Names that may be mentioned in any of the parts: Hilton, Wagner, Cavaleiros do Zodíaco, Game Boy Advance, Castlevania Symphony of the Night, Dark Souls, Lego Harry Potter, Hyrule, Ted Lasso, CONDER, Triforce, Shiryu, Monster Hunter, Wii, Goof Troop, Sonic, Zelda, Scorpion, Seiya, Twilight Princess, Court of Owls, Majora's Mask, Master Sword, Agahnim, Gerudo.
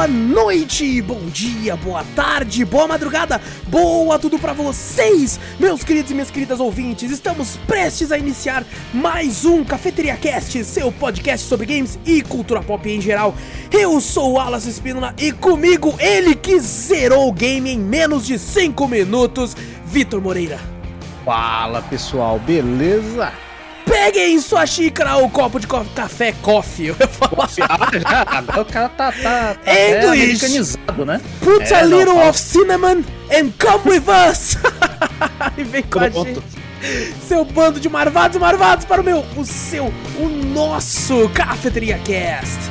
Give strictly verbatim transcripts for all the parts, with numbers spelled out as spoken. boa noite, bom dia, boa tarde, boa madrugada, boa tudo pra vocês, meus queridos e minhas queridas ouvintes. Estamos prestes a iniciar mais um Cafeteria Cast, seu podcast sobre games e cultura pop em geral. Eu sou o Alas Espínola e comigo ele que zerou o game em menos de cinco minutos, Vitor Moreira. Fala pessoal, beleza? Peguem sua xícara ou copo de co- café, coffee, eu ia falar. Agora o cara tá, tá, tá americanizado, né? Put é, a little não, of cinnamon and come with us. E vem com Pronto. a gente. Seu bando de marvados e marvados para o meu, o seu, o nosso Cafeteria Cast.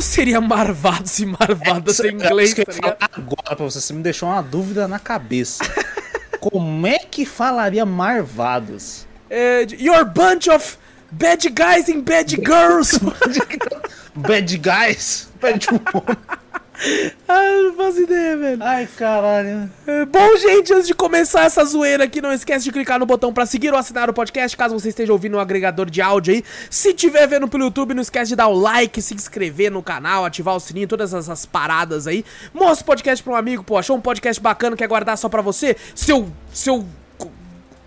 Seria marvados e marvadas é, em inglês, tá ligado? Agora, pra você, você me deixou uma dúvida na cabeça. Como é que falaria marvados? É, you're a bunch of bad guys and bad girls. Bad guys? Bad woman. Ah, não faço ideia, velho. Ai, caralho. É, bom, gente, antes de começar essa zoeira aqui, não esquece de clicar no botão pra seguir ou assinar o podcast, caso você esteja ouvindo um agregador de áudio aí. Se estiver vendo pelo YouTube, não esquece de dar o like, se inscrever no canal, ativar o sininho, todas essas paradas aí. Mostra o podcast pra um amigo, pô, achou um podcast bacana, quer guardar só pra você? Seu... seu...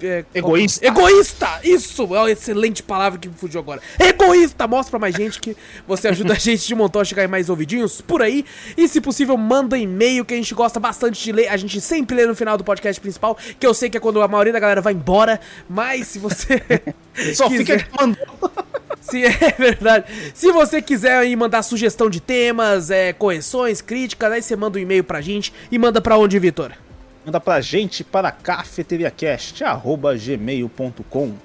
É, egoísta. Egoísta! Isso! É uma excelente palavra que me fugiu agora. Egoísta! Mostra pra mais gente que você ajuda a gente de montão a chegar em mais ouvidinhos por aí. E se possível, manda e-mail que a gente gosta bastante de ler. A gente sempre lê no final do podcast principal, que eu sei que é quando a maioria da galera vai embora. Mas se você... Só quiser... fica mandando... Se é verdade. Se você quiser aí mandar sugestão de temas, é, correções, críticas, aí você manda um e-mail pra gente. E manda pra onde, Vitor? Manda pra gente para cafeteriacast arroba gmail ponto com.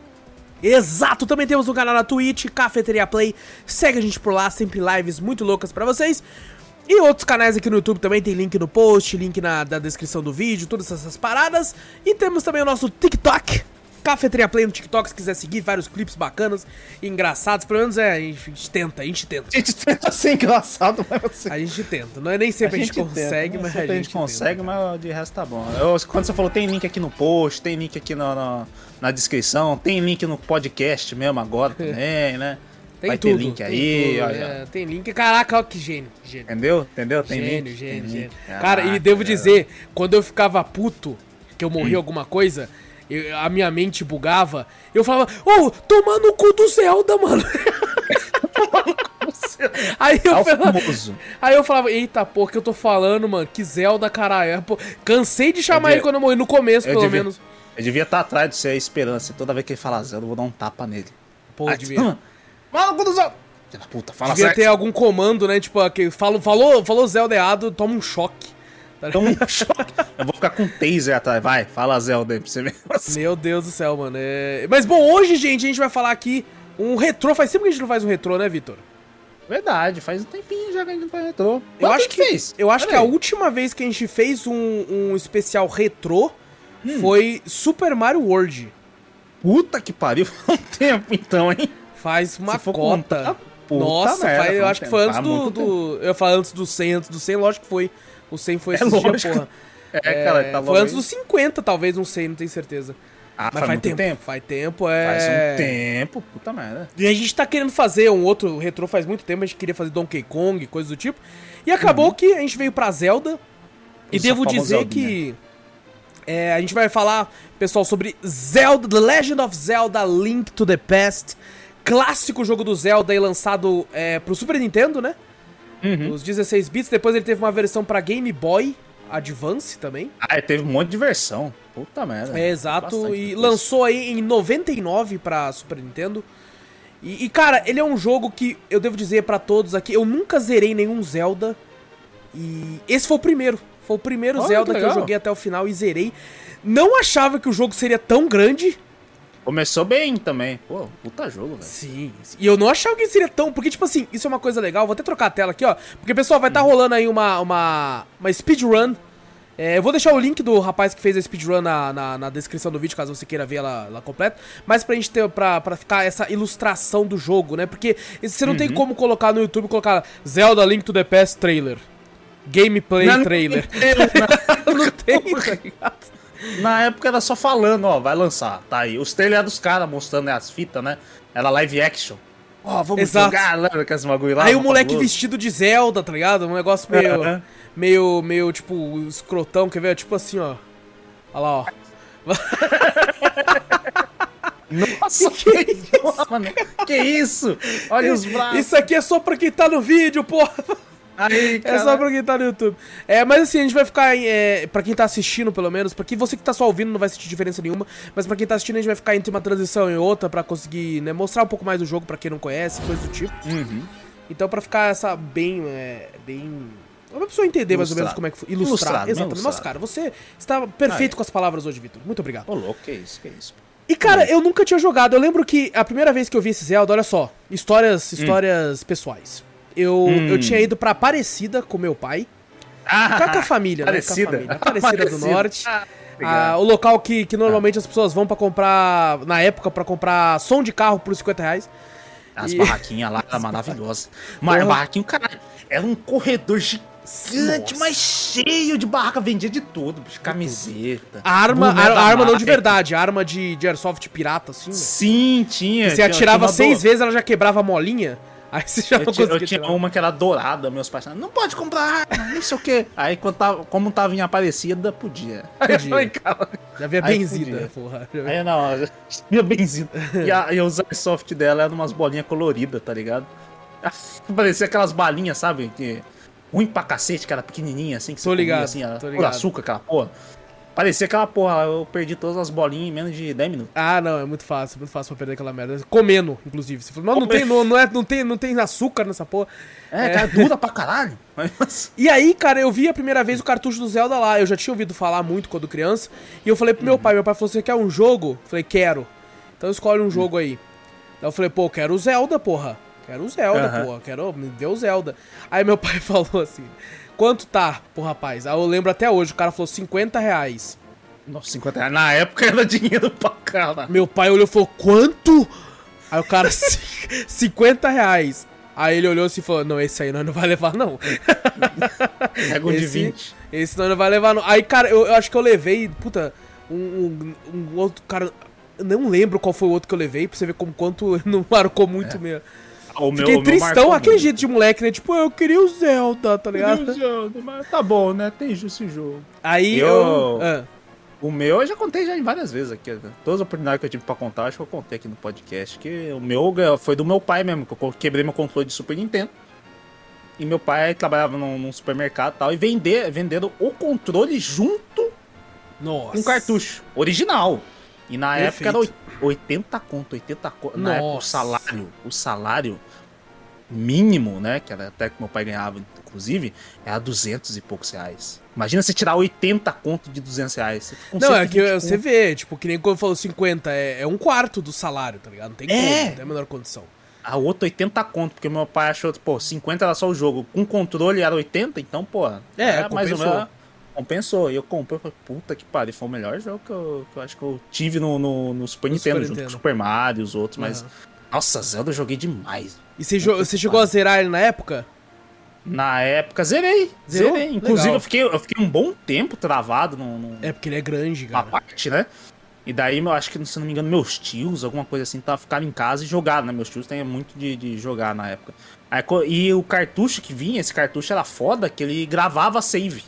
Exato, também temos um canal na Twitch, Cafeteria Play. Segue a gente por lá, sempre lives muito loucas pra vocês. E outros canais aqui no YouTube também, tem link no post, link na, na descrição do vídeo, todas essas paradas. E temos também o nosso TikTok, Cafeteria Play no TikTok, se quiser seguir, vários clipes bacanas, engraçados, pelo menos é, a gente tenta, a gente tenta. A gente tenta ser engraçado, mas assim... A gente tenta, não é nem sempre a gente, a gente consegue, tenta, mas a gente, a gente consegue, tenta. Mas de resto tá bom. Eu, quando você falou, tem link aqui no post, tem link aqui no, no, na descrição, tem link no podcast mesmo agora também, né? Tem Vai tudo, ter link tem aí, tudo, olha. É, tem link, caraca, olha que gênio, gênio. Entendeu? Entendeu? Tem gênio, link. Gênio, tem gênio, gênio. Cara, e devo dizer, quando eu ficava puto, que eu morri hum. alguma coisa... Eu, a minha mente bugava, eu falava, ô, oh, toma no cu do Zelda, mano. Toma no cu do Zelda. Aí eu, é falava, aí eu falava, eita porra, que eu tô falando, mano, que Zelda, caralho. Pô, cansei de chamar eu ele devia, quando eu morri, no começo, pelo devia, menos. Eu devia estar atrás de você, a esperança. Toda vez que ele fala Zelda, eu vou dar um tapa nele. Pô, eu devia. Toma no cu do Zelda. Puta, fala devia certo. Ter algum comando, né, tipo, que falou, falou, falou Zelda errado, toma um choque. Então, eu vou ficar com um taser atrás, vai, fala Zelda aí pra você ver. Meu Deus do céu, mano. É... Mas bom, hoje, gente, a gente vai falar aqui um retrô. Faz tempo que a gente não faz um retrô, né, Vitor? Verdade, faz um tempinho já que a gente não faz retrô. Eu acho que, que fez. Eu acho Pera que aí. A última vez que a gente fez um, um especial retrô hum. foi Super Mario World. Puta que pariu, faz um tempo então, hein? Faz uma cota. Puta Nossa, merda, faz, eu acho que foi antes do, do... Eu falo antes do cem, antes do cem, lógico que foi. O cem foi esse é dia, porra. É, é, cara, tá foi antes dos cinquenta, talvez, não sei, não tenho certeza. Ah, mas faz, faz tempo. tempo. Faz tempo, é... Faz um tempo, puta merda. E a gente tá querendo fazer um outro retrô faz muito tempo, a gente queria fazer Donkey Kong, coisa do tipo. E acabou uhum. que a gente veio pra Zelda. E Nossa, devo dizer Zeldinha. que... É, a gente vai falar, pessoal, sobre Zelda, The Legend of Zelda Link to the Past. Clássico jogo do Zelda e lançado é, pro Super Nintendo, né? Uhum. Os dezesseis bits, depois ele teve uma versão pra Game Boy Advance também. Ah, teve um monte de versão. Puta merda. É, exato. E depois. Lançou aí em noventa e nove pra Super Nintendo. E, e, cara, ele é um jogo que, eu devo dizer pra todos aqui, eu nunca zerei nenhum Zelda. E esse foi o primeiro. Foi o primeiro Olha, Zelda que, que eu joguei até o final e zerei. Não achava que o jogo seria tão grande. Começou bem também. Pô, puta jogo, velho. Sim. E eu não achava que seria tão... Porque, tipo assim, isso é uma coisa legal. Vou até trocar a tela aqui, ó. Porque, pessoal, vai estar tá rolando aí uma, uma, uma speedrun. É, eu vou deixar o link do rapaz que fez a speedrun na, na, na descrição do vídeo, caso você queira ver ela, ela completa. Mas pra gente ter, pra, pra ficar essa ilustração do jogo, né? Porque você não uhum. tem como colocar no YouTube, colocar Zelda Link to the Past trailer. Gameplay não, trailer. Não, não tem, tá ligado? Na época era só falando, ó, vai lançar, tá aí. Os trailers dos caras mostrando, né, as fitas, né? Era live action. Ó, oh, vamos Exato. jogar, lembra que esse bagulho lá? Aí o moleque fabuloso. vestido de Zelda, tá ligado? Um negócio meio, é, né? meio, meio, tipo, escrotão, quer ver? Tipo assim, ó. Olha lá, ó. Nossa, que, que, isso? Nossa, mano. Que isso? Olha os braços. Isso aqui é só pra quem tá no vídeo, porra. Aí, é só pra quem tá no YouTube. É, mas assim, a gente vai ficar, é, pra quem tá assistindo pelo menos, pra quem, você que tá só ouvindo não vai sentir diferença nenhuma, mas pra quem tá assistindo a gente vai ficar entre uma transição e outra pra conseguir, né, mostrar um pouco mais do jogo pra quem não conhece, coisas do tipo. Uhum. Então pra ficar essa bem, é, bem... Uma pessoa entender ilustrado. mais ou menos como é que foi. Ilustrar, exatamente. Nossa, cara, você está perfeito ah, é. com as palavras hoje, Vitor. Muito obrigado. Ô, louco, que isso, que isso. E, cara, hum. eu nunca tinha jogado. Eu lembro que a primeira vez que eu vi esse Zelda, olha só, histórias, histórias hum. pessoais. Eu, hum. eu tinha ido pra Aparecida com meu pai. Ah, com a família, Aparecida. né? Com a família. Aparecida, Aparecida do Norte. Ah, ah, o local que, que normalmente ah. as pessoas vão pra comprar, na época, pra comprar som de carro por cinquenta reais. As e... barraquinhas lá, era maravilhosa. Mas a barraquinha, caralho, era um corredor gigante, Nossa. mas cheio de barraca. Vendia de tudo, bicho. Camiseta. A arma, a, a arma não de verdade, a arma de, de airsoft pirata, assim. Sim, né? tinha. Você atirava seis vezes, ela já quebrava a molinha. Aí você já eu, tinha, eu tinha uma que era dourada, meus pais falaram, não pode comprar, não sei o quê. Aí, quando tava, como tava em Aparecida, podia. podia. Aí, falei, cara, já via benzida, porra. Já via... Aí, não, já via benzida. E, a, e os airsoft dela eram umas bolinhas coloridas, tá ligado? Parecia aquelas balinhas, sabe? Que ruim pra cacete, que era pequenininha, assim, que você tô ligado, comia, assim, era tô ligado. por açúcar, aquela porra. Parecia aquela porra, eu perdi todas as bolinhas em menos de dez minutos. Ah, não, é muito fácil, muito fácil pra perder aquela merda. Comendo, inclusive. Você falou, não, não, tem, não, não, é, não, tem, não tem açúcar nessa porra. É, é. cara, dura pra caralho. Mas... E aí, cara, eu vi a primeira vez o cartucho do Zelda lá. Eu já tinha ouvido falar muito quando criança. E eu falei pro uhum. meu pai, meu pai falou, você quer um jogo? Eu falei, quero. Então escolhe um uhum. jogo aí. Daí eu falei, pô, quero o Zelda, porra. Quero o Zelda, uhum. porra. Quero, me deu o Zelda. Aí meu pai falou assim... Quanto tá pro rapaz? Aí eu lembro até hoje, o cara falou cinquenta reais. Nossa, cinquenta reais. Na época era dinheiro pra cara. Meu pai olhou e falou, quanto? Aí o cara, cinquenta reais. Aí ele olhou assim e falou, não, esse aí não vai levar não. Pega um de vinte. Esse não vai levar não. Aí, cara, eu, eu acho que eu levei, puta, um, um, um outro cara... Eu não lembro qual foi o outro que eu levei, pra você ver como quanto não marcou muito é. mesmo. O Fiquei meu, tristão, meu aquele jeito de moleque, né? Tipo, eu queria o Zelda, tá ligado? Eu queria o Zelda, mas tá bom, né? Tem esse jogo. Aí eu... eu... Ah. O meu eu já contei já em várias vezes aqui, né? Todas as oportunidades que eu tive pra contar, acho que eu contei aqui no podcast. Que o meu foi do meu pai mesmo, que eu quebrei meu controle de Super Nintendo. E meu pai trabalhava num, num supermercado e tal. E vender, venderam o controle junto Nossa. com o cartucho original. E na Perfeito. época era oitenta conto, oitenta conto. Na época o salário, o salário mínimo, né, que era até que meu pai ganhava, inclusive, era duzentos e poucos reais. Imagina você tirar oitenta conto de duzentos reais. Não, é que conto. Você vê, tipo, que nem quando falou cinquenta, é, é um quarto do salário, tá ligado? Não tem é. como, não tem a menor condição. A outra oitenta conto, porque meu pai achou, pô, cinquenta era só o jogo, com controle era oitenta, então, pô, é, era mais ou menos... Compensou, e eu comprei, puta que pariu, foi o melhor jogo que eu, que eu acho que eu tive no, no, no Super, no Nintendo, Super Nintendo, junto com o Super Mario e os outros, mas... Uhum. Nossa, Zelda eu joguei demais. E você, jo- você chegou a zerar ele na época? Na época, zerei, Zerou? zerei. Inclusive, eu fiquei, eu fiquei um bom tempo travado no... no é, porque ele é grande, cara. Na parte, né? E daí, eu acho que, se não me engano, meus tios, alguma coisa assim, tá, ficaram em casa e jogaram, né? Meus tios têm muito de, de jogar na época. Aí, e o cartucho que vinha, esse cartucho era foda, que ele gravava save.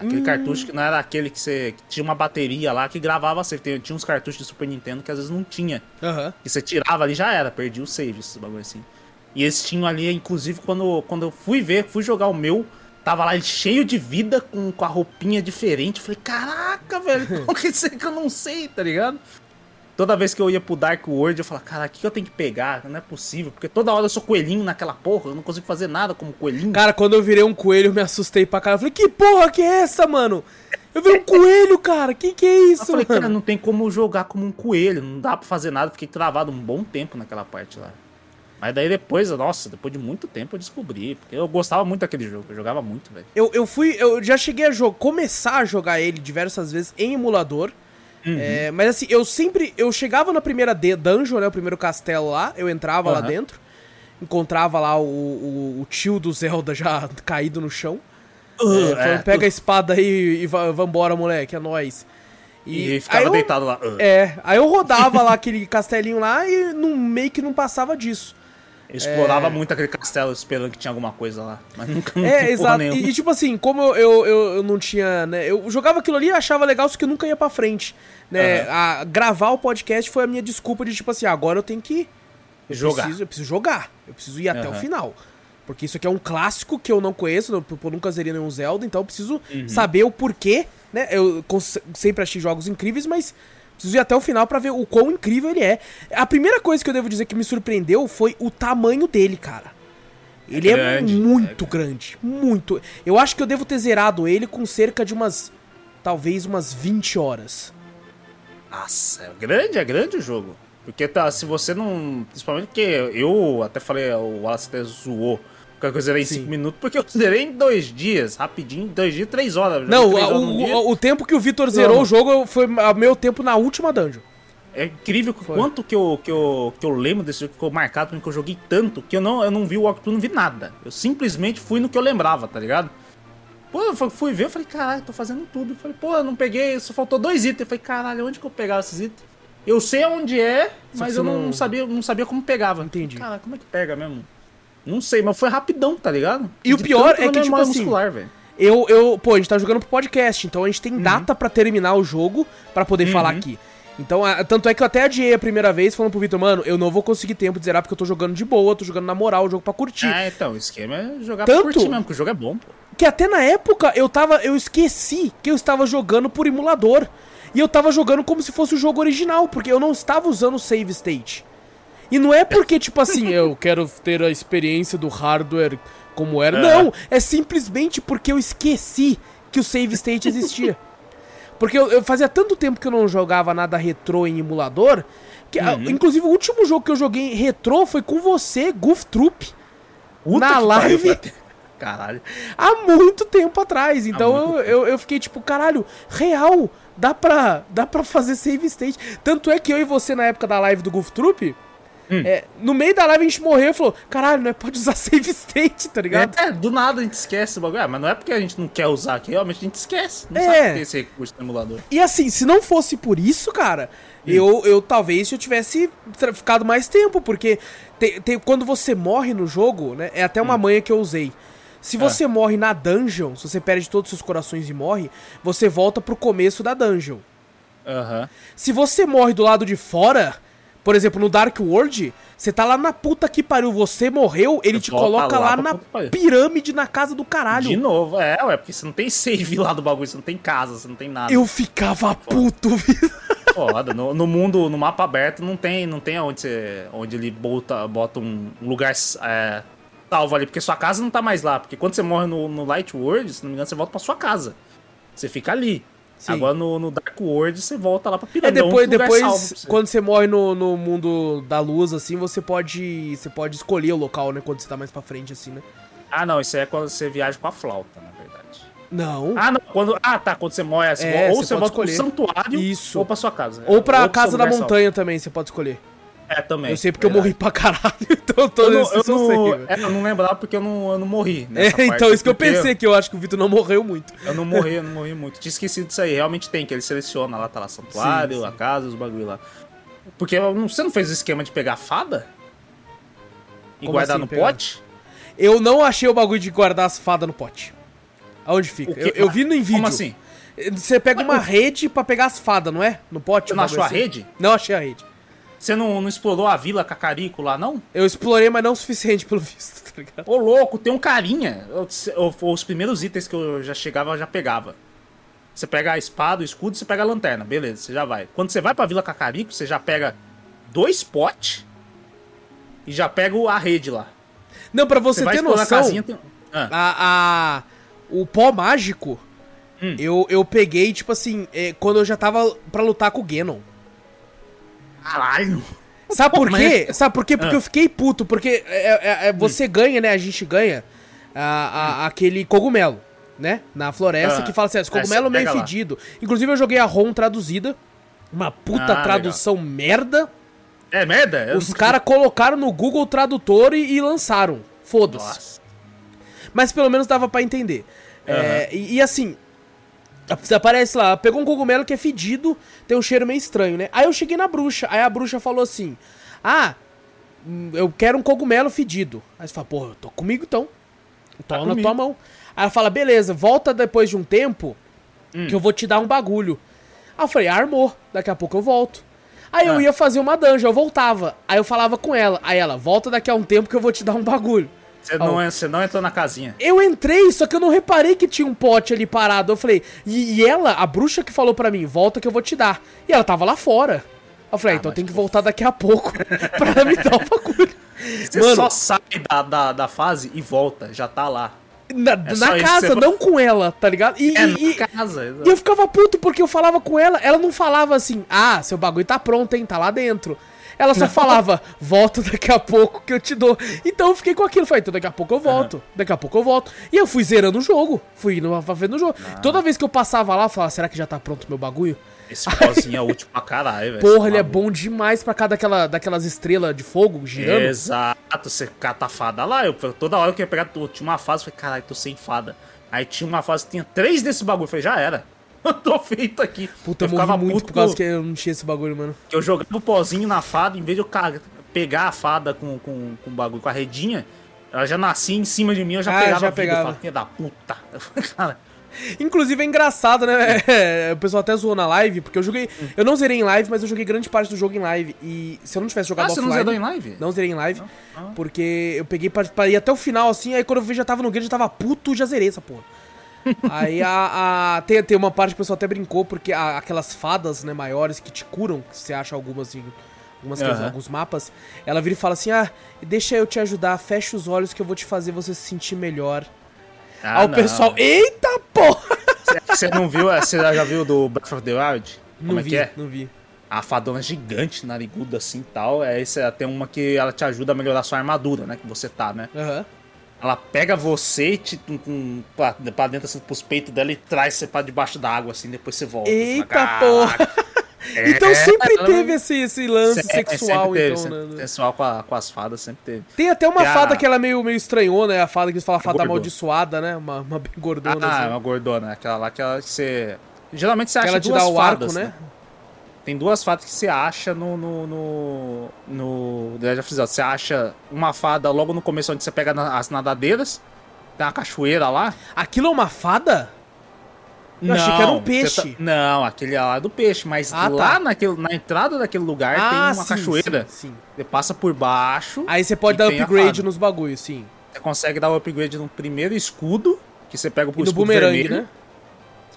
Aquele hum. cartucho que não era aquele que você... Que tinha uma bateria lá que gravava save. Tinha uns cartuchos de Super Nintendo que às vezes não tinha. Uhum. Que você tirava ali já era. Perdia o save, esses bagulho assim. E eles tinham ali, inclusive, quando, quando eu fui ver, fui jogar o meu... Tava lá ele cheio de vida, com, com a roupinha diferente. Eu falei, caraca, velho, como que isso que eu não sei, tá ligado? Toda vez que eu ia pro Dark World, eu falava, cara, o que eu tenho que pegar? Não é possível, porque toda hora eu sou coelhinho naquela porra, eu não consigo fazer nada como coelhinho. Cara, quando eu virei um coelho, eu me assustei pra caralho. Eu falei, que porra que é essa, mano? Eu vi um coelho, cara. Que que é isso, eu falei, mano? Cara, não tem como jogar como um coelho. Não dá pra fazer nada. Fiquei travado um bom tempo naquela parte lá. Mas daí depois, nossa, depois de muito tempo eu descobri. Porque eu gostava muito daquele jogo. Eu jogava muito, velho. Eu, eu fui... Eu já cheguei a jo- começar a jogar ele diversas vezes em emulador. Uhum. É, mas assim, eu sempre... Eu chegava na primeira de dungeon, né? O primeiro castelo lá. Eu entrava uhum. lá dentro. Encontrava lá o, o, o tio do Zelda já caído no chão. Uh, é, falando, é, pega uh. a espada aí e, e vambora, moleque, é nóis. E, e ficava eu, deitado lá. Uh. É, aí eu rodava lá aquele castelinho lá e não, meio que não passava disso. Eu explorava é... muito aquele castelo esperando que tinha alguma coisa lá, mas nunca é, exato. E, e tipo assim, como eu, eu, eu, eu não tinha, né, eu jogava aquilo ali e achava legal, só que eu nunca ia pra frente, né, uhum. a, gravar o podcast foi a minha desculpa de tipo assim, agora eu tenho que ir. Eu jogar. Preciso, eu preciso jogar, eu preciso ir uhum. até o final. Porque isso aqui é um clássico que eu não conheço, eu nunca zerei nenhum Zelda, então eu preciso uhum. saber o porquê, né? Eu sempre achei jogos incríveis, mas preciso ir até o final pra ver o quão incrível ele é. A primeira coisa que eu devo dizer que me surpreendeu foi o tamanho dele, cara. Ele é, grande, é muito é grande. grande, muito. Eu acho que eu devo ter zerado ele com cerca de umas, talvez umas vinte horas. Nossa, é grande, é grande o jogo. Porque tá, se você não... Principalmente porque eu até falei, o Alas até zoou. Porque eu zerei em cinco minutos, porque eu zerei em dois dias, rapidinho, dois dias, três horas. Não, três horas o, o, o tempo que o Vitor zerou o jogo foi o meu tempo na última dungeon. É incrível o quanto que eu, que, eu, que eu lembro desse jogo, que ficou marcado, porque eu joguei tanto, que eu não, eu não vi o walkthrough, não vi nada. Eu simplesmente fui no que eu lembrava, tá ligado? Pô, eu fui ver, eu falei, caralho, tô fazendo tudo. Eu falei, pô, eu não peguei, só faltou dois itens. Eu falei, caralho, onde que eu pegava esses itens? Eu sei onde é, mas eu não, não... sabia, não sabia como pegava. Entendi. Cara, como é que pega mesmo? Não sei, mas foi rapidão, tá ligado? E de o pior é que, tipo assim, muscular, eu, eu, pô, a gente tá jogando pro podcast, então a gente tem uhum. data pra terminar o jogo pra poder uhum. falar aqui. Então, a, tanto é que eu até adiei a primeira vez falando pro Vitor, mano, eu não vou conseguir tempo de zerar porque eu tô jogando de boa, tô jogando na moral o jogo pra curtir. Ah, então, o esquema é jogar tanto pra curtir mesmo, porque o jogo é bom, pô. Que até na época eu tava, eu esqueci que eu estava jogando por emulador. E eu tava jogando como se fosse o jogo original, porque eu não estava usando o save state. E não é porque, tipo assim, eu quero ter a experiência do hardware como era. É. Não, é simplesmente porque eu esqueci que o save state existia. Porque eu, eu fazia tanto tempo que eu não jogava nada retrô em emulador, que, uhum. inclusive, o último jogo que eu joguei retrô foi com você, Goof Troop, Uta na live... Pariu. Caralho. Há muito tempo atrás. Então eu, eu, eu fiquei tipo, caralho, real, dá pra, dá pra fazer save state. Tanto é que eu e você, na época da live do Goof Troop, hum. é, no meio da live a gente morreu e falou, caralho, não é, pode usar save state, tá ligado? É, do nada a gente esquece o bagulho. É, mas não é porque a gente não quer usar, que realmente a gente esquece. Não é. Sabe ter esse recurso no emulador. E assim, se não fosse por isso, cara, hum. eu, eu talvez eu tivesse ficado mais tempo, porque te, te, quando você morre no jogo, né, é até uma hum. manha que eu usei. Se você ah. morre na dungeon, se você perde todos os seus corações e morre, você volta pro começo da dungeon. Uhum. Se você morre do lado de fora, por exemplo, no Dark World, você tá lá na puta que pariu, você morreu, ele você te coloca lá, lá na pirâmide, na casa do caralho. De novo, é, ué, porque você não tem save lá do bagulho, você não tem casa, você não tem nada. Eu ficava puto, viu? Foda, no, no mundo, no mapa aberto, não tem, não tem onde, você, onde ele bota, bota um lugar... É, salva ali, porque sua casa não tá mais lá. Porque quando você morre no, no Light World, se não me engano, você volta pra sua casa. Você fica ali. Sim. Agora no, no Dark World, você volta lá pra pirâmide. É, depois, depois você. Quando você morre no, no mundo da luz, assim, você pode você pode escolher o local, né? Quando você tá mais pra frente, assim, né? Ah, não, isso é quando você viaja com a flauta, na verdade. Não. Ah, não, quando, ah tá, quando você morre, assim, é, ou você, você volta pro santuário, isso. ou pra sua casa. Ou pra ou casa da montanha salvo. Também, você pode escolher. É, também. Eu sei porque verdade. Eu morri pra caralho, então todo eu não, eu não sei. É, eu não lembrava porque eu não, eu não morri. É, parte, então isso que eu pensei, eu, que eu acho que o Vitor não morreu muito. Eu não morri, eu não morri muito. Tinha esquecido disso aí, realmente tem, que ele seleciona lá, tá lá santuário, sim, sim. a casa, os bagulho lá. Porque você não fez o esquema de pegar a fada? E como guardar assim, no pegar? Pote? Eu não achei o bagulho de guardar as fadas no pote. Aonde fica? Eu, eu vi no vídeo. Como assim? Você pega Mas, uma o... rede pra pegar as fadas, não é? No pote? Você não achou assim? A rede? Não achei a rede. Você não, não explorou a vila Kakariko lá, não? Eu explorei, mas não o suficiente, pelo visto, tá ligado? Ô, louco, tem um carinha. Eu, eu, os primeiros itens que eu já chegava, eu já pegava. Você pega a espada, o escudo, você pega a lanterna. Beleza, você já vai. Quando você vai pra vila Kakariko, você já pega dois potes e já pega a rede lá. Não, pra você, você ter noção, a casinha, tem... ah. a, a, o pó mágico, Hum. Eu, eu peguei, tipo assim, é, quando eu já tava pra lutar com o Ganon. Caralho! Sabe por quê? Sabe por quê? Porque ah. eu fiquei puto, porque é, é, é, você hum. ganha, né? A gente ganha a, a, aquele cogumelo, né? Na floresta, ah. que fala assim, esse cogumelo é, meio fedido. Lá. Inclusive eu joguei a ROM traduzida, uma puta ah, tradução legal. merda. É merda? Eu Os caras colocaram no Google Tradutor e, e lançaram. Foda-se. Mas pelo menos dava pra entender. Uhum. É, e, e assim, aparece lá, pegou um cogumelo que é fedido, tem um cheiro meio estranho, né? Aí eu cheguei na bruxa, aí a bruxa falou assim, ah, eu quero um cogumelo fedido. Aí você fala, pô, eu tô comigo então. Toma na tua mão. Aí ela fala, beleza, volta depois de um tempo hum. que eu vou te dar um bagulho. Aí eu falei, ah, armou, daqui a pouco eu volto. Aí ah. eu ia fazer uma dungeon, eu voltava. Aí eu falava com ela. Aí ela, volta daqui a um tempo que eu vou te dar um bagulho. Você não, oh. não entrou na casinha. Eu entrei, só que eu não reparei que tinha um pote ali parado. Eu falei, e, e ela, a bruxa que falou pra mim, volta que eu vou te dar. E ela tava lá fora. Eu falei, ah, então tem que voltar daqui a pouco pra me dar o bagulho. Você Mano, só sai da, da, da fase e volta, já tá lá. Na, é na casa, não vai... com ela, tá ligado? E, é e, na casa. Exatamente. E eu ficava puto porque eu falava com ela, ela não falava assim, ah, seu bagulho tá pronto, hein, tá lá dentro. Ela só não. falava, volta daqui a pouco que eu te dou. Então eu fiquei com aquilo, falei, então daqui a pouco eu volto, uhum. daqui a pouco eu volto. E eu fui zerando o jogo, fui indo pra ver no jogo. Ah. Toda vez que eu passava lá, eu falava, será que já tá pronto o meu bagulho? Esse pozinho é útil pra caralho, velho. Porra, ele é bom demais pra cá daquela, daquelas estrelas de fogo girando. Exato, você catafada lá. Eu, toda hora que eu ia pegar, tinha uma fase, eu falei, caralho, tô sem fada. Aí tinha uma fase que tinha três desse bagulho, eu falei, já era. Eu tô feito aqui. Puta, eu, eu morri muito por causa que eu não tinha esse bagulho, mano. Que eu jogava o pozinho na fada, em vez de eu pegar a fada com, com, com o bagulho, com a redinha, ela já nascia em cima de mim, eu já ah, pegava já a vida, pegava. Eu falava, filha da puta. Cara... Inclusive é engraçado, né? É, o pessoal até zoou na live, porque eu joguei... Hum. Eu não zerei em live, mas eu joguei grande parte do jogo em live. E se eu não tivesse jogado ah, offline... Ah, você não zerou em live? Não zerei em live, ah. porque eu peguei pra, pra ir até o final, assim, aí quando eu vi já tava no game, já tava puto, já zerei essa porra. Aí a, a tem, tem uma parte que o pessoal até brincou, porque a, aquelas fadas, né, maiores que te curam, que você acha algumas, assim, algumas coisas, uhum. alguns mapas, ela vira e fala assim, ah, deixa eu te ajudar, fecha os olhos que eu vou te fazer você se sentir melhor. Ah, aí o pessoal, eita porra! Você não viu, você já viu do Breath of the Wild? Como não é vi, que é? Não vi. A fadona gigante, nariguda assim e tal, aí você tem uma que ela te ajuda a melhorar sua armadura, né, que você tá, né? Aham. Uhum. Ela pega você te, com, com, pra, pra dentro, assim, pros peitos dela e traz você pra debaixo da água, assim, depois você volta. Eita assim, porra! É, então sempre é, teve esse, esse lance se, sexual, teve, então, né? Sexual com, a, com as fadas, sempre teve. Tem até uma e fada a... que ela é meio, meio estranhona, né? A fada que eles falam, a fada amaldiçoada, né? Uma, uma bem gordona. Ah, assim. Uma gordona. Aquela lá que, ela, que você... Geralmente você acha ela te duas dá o fadas, arco, né? né? Tem duas fadas que você acha no... no, no, no The Legend of Zelda. Você acha uma fada logo no começo, onde você pega na, as nadadeiras. Tem uma cachoeira lá. Aquilo é uma fada? Eu não, achei que era um peixe. Tá... Não, aquele lá é do peixe. Mas ah, lá tá. naquele, na entrada daquele lugar ah, tem uma sim, cachoeira. Sim, sim. Você passa por baixo. Aí você pode dar upgrade nos bagulhos, sim. Você consegue dar o upgrade no primeiro escudo, que você pega o escudo vermelho, né?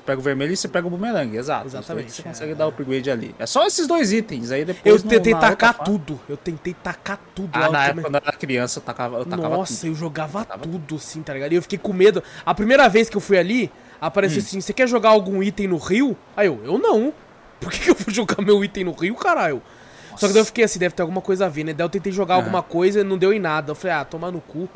Pega o vermelho e você pega o bumerangue, exato. Exatamente. Você consegue é. dar o upgrade ali. É só esses dois itens, aí depois... Eu tentei no, tacar tudo, eu tentei tacar tudo. Ah, lá, na época, quando eu era criança, eu tacava, eu tacava Nossa, tudo. Nossa, eu jogava eu tacava... tudo, assim, tá ligado? E eu fiquei com medo. A primeira vez que eu fui ali, apareceu hum. assim, você quer jogar algum item no rio? Aí eu, eu não. Por que, que eu vou jogar meu item no rio, caralho? Nossa. Só que daí eu fiquei assim, deve ter alguma coisa a ver, né? Daí eu tentei jogar é. alguma coisa e não deu em nada. Eu falei, ah, toma no cu.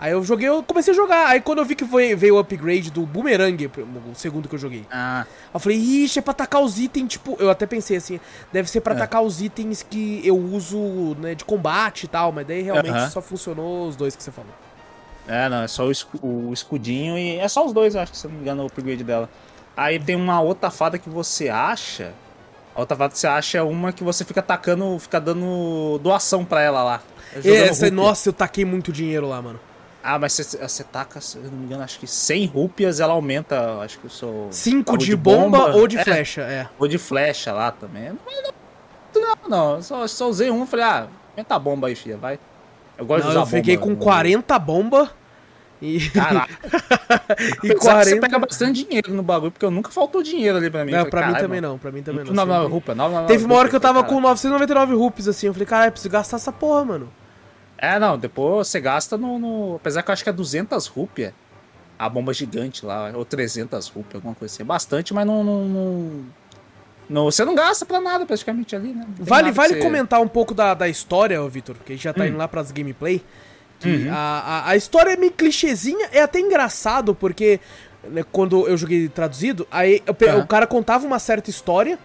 Aí eu joguei, eu comecei a jogar. Aí quando eu vi que foi, veio o upgrade do Boomerang, o segundo que eu joguei. Ah. Eu falei, ixi, é pra atacar os itens, tipo... Eu até pensei assim, deve ser pra atacar é. os itens que eu uso, né, de combate e tal. Mas daí realmente uh-huh. só funcionou os dois que você falou. É, não, é só o, escu- o escudinho e... É só os dois, eu acho, que se não me engano, o upgrade dela. Aí tem uma outra fada que você acha... A outra fada que você acha é uma que você fica atacando, fica dando doação pra ela lá. Essa, nossa, eu taquei muito dinheiro lá, mano. Ah, mas você taca, se eu não me engano, acho que cem rúpias ela aumenta, acho que eu sou... cinco de, de bomba, bomba ou de é, flecha, é. Ou de flecha lá também. Não, não, não só, só usei um, falei, ah, aumenta a bomba aí, filha, vai. Eu gosto não, de usar eu bomba. Eu fiquei com quarenta bombas e... Caraca. e quarenta... Você pega bastante dinheiro no bagulho, porque eu nunca faltou dinheiro ali pra mim. Não, falei, pra mim também mano. não, pra mim também não. nove nove rúpias, nove nove Teve uma hora que eu tava com novecentos e noventa e nove rúpias, assim, eu falei, caralho, preciso gastar essa porra, mano. É, não, depois você gasta no... no apesar que eu acho que é duzentas rúpias. a bomba gigante lá, ou trezentas rupias, alguma coisa assim. Bastante, mas não... não, não... Não, você não gasta pra nada praticamente ali, né? Vale, vale você... comentar um pouco da, da história, Vitor, porque a gente já tá hum. indo lá pras gameplay. Que uhum. a, a, a história é meio clichêzinha, é até engraçado, porque né, quando eu joguei traduzido, aí eu, ah. o cara contava uma certa história,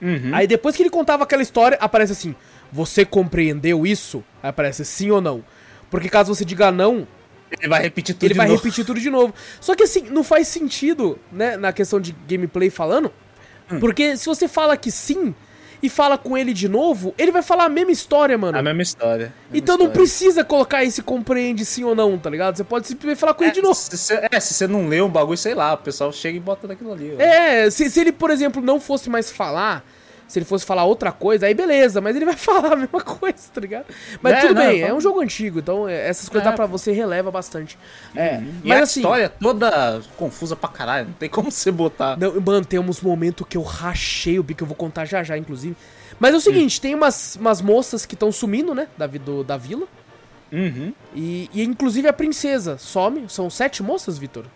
uhum. aí depois que ele contava aquela história, aparece assim, você compreendeu isso? Aí aparece sim ou não. Porque caso você diga não... Ele vai repetir tudo ele de vai novo. Ele vai repetir tudo de novo. Só que assim, não faz sentido, né, na questão de gameplay falando... Porque se você fala que sim e fala com ele de novo, ele vai falar a mesma história, mano. A mesma história. A mesma então história. Não precisa colocar esse compreende sim ou não, tá ligado? Você pode simplesmente falar com é, ele de novo. Se cê, é, se você não lê um bagulho, sei lá, o pessoal chega e bota daquilo ali. Ó. É, se, se ele, por exemplo, não fosse mais falar, se ele fosse falar outra coisa, aí beleza, mas ele vai falar a mesma coisa, tá ligado? Mas é, tudo não, bem, falo... é um jogo antigo, então essas coisas é, dá pra você releva bastante. É, uhum. mas e a assim, história toda confusa pra caralho, não tem como você botar. Não, mano, tem uns momentos que eu rachei o bico, eu vou contar já já, inclusive. Mas é o seguinte, uhum. tem umas, umas moças que estão sumindo, né, da, do, da vila. Uhum. E, e inclusive a princesa some, são sete moças, Vitor?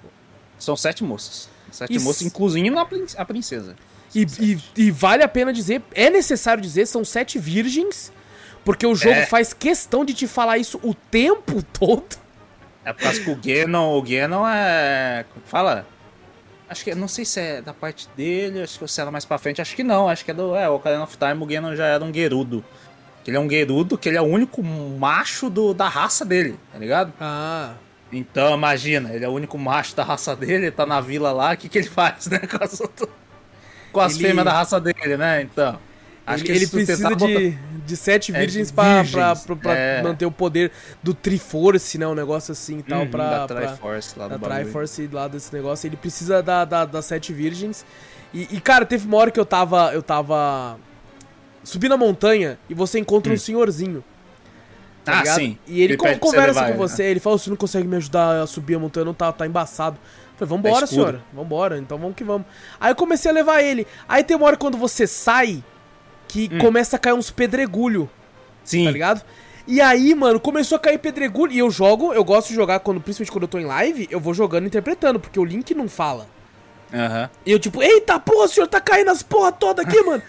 São sete moças. Sete e moças, s... incluindo a princesa. E, e, e vale a pena dizer, é necessário dizer, são sete virgens, porque o jogo é. faz questão de te falar isso o tempo todo. É por causa que o Ganon, o Ganon é... Fala... Acho que, não sei se é da parte dele, acho que se ela mais pra frente, acho que não, acho que é do é, Ocarina of Time, o Ganon já era um gerudo. Ele é um gerudo, que ele é o único macho do, da raça dele, tá ligado? Ah... Então, imagina, ele é o único macho da raça dele, tá na vila lá, o que que ele faz, né? Com as, com as ele... fêmeas da raça dele, né? Então, acho ele, que ele precisa de, botar... de sete virgens, é, pra, virgens. pra, pra, pra é. manter o poder do Triforce, né? Um negócio assim e tal, uhum, pra... Da Triforce pra, lá do bagulho. Da Triforce lá desse negócio, ele precisa da, da, das sete virgens. E, e, cara, teve uma hora que eu tava, eu tava subindo a montanha e você encontra hum. um senhorzinho. Tá ah, ligado? Sim. E ele, ele conversa você com você, né? Ele fala, você não consegue me ajudar a subir a montanha, não tá, tá embaçado. Eu falei, vambora, tá senhora, vambora, então vamos que vamos. Aí eu comecei a levar ele. Aí tem uma hora quando você sai, que hum. começa a cair uns pedregulho. Sim. Tá ligado? E aí, mano, começou a cair pedregulho. E eu jogo, eu gosto de jogar, quando, principalmente quando eu tô em live, eu vou jogando e interpretando, porque o Link não fala. Aham. Uh-huh. E eu tipo, eita porra, senhor, tá caindo as porra toda aqui, mano.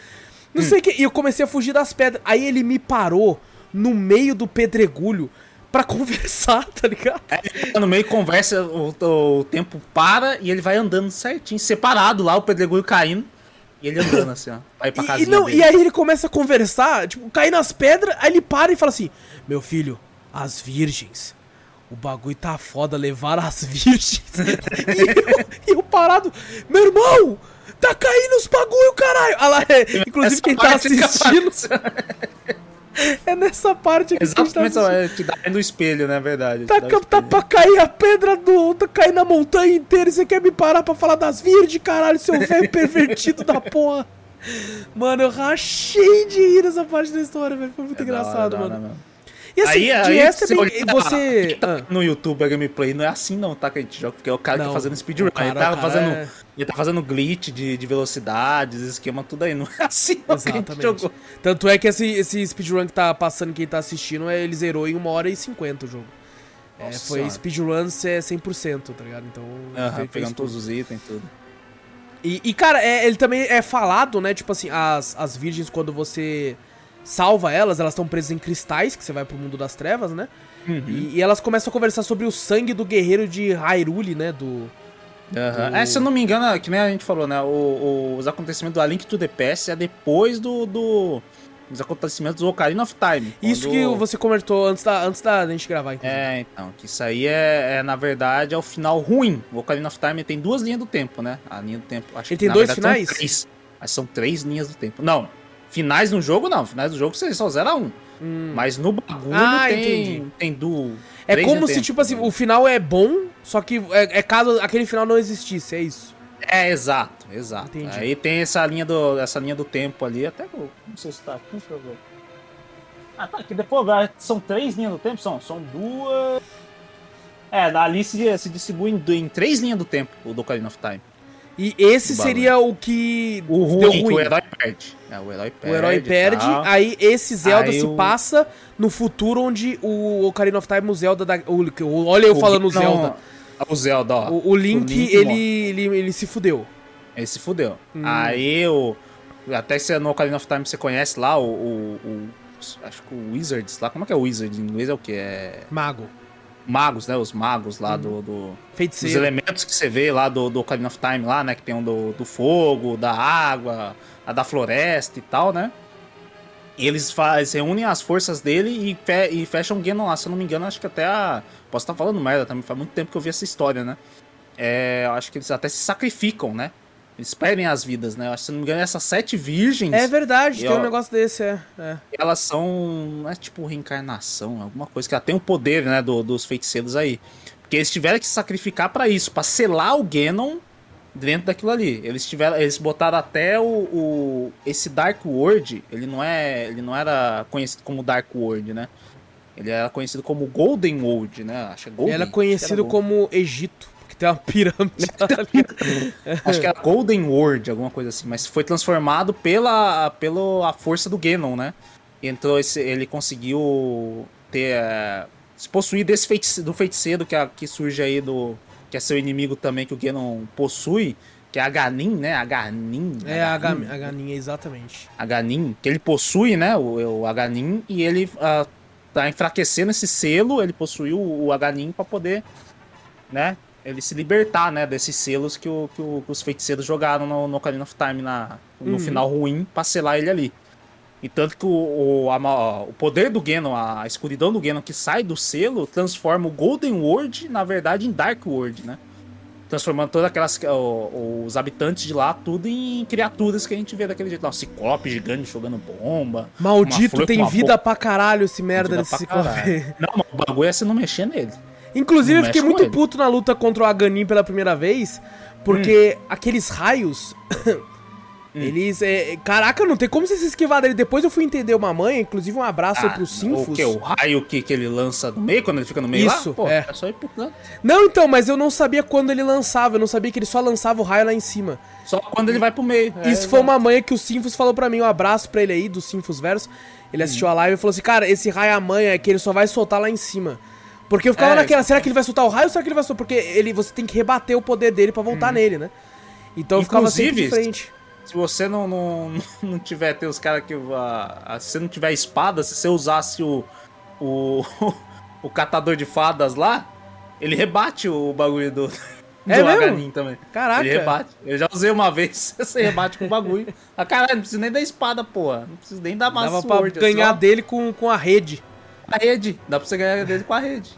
Não hum. sei o que. E eu comecei a fugir das pedras. Aí ele me parou no meio do pedregulho pra conversar, tá ligado? É, no meio conversa, o, o tempo para e ele vai andando certinho, separado lá, o pedregulho caindo e ele andando assim, ó, vai pra casinha e, não, dele. E aí ele começa a conversar, tipo, caindo nas pedras, aí ele para e fala assim, meu filho, as virgens, o bagulho tá foda, levaram as virgens. E eu, eu parado, meu irmão, tá caindo os bagulho, caralho. Ah lá, é, inclusive quem tá assistindo... É nessa parte aqui que a gente tá... Exatamente, que dá no espelho, né, verdade. Tá, tá pra cair a pedra do... Tá caindo a montanha inteira e você quer me parar pra falar das virgens, caralho, seu velho pervertido da porra. Mano, eu rachei de rir nessa parte da história, velho. Foi muito é engraçado, hora, mano. Hora, mano. E assim, aí, de aí, essa é bem... Você... Tá ah. No YouTube, a gameplay, não é assim não, tá, que a gente joga, porque é o cara não, que tá fazendo speedrun, ele tá fazendo, é... ele tá fazendo glitch de, de velocidades, esquema, tudo aí, não é assim não. Exatamente. Que a gente jogou. Tanto é que esse, esse speedrun que tá passando, quem tá assistindo, ele zerou em uma hora e cinquenta o jogo. É, foi speedrun cem por cento, tá ligado? Então... Uh-huh, pegando todos os itens, tudo. E, e cara, é, ele também é falado, né, tipo assim, as, as virgens, quando você... salva elas, elas estão presas em cristais, que você vai pro mundo das trevas, né? Uhum. E, e elas começam a conversar sobre o sangue do guerreiro de Hyrule, né? Do, uhum. do... É, se eu não me engano, que nem a gente falou, né? O, o, os acontecimentos do Link to the Past é depois do, do dos acontecimentos do Ocarina of Time. Quando... Isso que você comentou antes da, antes da gente gravar, inclusive. É, então, que isso aí é, é, na verdade, é o final ruim. O Ocarina of Time tem duas linhas do tempo, né? A linha do tempo, acho ele que, tem na dois verdade, finais? São três, mas são três linhas do tempo. Não. Finais no jogo, não. Finais do jogo, você só zera um. Hum. Mas no bagulho ah, tem, tem do... É como se, tempo. tipo assim, o final é bom, só que é, é caso aquele final não existisse, é isso? É, exato, exato. Entendi. Aí tem essa linha do, essa linha do tempo ali, até que eu não sei se tá aqui, deixa eu ver. Ah, tá, que depois são três linhas do tempo, são, são duas... É, ali se, se distribui em, em três linhas do tempo, o do Ocarina of Time. E esse o seria o que o ruim, deu ruim. O herói perde. É, o herói perde. O herói perde, aí esse Zelda aí se o... passa no futuro onde o Ocarina of Time, o Zelda... Da, o, olha eu o falando Ganon, Zelda. o Zelda, ó. O, o Link, o Link ele, ele, ele se fudeu. Ele se fudeu. Hum. Aí, o, até se no Ocarina of Time você conhece lá o, o, o... Acho que o Wizards lá. Como é que é o Wizard em inglês? É o que? É... Mago. Magos, né? Os magos lá hum. do... do Feiticeiro. Os elementos que você vê lá do, do Ocarina of Time lá, né? Que tem um do, do fogo, da água, a da floresta e tal, né? E eles faz, reúnem as forças dele e, fe, e fecham o Ganon lá. Se eu não me engano, acho que até a... Posso estar falando merda também, faz muito tempo que eu vi essa história, né? É, acho que eles até se sacrificam, né? Eles perdem as vidas, né? Acho que, se não me engano, essas sete virgens... É verdade, tem ó, um negócio desse, é. é. Elas são... É tipo reencarnação, alguma coisa que ela tem o poder, né? Do, dos feiticeiros aí. Porque eles tiveram que se sacrificar pra isso, pra selar o Ganon dentro daquilo ali. Eles tiveram, eles botaram até o, o... Esse Dark World, ele não é... Ele não era conhecido como Dark World, né? Ele era conhecido como Golden World, né? Acho que é Golden. Ele era conhecido era como Egito. Tem uma pirâmide. Acho que era Golden World, alguma coisa assim. Mas foi transformado pela, pela força do Ganon, né? Entrou esse, ele conseguiu ter, é, se possuir desse feiticeiro, do feiticeiro que, a, que surge aí, do, que é seu inimigo também, que o Ganon possui, que é Agahnim, né? Agahnim. É, Agahnim, Agahnim, exatamente. Agahnim, que ele possui, né? O, o Agahnim, e ele a, tá enfraquecendo esse selo, ele possuiu o Agahnim pra poder, né? Ele se libertar, né, desses selos que, o, que, o, que os feiticeiros jogaram no, no Ocarina of Time na, no uhum. final ruim, pra selar ele ali. E tanto que o, o, a, o poder do Ganon, a escuridão do Ganon que sai do selo, transforma o Golden World, na verdade, em Dark World, né? Transformando todas aquelas... O, os habitantes de lá, tudo em criaturas que a gente vê daquele jeito. Um ciclope gigante jogando bomba. Maldito, tem vida bo... pra caralho esse merda desse ciclope. Não, mas o bagulho é você não mexer nele. Inclusive, eu fiquei muito puto na luta contra o Agahnim pela primeira vez, porque hum. aqueles raios, hum. eles... É, caraca, não tem como você se esquivar dele. Depois eu fui entender uma manha, inclusive um abraço ah, aí pro Sinfus. O que? O raio que, que ele lança no meio, quando ele fica no meio Isso, lá? Pô, é. é só ir pro canto. Não, então, mas eu não sabia quando ele lançava, eu não sabia que ele só lançava o raio lá em cima. Só quando ele vai pro meio. É, Isso é, foi uma manha que o Sinfus falou pra mim, um abraço pra ele aí, do Sinfus Verso. Ele assistiu hum. a live e falou assim, cara, esse raio a manha é que ele só vai soltar lá em cima. Porque eu ficava é, naquela, será que ele vai soltar o raio ou será que ele vai soltar? Porque ele, você tem que rebater o poder dele pra voltar hum. nele, né? Então eu ficava sempre de frente. Se você não, não, não tiver, tem os caras que... A, a, se você não tiver espada, se você usasse o, o, o catador de fadas lá, ele rebate o bagulho do, é do Agahnim também. Caraca. Ele rebate. Eu já usei uma vez, você rebate com o bagulho. Ah, caralho, não precisa nem da espada, porra. Não precisa nem da massa. Dava sword, pra ganhar assim, dele com, com a rede. A rede, dá pra você ganhar dele com a rede.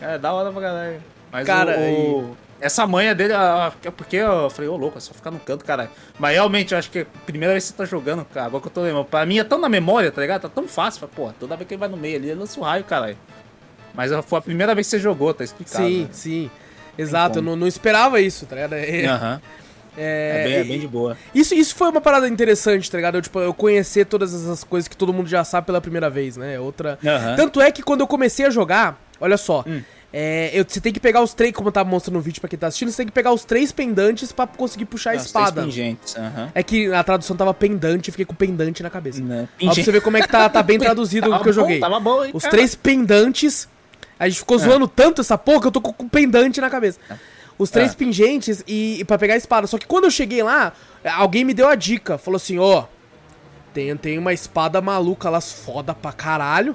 É, da hora pra galera. Mas cara, o, o... essa manha dele, é porque eu falei, ô oh, louco, é só ficar no canto, caralho. Mas realmente, eu acho que a primeira vez que você tá jogando, cara, agora que eu tô lembrando, pra mim é tão na memória, tá ligado? Tá tão fácil, pô, toda vez que ele vai no meio ali, ele lança o raio, caralho. Mas foi a primeira vez que você jogou, tá explicado. Sim, né? sim, exato, eu não, não esperava isso, tá ligado? Aham. Uhum. É, é, bem, é bem de boa. Isso, isso foi uma parada interessante, tá ligado? Eu, tipo, eu conhecer todas essas coisas que todo mundo já sabe pela primeira vez, né? Outra... Uhum. Tanto é que quando eu comecei a jogar, olha só, hum. é, eu, você tem que pegar os três, como eu tava mostrando no vídeo pra quem tá assistindo, você tem que pegar os três pendantes pra conseguir puxar ah, a espada. Os três pingentes, uhum. É que a tradução tava pendante, eu fiquei com pendante na cabeça. Não, ó, pra você ver como é que tá, tá bem traduzido o que eu joguei. Tava bom, hein, os cara. Três pendantes, a gente ficou zoando é. tanto essa porra que eu tô com, com pendante na cabeça. É. Os três é. pingentes e, e pra pegar a espada. Só que quando eu cheguei lá, alguém me deu a dica. Falou assim, ó, oh, tem, tem uma espada maluca, elas foda pra caralho.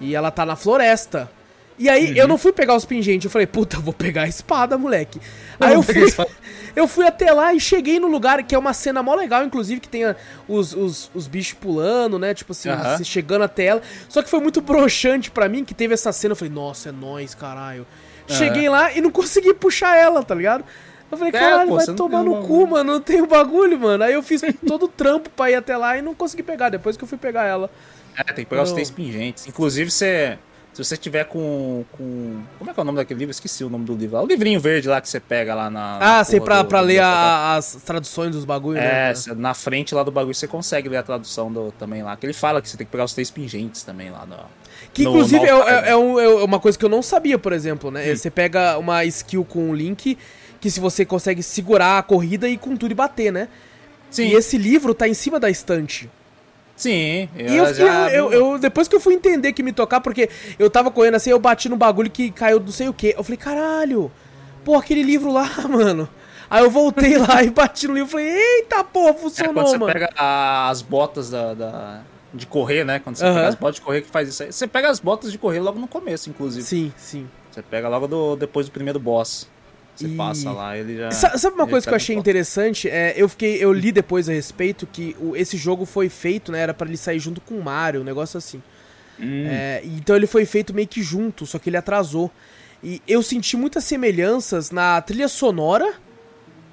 E ela tá na floresta. E aí uhum. eu não fui pegar os pingentes. Eu falei, puta, vou pegar a espada, moleque. Não, aí eu fui, eu fui até lá e cheguei no lugar, que é uma cena mó legal, inclusive, que tem a, os, os, os bichos pulando, né? Tipo assim, uhum. chegando até ela. Só que foi muito broxante pra mim, que teve essa cena. Eu falei, nossa, é nóis, caralho. Cheguei uhum. lá e não consegui puxar ela, tá ligado? Eu falei, caralho, é, pô, vai tomar no cu, mano, não tem o bagulho, mano. Aí eu fiz todo o trampo pra ir até lá e não consegui pegar, depois que eu fui pegar ela. É, tem que pegar eu... os três pingentes. Inclusive, você, se você tiver com, com... Como é que é o nome daquele livro? Esqueci o nome do livro. É o livrinho verde lá que você pega lá na... na ah, sei, pra, do, pra do ler a, as traduções dos bagulhos. É, né, cê, na frente lá do bagulho você consegue ler a tradução do, também lá. Que ele fala que você tem que pegar os três pingentes também lá no... Que, no, inclusive, no é, é, é, um, é uma coisa que eu não sabia, por exemplo, né? Sim. Você pega uma skill com o Link, que se você consegue segurar a corrida e com tudo e bater, né? Sim. E esse livro tá em cima da estante. Sim. Eu e eu, já... eu, eu, eu depois que eu fui entender que me tocar, porque eu tava correndo assim, eu bati num bagulho que caiu não sei o quê. Eu falei, caralho, pô, aquele livro lá, mano. Aí eu voltei lá e bati no livro e falei, eita, pô, funcionou, mano. É, quando você mano. pega as botas da, da... de correr, né? Quando você uhum. pega as botas de correr que faz isso aí. Você pega as botas de correr logo no começo, inclusive. Sim, sim. Você pega logo do... depois do primeiro boss. Você e... passa lá, ele já... Sabe uma coisa que eu achei interessante? É, eu, fiquei, eu li depois a respeito que o, esse jogo foi feito, né? Era pra ele sair junto com o Mario, um negócio assim. Hum. É, então ele foi feito meio que junto, só que ele atrasou. E eu senti muitas semelhanças na trilha sonora,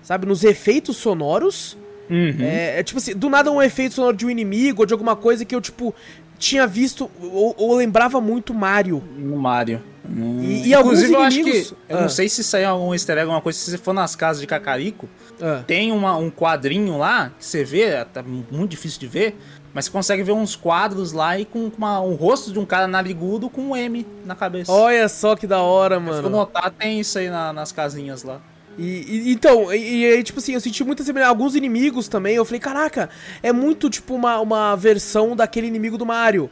sabe? Nos efeitos sonoros. Uhum. É, é tipo assim, do nada um efeito sonoro de um inimigo ou de alguma coisa que eu, tipo... tinha visto, ou, ou lembrava muito Mario. No Mario. Hum. E, e Inclusive, alguns inimigos... eu acho que... Eu ah. não sei se saiu algum easter egg, alguma coisa. Se você for nas casas de Kakariko, ah. tem uma, um quadrinho lá, que você vê, tá muito difícil de ver, mas você consegue ver uns quadros lá e com uma, um rosto de um cara narigudo com um M na cabeça. Olha só que da hora, mano. Se for notar, tem isso aí na, nas casinhas lá. E, e, então, e aí, tipo assim, eu senti muita semelhança. Alguns inimigos também, eu falei, caraca, é muito, tipo, uma, uma versão daquele inimigo do Mario,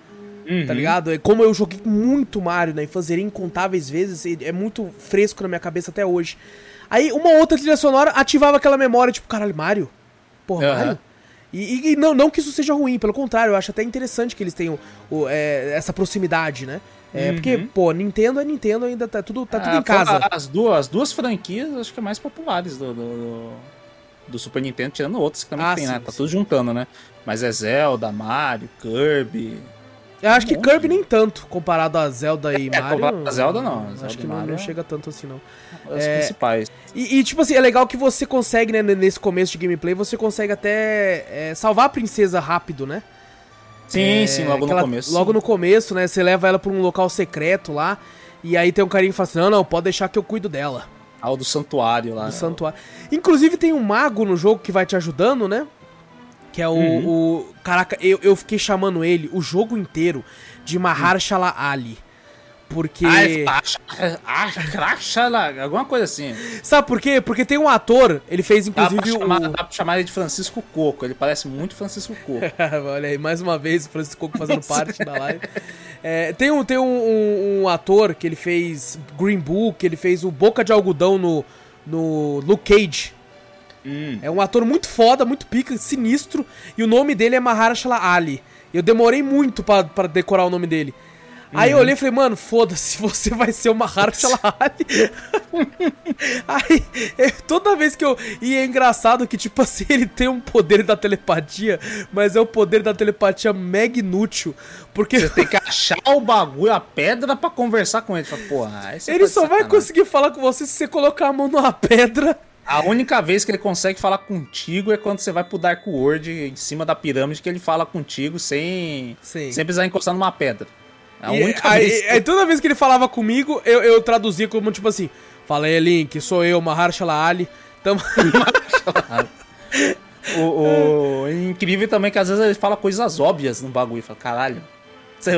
uhum. tá ligado? Como eu joguei muito Mario na infância, incontáveis vezes, é muito fresco na minha cabeça até hoje. Aí, uma outra trilha sonora ativava aquela memória, tipo, caralho, Mario? Porra, uhum. Mario? E, e não, não que isso seja ruim, pelo contrário, eu acho até interessante que eles tenham o, é, essa proximidade, né? É, uhum. porque, pô, Nintendo é Nintendo, ainda tá tudo, tá tudo ah, em casa. As duas, as duas franquias, acho que é mais populares do, do, do Super Nintendo, tirando outras que também ah, tem, sim, né? Tá sim. tudo juntando, né? Mas é Zelda, Mario, Kirby... Eu acho um que monte. Kirby nem tanto, comparado a Zelda e é, Mario... comparado a Zelda não. Zelda acho que não, não chega tanto assim, não. As é, principais. E, e, tipo assim, é legal que você consegue, né, nesse começo de gameplay, você consegue até é, salvar a princesa rápido, né? Sim, é, sim, logo no ela, começo. Logo no começo, né? Você leva ela pra um local secreto lá. E aí tem um carinha que fala assim, não, não, pode deixar que eu cuido dela. Ah, o do santuário lá. Do santuário. Inclusive tem um mago no jogo que vai te ajudando, né? Que é o... Uhum. o caraca, eu, eu fiquei chamando ele o jogo inteiro de Mahershala Ali. Porque... Ah, Mahershala, alguma coisa assim. Sabe por quê? Porque tem um ator, ele fez inclusive... Dá pra chamar, o... dá pra chamar ele de Francisco Coco, ele parece muito Francisco Coco. Olha aí, mais uma vez o Francisco Coco fazendo parte da live. É, tem um, tem um, um, um ator que ele fez Green Book, ele fez o Boca de Algodão no, no Luke Cage. Hum. É um ator muito foda, muito pica, sinistro, e o nome dele é Mahershala Ali. Eu demorei muito pra, pra decorar o nome dele. Aí uhum. eu olhei e falei, mano, foda-se, você vai ser o Mahershala Ali. Aí, eu, toda vez que eu... E é engraçado que, tipo assim, ele tem um poder da telepatia, mas é um poder da telepatia mega inútil, porque... Você tem que achar o bagulho, a pedra, pra conversar com ele. Fala, porra, ele só vai conseguir falar com você se você colocar a mão numa pedra. A única vez que ele consegue falar contigo é quando você vai pro Dark World, em cima da pirâmide, que ele fala contigo sem, sem precisar encostar numa pedra. A e, única aí, vez que... aí toda vez que ele falava comigo, eu, eu traduzia como tipo assim, fala aí, Link, sou eu, Mahershala Ali. Tamo... o, o... É incrível também que às vezes ele fala coisas óbvias no bagulho. Fala, caralho.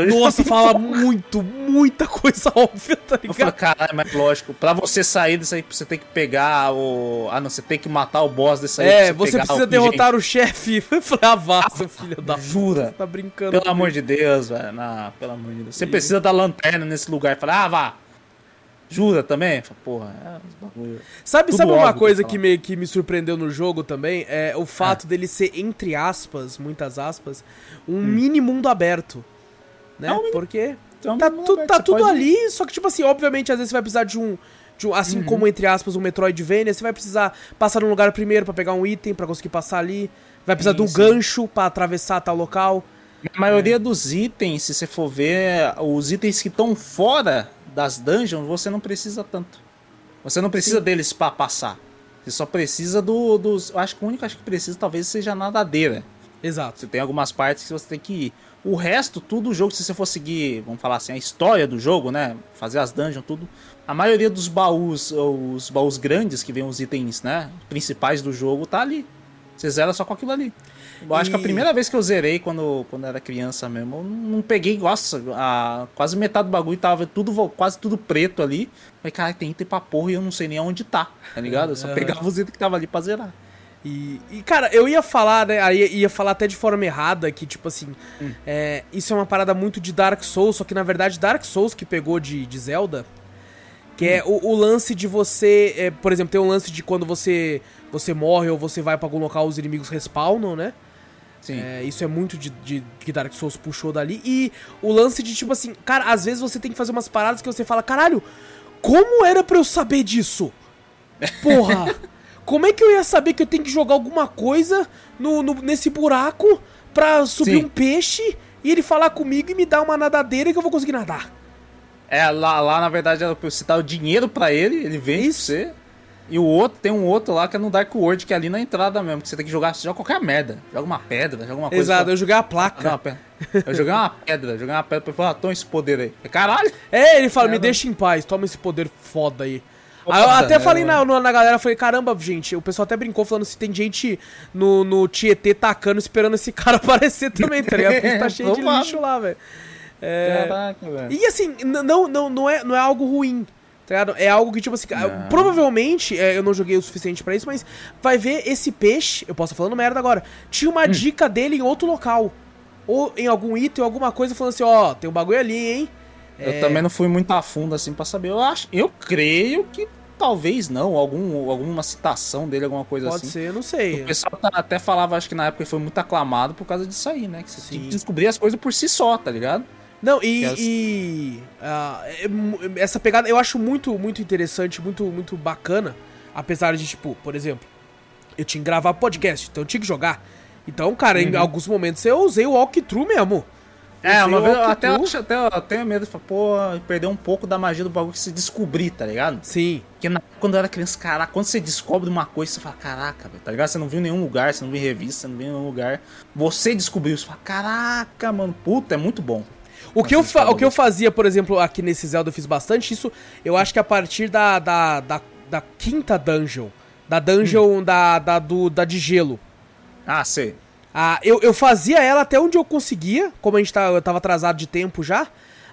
Nossa, fala muito, muita coisa óbvia, tá ligado? Eu falo, caralho, mas lógico, pra você sair disso aí, você tem que pegar o... Ah, não, você tem que matar o boss desse aí. É, você, você precisa o derrotar gente. O chefe. Eu falei, ah, vá, seu filho da puta. Jura? Você tá brincando. Pelo amor de Deus, velho. Não, pelo amor de Deus. Você precisa da lanterna nesse lugar. Eu falei, ah, vá. Jura também? Fala, porra, é uns bagulho. Sabe, sabe uma coisa que me, que me surpreendeu no jogo também? É o fato é. dele ser, entre aspas, muitas aspas, um hum. mini mundo aberto. Né? Não, porque não, tá, não, tu, tá tudo pode... ali, só que tipo assim, obviamente às vezes você vai precisar de um, de um assim uhum. como entre aspas um Metroidvania, você vai precisar passar num lugar primeiro pra pegar um item, pra conseguir passar ali, vai precisar de um gancho pra atravessar tal local. A maioria é. dos itens, se você for ver, os itens que estão fora das dungeons, você não precisa tanto. Você não precisa Sim. deles pra passar, você só precisa do, dos, eu acho que o único acho que precisa talvez seja a nadadeira. Exato. Você tem algumas partes que você tem que ir. O resto, tudo o jogo, se você for seguir, vamos falar assim, a história do jogo, né? Fazer as dungeons, tudo. A maioria dos baús, os baús grandes, que vem os itens, né? Principais do jogo, tá ali. Você zera só com aquilo ali. Eu e... acho que a primeira vez que eu zerei, quando, quando era criança mesmo, eu não peguei, nossa, a, quase metade do bagulho tava tudo, quase tudo preto ali. Falei, cara, tem item pra porra e eu não sei nem onde tá, tá ligado? Eu só pegava os itens que tava ali pra zerar. E, e, cara, eu ia falar, né, aí ia falar até de forma errada, que, tipo assim, hum. é, isso é uma parada muito de Dark Souls, só que, na verdade, Dark Souls que pegou de, de Zelda, Que é o, o lance de você... É, por exemplo, tem um lance de quando você, você morre ou você vai pra algum local, os inimigos respawnam, né? Sim. É, isso é muito de, de que Dark Souls puxou dali. E o lance de, tipo assim... Cara, às vezes você tem que fazer umas paradas que você fala... Caralho, como era pra eu saber disso? Porra! Como é que eu ia saber que eu tenho que jogar alguma coisa no, no, nesse buraco pra subir Sim. um peixe e ele falar comigo e me dar uma nadadeira que eu vou conseguir nadar? É, lá, lá na verdade era pra você dar o dinheiro pra ele, ele vende pra você. E o outro, tem um outro lá que é no Dark World, que é ali na entrada mesmo, que você tem que jogar, você joga qualquer merda. Joga uma pedra, joga uma coisa. Exato, pra... eu joguei a placa. Ah, não, eu joguei uma pedra, joguei uma pedra pra ele falar, ah, toma esse poder aí. Caralho! É, ele fala, é, me não... deixa em paz, toma esse poder foda aí. Opa, aí eu até é, falei na, na galera, falei, caramba, gente, o pessoal até brincou falando se tem gente no, no Tietê tacando, esperando esse cara aparecer também, tá ligado? Porque tá cheio de lixo lá, velho. É... Caraca, velho. E assim, não, não, não, é, não é algo ruim, tá ligado? É algo que, tipo assim, não. provavelmente, é, eu não joguei o suficiente pra isso, mas vai ver esse peixe, eu posso estar falando merda agora, tinha uma hum. dica dele em outro local, ou em algum item, alguma coisa, falando assim, ó, oh, tem um bagulho ali, hein? Eu é... também não fui muito a fundo, assim, pra saber. Eu acho, eu creio que talvez não, algum, alguma citação dele, alguma coisa Pode assim. Pode ser, não sei. O pessoal até falava, acho que na época foi muito aclamado por causa disso aí, né? Que você tinha que descobrir as coisas por si só, tá ligado? Não, e, as... e uh, essa pegada eu acho muito, muito interessante, muito, muito bacana. Apesar de, tipo, por exemplo, eu tinha que gravar podcast, então eu tinha que jogar. Então, cara, uhum. em alguns momentos eu usei o walkthrough mesmo. É, uma vez eu até, acho, até eu tenho medo de falar, pô, perder um pouco da magia do bagulho que você descobrir, tá ligado? Sim. Porque na, quando eu era criança, caraca, quando você descobre uma coisa, você fala, caraca, velho, tá ligado? Você não viu em nenhum lugar, você não viu em revista, você não viu em nenhum lugar. Você descobriu, você fala, caraca, mano, puta, é muito bom. O que, eu fa- o que eu fazia, por exemplo, aqui nesse Zelda eu fiz bastante, isso eu acho que a partir da, da, da, da quinta dungeon, da dungeon hum. da, da, do, da de gelo. Ah, sei. Ah, eu, eu fazia ela até onde eu conseguia, como a gente tá, eu tava atrasado de tempo já.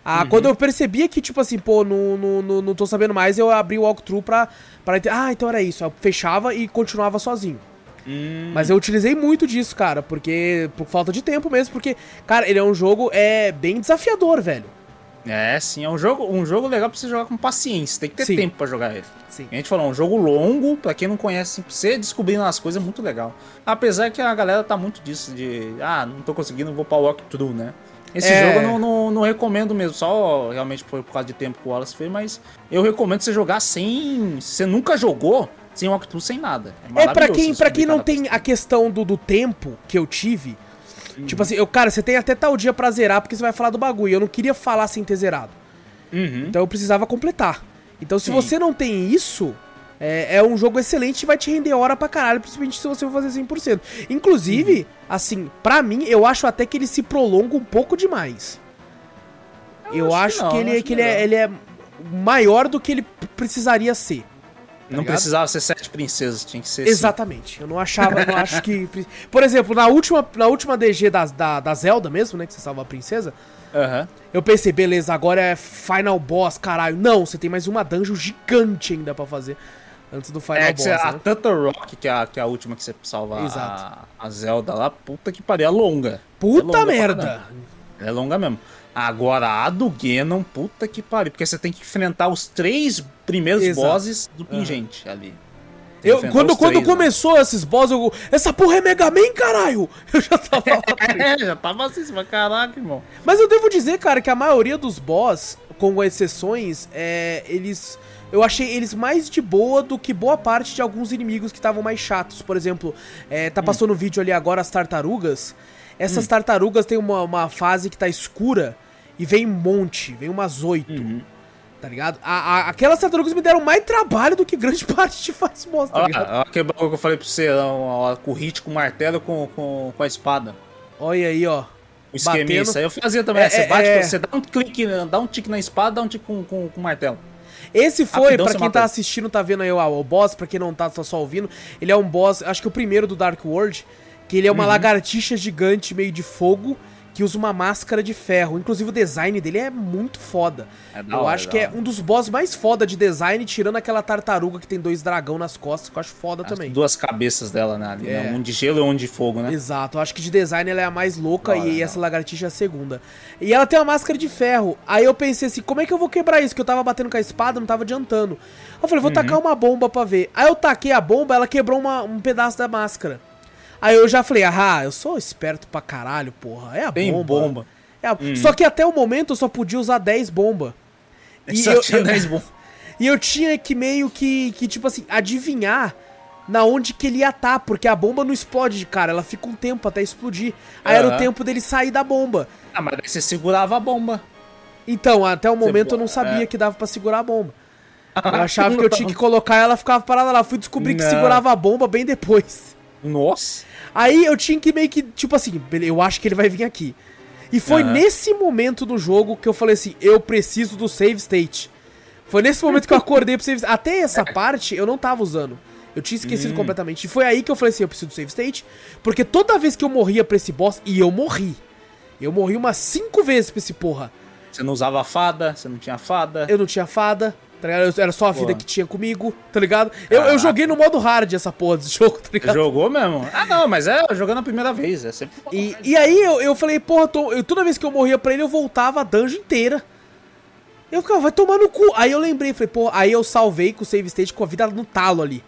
Ah, uhum. Quando eu percebia que, tipo assim, pô, não, não, não, não tô sabendo mais, eu abri o walkthrough pra, pra entender. Ah, então era isso. Eu fechava e continuava sozinho. Uhum. Mas eu utilizei muito disso, cara, porque por falta de tempo mesmo, porque, cara, ele é um jogo é, bem desafiador, velho. É, sim, é um jogo, um jogo legal pra você jogar com paciência, tem que ter sim. tempo pra jogar ele. Sim. A gente falou, é um jogo longo, pra quem não conhece, pra você descobrindo as coisas é muito legal. Apesar que a galera tá muito disso, de, ah, não tô conseguindo, vou pra walkthrough, né? Esse é... jogo eu não, não, não recomendo mesmo, só realmente por, por causa de tempo que o Alas fez, mas eu recomendo você jogar sem, se você nunca jogou, sem walkthrough, sem nada. É, é pra quem, pra quem não tem questão. a questão do, do tempo que eu tive... Tipo assim, eu, cara, você tem até tal dia pra zerar porque você vai falar do bagulho. Eu não queria falar sem ter zerado. Uhum. Então eu precisava completar. Então se Sim. você não tem isso, é, é um jogo excelente e vai te render hora pra caralho, principalmente se você for fazer cem por cento. Inclusive, uhum. assim, pra mim, eu acho até que ele se prolonga um pouco demais. Eu, eu acho, acho que, não, que, ele, acho que ele, é, ele é maior do que ele precisaria ser. Tá não ligado? Precisava ser sete princesas, tinha que ser Exatamente, assim. Eu não achava, não acho que... Por exemplo, na última, na última D G da, da, da Zelda mesmo, né, que você salva a princesa, uhum. eu pensei, beleza, agora é final boss, caralho. Não, você tem mais uma dungeon gigante ainda pra fazer antes do final é, boss, é né? A Turtle Rock, que é a, que é a última que você salva Exato. A, a Zelda lá, puta que pariu, é longa. Puta é longa merda! É longa mesmo. Agora, a do Ganon, puta que pariu. Porque você tem que enfrentar os três primeiros Exato. Bosses do pingente uhum. ali. Eu, quando quando três, começou né? esses bosses, eu... Essa porra é Mega Man, caralho! Eu já tava... é, já tava assim, mas caraca, irmão. Mas eu devo dizer, cara, que a maioria dos boss, com exceções, é, eles... Eu achei eles mais de boa do que boa parte de alguns inimigos que estavam mais chatos. Por exemplo, é, tá passando hum. um vídeo ali agora, as tartarugas. Essas hum. tartarugas tem uma, uma fase que tá escura. E vem um monte, vem umas oito, uhum. tá ligado? A, a, aquelas tartarugas me deram mais trabalho do que grande parte de faz boss, tá ligado? Olha aquele bagulho que eu falei pra você, ó, ó, com o hit, com o martelo, com, com, com a espada. Olha aí, ó. O esqueminha, isso aí eu fazia também, é, né? Você bate, é... você dá um clique, dá um tique na espada, dá um tique com, com, com o martelo. Esse foi, Rapidão, pra quem tá assistindo, tá vendo aí ó, o boss, pra quem não tá, tá só ouvindo, ele é um boss, acho que é o primeiro do Dark World, que ele é uma uhum. lagartixa gigante meio de fogo. que usa uma máscara de ferro. Inclusive o design dele é muito foda. É da hora, eu acho que é um dos boss mais foda de design, tirando aquela tartaruga que tem dois dragão nas costas, que eu acho foda As também. Duas cabeças dela, né? É. Um de gelo e um de fogo, né? Exato. Eu acho que de design ela é a mais louca hora, e essa lagartixa é a segunda. E ela tem uma máscara de ferro. Aí eu pensei assim, como é que eu vou quebrar isso? Que eu tava batendo com a espada, não tava adiantando. Aí eu falei, vou uhum. tacar uma bomba pra ver. Aí eu taquei a bomba, ela quebrou uma, um pedaço da máscara. Aí eu já falei, ah, eu sou esperto pra caralho, porra. É a Tem bomba. bomba. É a... Hum. Só que até o momento eu só podia usar dez bombas. E eu, tinha eu... dez bombas. E eu tinha que meio que, que, tipo assim, adivinhar na onde que ele ia estar, porque a bomba não explode de cara, ela fica um tempo até explodir. Aí uhum. era o tempo dele sair da bomba. Ah, mas você segurava a bomba. Então, até o momento você... eu não sabia é. que dava pra segurar a bomba. Eu achava que eu tinha que colocar ela, ficava parada lá. Fui descobrir não. que segurava a bomba bem depois. Nossa. Aí eu tinha que meio que, tipo assim, eu acho que ele vai vir aqui. E foi uhum. nesse momento do jogo que eu falei assim, eu preciso do save state. Foi nesse momento que eu acordei pro save state. Até essa parte eu não tava usando. Eu tinha esquecido hum. completamente. E foi aí que eu falei assim, eu preciso do save state. Porque toda vez que eu morria pra esse boss, e eu morri. Eu morri umas cinco vezes pra esse porra. Você não usava fada? Você não tinha fada? Eu não tinha fada. Tá ligado? Era só a vida porra. que tinha comigo, tá ligado? Eu, eu joguei no modo hard essa porra desse jogo, tá ligado? Jogou mesmo? Ah, não, mas é jogando a primeira vez. É sempre e, e aí eu, eu falei, porra, tô, eu, toda vez que eu morria pra ele, eu voltava a dungeon inteira. Eu ficava, vai tomar no cu. Aí eu lembrei, falei, porra, aí eu salvei com o save state com a vida no talo ali.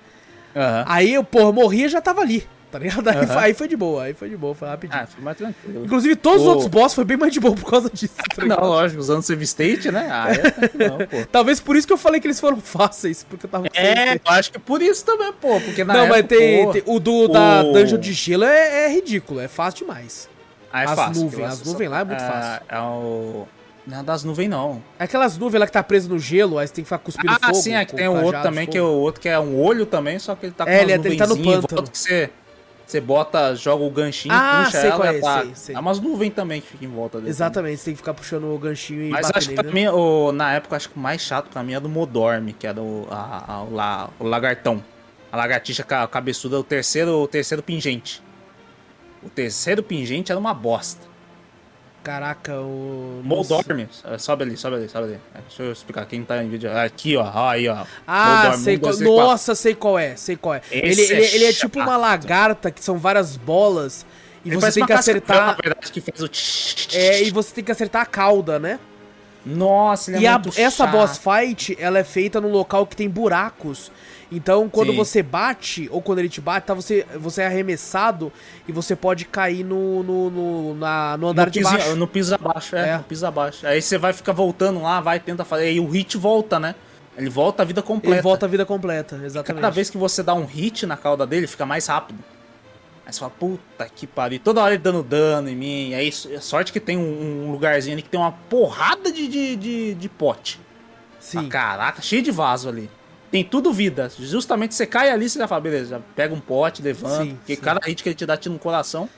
Uhum. Aí eu, porra, morria e já tava ali, tá ligado? Aí, uhum. aí foi de boa, aí foi de boa, foi rapidinho. Ah, foi mais tranquilo. Inclusive, todos pô. os outros boss foi bem mais de boa por causa disso. Tá não, lógico, usando save state, né? Ah, é, não, pô. Talvez por isso que eu falei que eles foram fáceis, porque eu tava com save state. É, eu acho que por isso também, pô, porque na não, época... Não, mas tem, pô, tem o do, da Dungeon de Gelo é, é ridículo, é fácil demais. Ah, é as fácil. Nuvens, as nuvens só... lá é muito ah, fácil. É o... Não é das nuvens, não. É aquelas nuvens lá que tá presas no gelo, aí você tem que ficar cuspindo ah, fogo. Ah, sim, é que tem o outro também, que é o outro que é um olho também, só que ele tá com é, umas ele, ele tá no pântano. Que você, você bota, joga o ganchinho, ah, puxa ela, é, tá, sei, sei. Há umas nuvens também que fica em volta dele. Exatamente, também. Você tem que ficar puxando o ganchinho e mas bater acho nele, que pra né? mim, o, na época, acho que o mais chato pra mim é do Modorme, que era o, a, a, o, la, o lagartão. A lagartixa cabeçuda, o terceiro, o terceiro pingente. O terceiro pingente era uma bosta. Caraca, o... Moldorme. Sobe ali, sobe ali, sobe ali. Deixa eu explicar quem tá em vídeo. Aqui, ó. Aí, ó. Ah, sei qual... Nossa, sei qual é, sei qual é. Ele é, ele, ele é tipo uma lagarta, que são várias bolas. E ele você tem que acertar... Na verdade, que fez o... É, e você tem que acertar a cauda, né? Nossa, ele é e muito a... chato. E essa boss fight, ela é feita num local que tem buracos. Então, quando Sim. você bate, ou quando ele te bate, tá, você, você é arremessado e você pode cair no, no, no, na, no andar no piso, de baixo. No piso abaixo, é, é. No piso abaixo. Aí você vai ficar voltando lá, vai, tenta fazer, aí o hit volta, né? Ele volta a vida completa. Ele volta a vida completa, exatamente. E cada vez que você dá um hit na cauda dele, fica mais rápido. Aí você fala, puta que pariu. Toda hora ele dando dano em mim. Aí, sorte que tem um, um lugarzinho ali que tem uma porrada de, de, de, de pote. Sim. Ah, caraca, cheio de vaso ali. Tem tudo vida. Justamente você cai ali, você já fala, beleza, já pega um pote, levanta. Sim, porque sim. cada hit que ele te dá, tira no coração.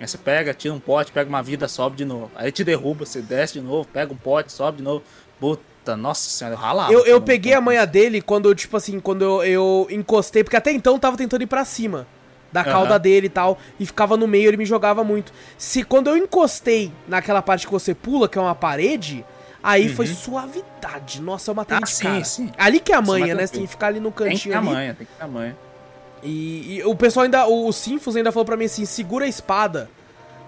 Aí você pega, tira um pote, pega uma vida, sobe de novo. Aí ele te derruba, você desce de novo, pega um pote, sobe de novo. Puta, nossa senhora, eu ralava. Eu, eu peguei a manha dele quando eu, tipo assim, quando eu, eu encostei, porque até então eu tava tentando ir pra cima da cauda uhum. dele e tal, e ficava no meio, ele me jogava muito. Se quando eu encostei naquela parte que você pula, que é uma parede... Aí uhum. foi suavidade. Nossa, eu matei ah, de sim, cara. Sim. Ali que é a manha, né? Você tem que ficar ali no cantinho. Tem que ter ali. a manha, tem que ter a manha. E, e o pessoal ainda... O Sinfos ainda falou pra mim assim, segura a espada.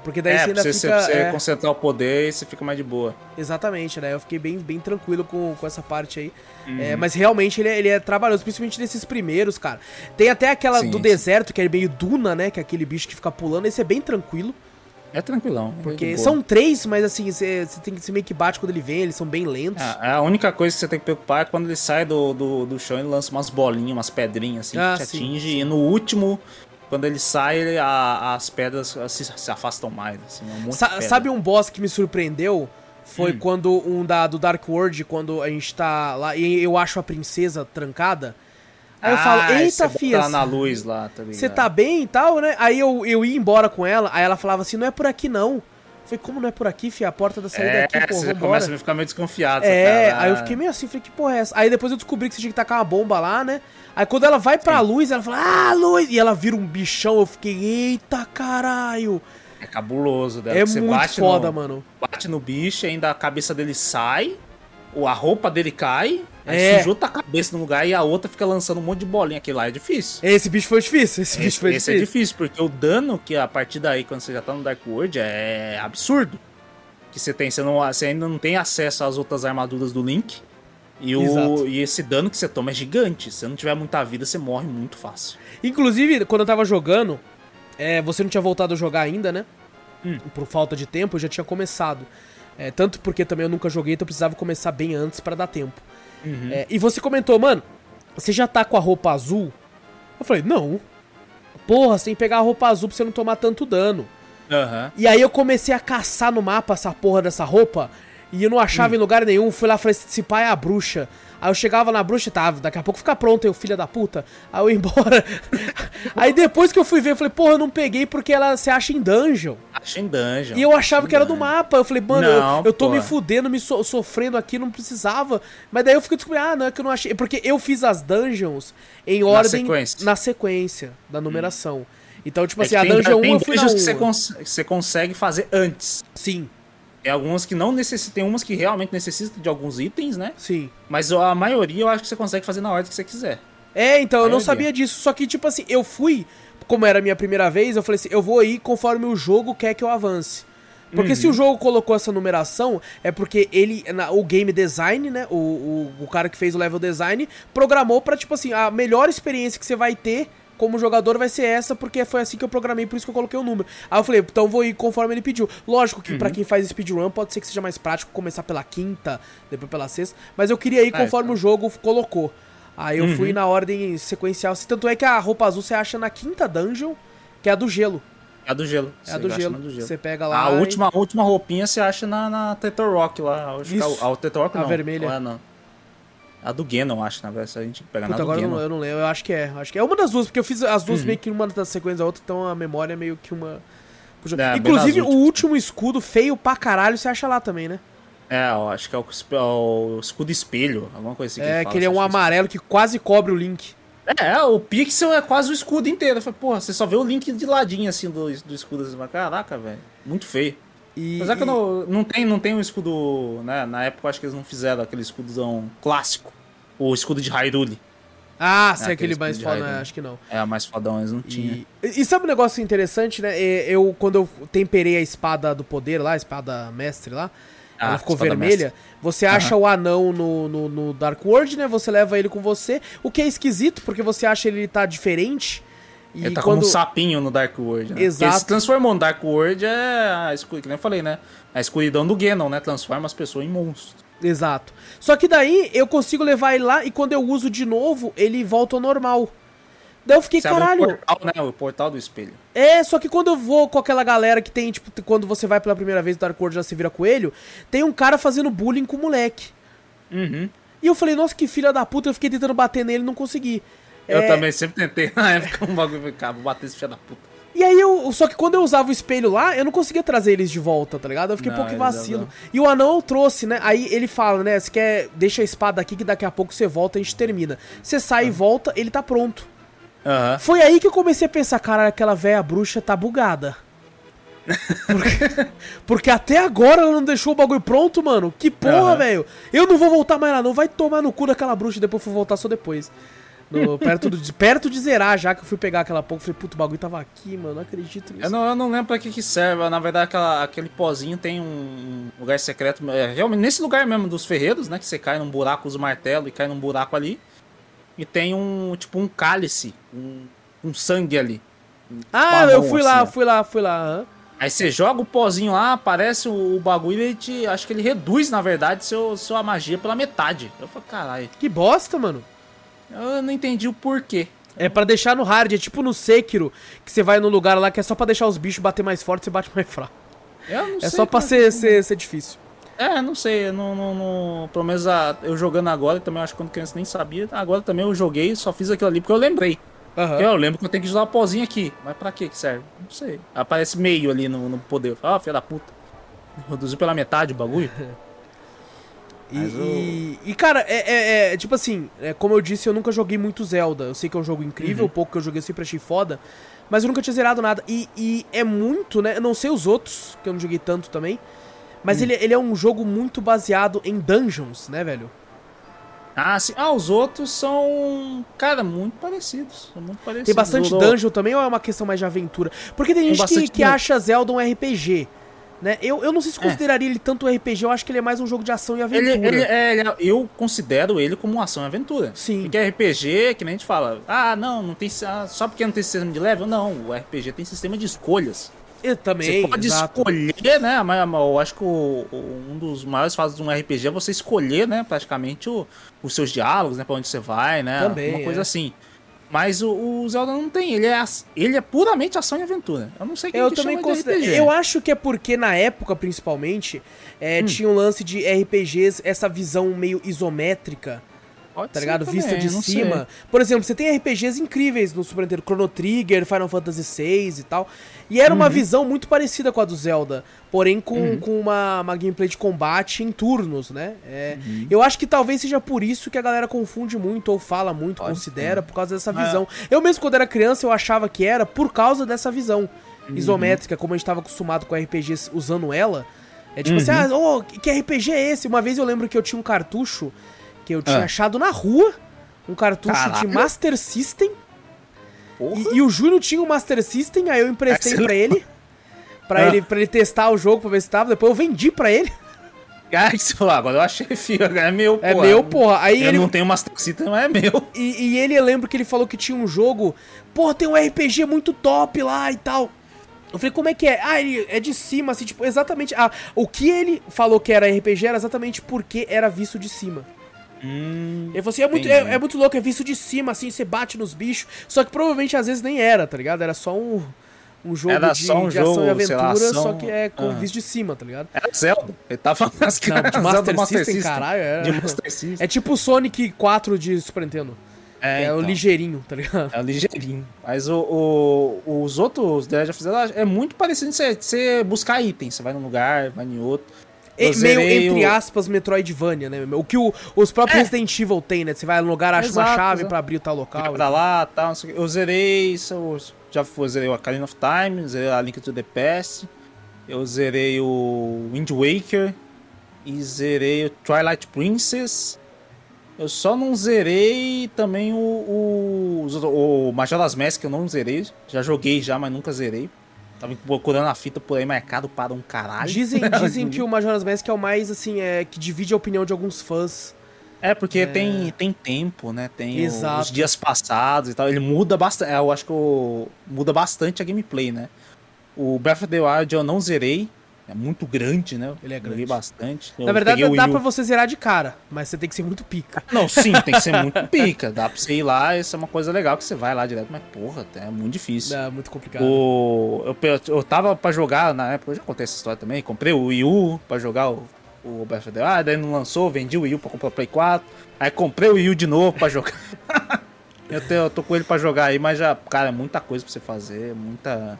Porque daí é, você ainda você, fica... Você, é, você concentrar o poder e você fica mais de boa. Exatamente, né? Eu fiquei bem, bem tranquilo com, com essa parte aí. Uhum. É, mas realmente ele é, ele é trabalhoso, principalmente nesses primeiros, cara. Tem até aquela sim, do sim. deserto, que é meio duna, né? Que é aquele bicho que fica pulando. Esse é bem tranquilo. É tranquilão. Porque são três, mas assim, você tem que se meio que bate quando ele vem, eles são bem lentos. É, a única coisa que você tem que preocupar é quando ele sai do, do, do chão, ele lança umas bolinhas, umas pedrinhas assim, ah, que te sim, atinge. Sim. E no último, quando ele sai, ele, a, as pedras se, se afastam mais. Assim, um monte Sa- de pedra. Sabe um boss que me surpreendeu? Foi hum. quando um da, do Dark World, quando a gente tá lá e eu acho a princesa trancada. Aí eu falo, ah, eita, fia, na luz lá, tá ligado? Você tá bem e tal, né? Aí eu, eu ia embora com ela, aí ela falava assim, não é por aqui não. Eu falei, como não é por aqui, fia? A porta da saída é aqui, pô, vambora. É, você começa a ficar meio desconfiado. É, cara. Aí eu fiquei meio assim, falei, que porra é essa? Aí depois eu descobri que você tinha que tacar uma bomba lá, né? Aí quando ela vai pra Sim. luz, ela fala, ah, luz! E ela vira um bichão, eu fiquei, eita, caralho! É cabuloso dela. É você muito bate foda, no, mano. Bate no bicho, ainda a cabeça dele sai, ou a roupa dele cai, aí é. se junta a cabeça no lugar e a outra fica lançando um monte de bolinha. Aquele lá é difícil. Esse bicho foi difícil. Esse, esse bicho foi esse difícil. Esse é difícil, porque o dano que a partir daí, quando você já tá no Dark World, é absurdo. Que você tem, você, não, você ainda não tem acesso às outras armaduras do Link. E, o, e esse dano que você toma é gigante. Se você não tiver muita vida, você morre muito fácil. Inclusive, quando eu tava jogando, é, você não tinha voltado a jogar ainda, né? Hum. Por falta de tempo, eu já tinha começado. É, tanto porque também eu nunca joguei, então eu precisava começar bem antes pra dar tempo. Uhum. É, e você comentou, mano, você já tá com a roupa azul? Eu falei, não. Porra, você tem que pegar a roupa azul pra você não tomar tanto dano. Uhum. E aí eu comecei a caçar no mapa essa porra dessa roupa... E eu não achava hum. em lugar nenhum, fui lá e falei, esse pai é a bruxa. Aí eu chegava na bruxa e tava, daqui a pouco fica pronto, eu, filha da puta. Aí eu ia embora. Aí depois que eu fui ver, eu falei, porra, eu não peguei porque ela se acha em dungeon. Acha em dungeon. E eu achava que era do mapa. Eu falei, mano, não, eu, eu tô me fudendo, me so- sofrendo aqui, não precisava. Mas daí eu fico descobrindo, ah, não, é que eu não achei. Porque eu fiz as dungeons em ordem, na sequência, na sequência da numeração. Hum. Então, tipo é assim, a tem, dungeon tem um, eu fui na dungeon que você, cons- você consegue fazer antes. Sim. Tem algumas que não necessitam, tem umas que realmente necessitam de alguns itens, né? Sim. Mas a maioria eu acho que você consegue fazer na ordem que você quiser. É, então, eu não sabia disso. Só que, tipo assim, eu fui, como era a minha primeira vez, eu falei assim, eu vou ir conforme o jogo quer que eu avance. Porque uhum. se o jogo colocou essa numeração, é porque ele, na, o game design, né, o, o, o cara que fez o level design, programou pra, tipo assim, a melhor experiência que você vai ter como jogador vai ser essa, porque foi assim que eu programei, por isso que eu coloquei o número. Aí eu falei, então vou ir conforme ele pediu. Lógico que uhum. pra quem faz speedrun pode ser que seja mais prático começar pela quinta, depois pela sexta, mas eu queria ir conforme ah, então. o jogo colocou. Aí eu uhum. fui na ordem sequencial, tanto é que a roupa azul você acha na quinta dungeon, que é a do gelo. É a do gelo. É a do gelo. do gelo. Você pega lá... A e... última, última roupinha você acha na, na Tetor Rock lá. A, a, a Tetor Rock não. A vermelha. Lá, não. A do Ganon, acho, na verdade, a gente pega na do agora Ganon. Eu não lembro, eu acho que é. Acho que é uma das duas, porque eu fiz as duas uhum. meio que uma da sequência da outra, então a memória é meio que uma... É, inclusive, o último escudo feio pra caralho, você acha lá também, né? É, ó, acho que é o, o escudo espelho, alguma coisa assim que É, ele fala, que ele é um amarelo que quase cobre o Link. É, o pixel é quase o escudo inteiro. Eu falei, porra, você só vê o Link de ladinho, assim, do, do escudo. Assim, mas, caraca, velho, muito feio. E, mas é que e... eu não, não tem, não tem um escudo, né? Na época eu acho que eles não fizeram aquele escudozão clássico. O escudo de Hyrule. Ah, se é aquele, aquele mais fodão, né? Acho que não. É, mais fodão, eles não tinham. E, e sabe um negócio interessante, né? Eu, quando eu temperei a espada do poder lá, a espada mestre lá, ah, ela ficou vermelha. Mestre. Você uhum. acha o anão no, no, no Dark World, né? Você leva ele com você. O que é esquisito, porque você acha ele tá diferente. E ele tá quando... como um sapinho no Dark World, né? Exato. Ele se transformou no Dark World, é a escuridão, que nem eu falei, né? A escuridão do Ganon, né? Transforma as pessoas em monstros. Exato. Só que daí eu consigo levar ele lá e quando eu uso de novo, ele volta ao normal. Daí eu fiquei, você caralho... Abre o portal, né? O portal do espelho. É, só que quando eu vou com aquela galera que tem, tipo, quando você vai pela primeira vez no Dark World já se vira coelho, tem um cara fazendo bullying com o moleque. Uhum. E eu falei, nossa, que filha da puta, eu fiquei tentando bater nele e não consegui. Eu é... também sempre tentei na época um bagulho, cara, vou bater esse filho da puta. E aí eu, só que quando eu usava o espelho lá, eu não conseguia trazer eles de volta, tá ligado? Eu fiquei não, pouco vacilo. E o anão eu trouxe, né? Aí ele fala, né? Você quer, deixa a espada aqui que daqui a pouco você volta e a gente termina. Você sai uhum. e volta, ele tá pronto. Uhum. Foi aí que eu comecei a pensar, cara, aquela velha bruxa tá bugada. Porque, porque até agora ela não deixou o bagulho pronto, mano. Que porra, uhum. velho. Eu não vou voltar mais lá, não. Vai tomar no cu daquela bruxa, depois eu vou voltar só depois. No, perto, do, perto de zerar já, que eu fui pegar aquela pouco, falei, puto, o bagulho tava aqui, mano, não acredito nisso. Eu não, eu não lembro pra que que serve, na verdade aquela, aquele pozinho tem um lugar secreto, é, realmente nesse lugar mesmo dos ferreiros, né, que você cai num buraco, usa o martelo e cai num buraco ali, e tem um, tipo, um cálice, um, um sangue ali. Um ah, marrom, eu fui, assim, lá, fui lá, fui lá, fui uhum. lá. Aí você joga o pozinho lá, aparece o, o bagulho e ele te, acho que ele reduz, na verdade, seu, sua magia pela metade. Eu falei, caralho. Que bosta, mano. Eu não entendi o porquê. É pra deixar no hard, é tipo no Sekiro, que você vai num lugar lá que é só pra deixar os bichos bater mais forte, você bate mais fraco. Eu não é sei só pra ser, ser, ser difícil. É, não sei, não, não, não, pelo menos a, eu jogando agora, também acho que quando criança nem sabia, agora também eu joguei, só fiz aquilo ali porque eu lembrei. Uhum. Eu lembro que eu tenho que usar o pozinho aqui, mas pra que que serve? Não sei. Aparece meio ali no, no poder, ah, filha da puta. Reduziu pela metade o bagulho. E, o... e, e cara, é, é, é tipo assim, é, como eu disse, eu nunca joguei muito Zelda. Eu sei que é um jogo incrível, o uhum. pouco que eu joguei eu sempre achei foda, mas eu nunca tinha zerado nada. E, e é muito, né? Eu não sei os outros, que eu não joguei tanto também, mas uhum. ele, ele é um jogo muito baseado em dungeons, né, velho? Ah, sim. Ah, os outros são, cara, muito parecidos. São muito parecidos. Tem bastante Durou. dungeon também, ou é uma questão mais de aventura? Porque tem, tem gente que, que acha Zelda um R P G, né? Eu, eu não sei se consideraria é. ele tanto um R P G, eu acho que ele é mais um jogo de ação e aventura. Ele, ele, é, ele, eu considero ele como uma ação e aventura. Sim. Porque R P G, que nem a gente fala, ah, não, não tem, só porque não tem sistema de level, não, o R P G tem sistema de escolhas. Eu também, Você pode exato. escolher, né? Eu acho que o, um dos maiores fases de um R P G é você escolher, né? Praticamente o, os seus diálogos, né? Pra onde você vai, né? Também, uma coisa é. assim. Mas o, o Zelda não tem, ele é, ele é puramente ação e aventura. Eu não sei quem eu que também chama considero, de R P G. Eu acho que é porque na época, principalmente, é, hum. tinha um lance de R P Gs, essa visão meio isométrica, Pode tá ligado? Também, vista de cima. Sei. Por exemplo, você tem R P Gs incríveis no Super Nintendo, Chrono Trigger, Final Fantasy seis e tal. E era uhum. uma visão muito parecida com a do Zelda, porém com, uhum. com uma, uma gameplay de combate em turnos, né? É, uhum. eu acho que talvez seja por isso que a galera confunde muito, ou fala muito, Pode considera, ser. por causa dessa visão. Ah. Eu mesmo, quando era criança, eu achava que era por causa dessa visão uhum. isométrica, como a gente estava acostumado com R P Gs usando ela. É tipo uhum. assim, ah, oh, que R P G é esse? Uma vez eu lembro que eu tinha um cartucho que eu tinha ah. achado na rua, um cartucho Caraca. de Master System, e, e o Júnior tinha um Master System, aí eu emprestei pra ele, pra, ah. ele, pra ele testar o jogo, pra ver se tava, depois eu vendi pra ele. Ah, que você falou, agora eu achei, filho, é meu, porra. É meu, porra. Aí eu ele... não tenho Master System, mas é meu. E, e ele, eu lembro que ele falou que tinha um jogo, pô, tem um R P G muito top lá e tal. Eu falei, como é que é? Ah, ele é de cima, assim, tipo, exatamente, ah, o que ele falou que era R P G era exatamente porque era visto de cima. Hum, eu falei assim, é muito, é, é muito louco, é visto de cima, assim, você bate nos bichos. Só que provavelmente às vezes nem era, tá ligado? Era só um, um jogo era de, só um de jogo, ação e aventura, lá, ação... só que é com uhum. visto de cima, tá ligado? Era Zelda, ele tava nas caras de Master, Master System, System. Caralho, era... de Master System. É tipo o Sonic quatro de Super Nintendo. É, é então. o ligeirinho, tá ligado? É o ligeirinho. Mas o, o, os outros The Legend of Zelda é muito parecido de você buscar itens. Você vai num lugar, vai em outro. Eu meio, entre aspas, Metroidvania, né? O que o, os próprios é. Resident Evil tem, né? Você vai no lugar, acha exato, uma chave exato. pra abrir o tal local. Pra então. lá, tal, não sei o que. Eu zerei isso, eu já foi, zerei o Ocarina of Time, zerei a Link to the Past, eu zerei o Wind Waker, e zerei o Twilight Princess. Eu só não zerei também o, o, o Majora's Mask, eu não zerei. Já joguei já, mas nunca zerei. Tava procurando a fita por aí, mas é caro para um caralho. Dizem, dizem que o Majora's Mask é o mais, assim, é, que divide a opinião de alguns fãs. É, porque é... Tem, tem tempo, né? Tem o, os dias passados e tal. Ele muda bastante, eu acho que o, muda bastante a gameplay, né? O Breath of the Wild eu não zerei. É muito grande, né? Ele é grande. Joguei bastante. Na eu verdade, dá pra você zerar de cara, mas você tem que ser muito pica. Não, sim, tem que ser muito pica. Dá pra você ir lá, isso é uma coisa legal que você vai lá direto, mas porra, é muito difícil. É muito complicado. O... Eu, eu tava pra jogar na época, eu já contei essa história também, comprei o Wii U pra jogar o, o Breath of the Wild, daí não lançou, vendi o Wii U pra comprar o Play quatro, aí comprei o Wii U de novo pra jogar. eu, tenho, eu tô com ele pra jogar aí, mas já, cara, é muita coisa pra você fazer, muita...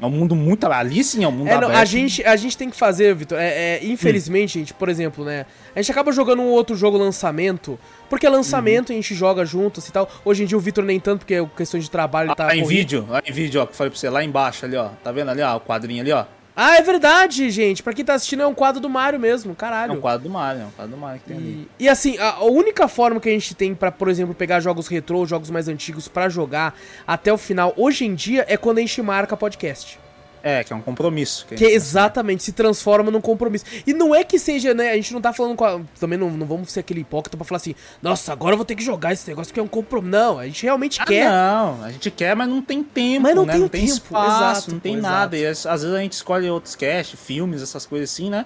É um mundo muito... Ali sim é um mundo é, não, aberto. A gente, a gente tem que fazer, Vitor. É, é, infelizmente, hum. gente, por exemplo, né? A gente acaba jogando um outro jogo lançamento. Porque é lançamento, hum. a gente joga junto assim, tal. Hoje em dia o Vitor nem tanto, porque é questão de trabalho. Ele tá lá em corrido. vídeo, lá em vídeo, ó. Que eu falei pra você. Lá embaixo ali, ó. Tá vendo ali, ó? O quadrinho ali, ó. Ah, é verdade, gente. Pra quem tá assistindo, é um quadro do Mario mesmo, caralho. É um quadro do Mario, é um quadro do Mario que tem e, ali. E assim, a única forma que a gente tem pra, por exemplo, pegar jogos retrô, jogos mais antigos pra jogar até o final, hoje em dia, é quando a gente marca podcast. É, que é um compromisso. Que, que exatamente, marca. se transforma num compromisso. E não é que seja, né, a gente não tá falando com a... Também não, não vamos ser aquele hipócrita pra falar assim, nossa, agora eu vou ter que jogar esse negócio porque é um compromisso. Não, a gente realmente ah, quer. não, a gente quer, mas não tem tempo, mas não né? tem não tem tempo, espaço, exato, não tem exato. nada. E às vezes a gente escolhe outros cast, filmes, essas coisas assim, né?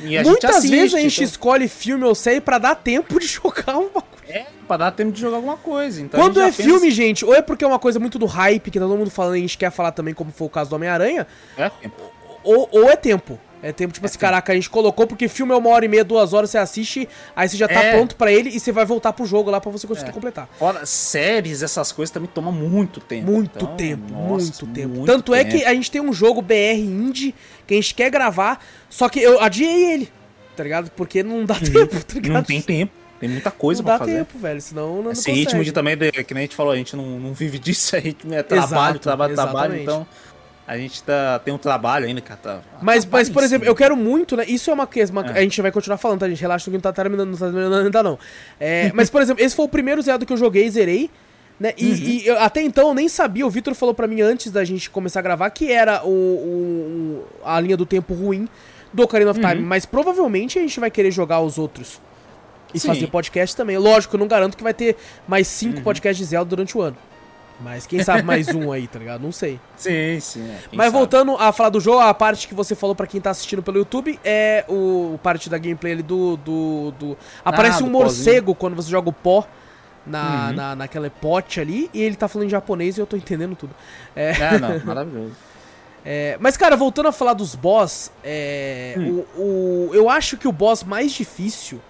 E a Muitas gente assiste, vezes a gente então... escolhe filme ou série pra dar tempo de jogar uma coisa. É, pra dar tempo de jogar alguma coisa. Então Quando é pensa... filme, gente, ou é porque é uma coisa muito do hype, que tá todo mundo falando e a gente quer falar também, como foi o caso do Homem-Aranha. É tempo. Ou, ou é tempo. É tempo, tipo, é assim, tempo. caraca, a gente colocou, porque filme é uma hora e meia, duas horas, você assiste, aí você já tá é. pronto pra ele e você vai voltar pro jogo lá pra você conseguir é. completar. Fora, séries, essas coisas também tomam muito tempo. Muito então, tempo, nossa, muito tempo. Muito Tanto tempo. é que a gente tem um jogo B R Indie que a gente quer gravar, só que eu adiei ele. tá ligado? Porque não dá tempo, tá ligado? Não tem tempo. Tem muita coisa não pra fazer. Não dá tempo, velho, senão não Esse não ritmo de também, que nem a gente falou, a gente não, não vive disso, a gente é trabalho, Exato, trabalho, exatamente. trabalho, então a gente tá, tem um trabalho ainda, cara. Tá, mas, tá mas, por exemplo, eu quero muito, né, isso é uma coisa, é. a gente vai continuar falando, tá, gente? Relaxa, não tá terminando, não tá terminando ainda não. É, mas, por exemplo, esse foi o primeiro Zelda que eu joguei e zerei, né, e, uhum. e eu, até então eu nem sabia, o Vitor falou pra mim antes da gente começar a gravar que era o, o, a linha do tempo ruim do Ocarina of uhum. Time, mas provavelmente a gente vai querer jogar os outros. E Sim. fazer podcast também. Lógico, eu não garanto que vai ter mais cinco uhum. podcasts de Zelda durante o ano. Mas quem sabe mais um aí, tá ligado? Não sei. Sim, sim. É, Mas sabe. voltando a falar do jogo, a parte que você falou pra quem tá assistindo pelo YouTube é o parte da gameplay ali do... do, do... Aparece ah, do um morcego pozinho. Quando você joga o pó na, uhum. na, naquela pote ali. E ele tá falando em japonês e eu tô entendendo tudo. É, é não, maravilhoso. É, mas, cara, voltando a falar dos boss, é, hum. o, o, eu acho que o boss mais difícil...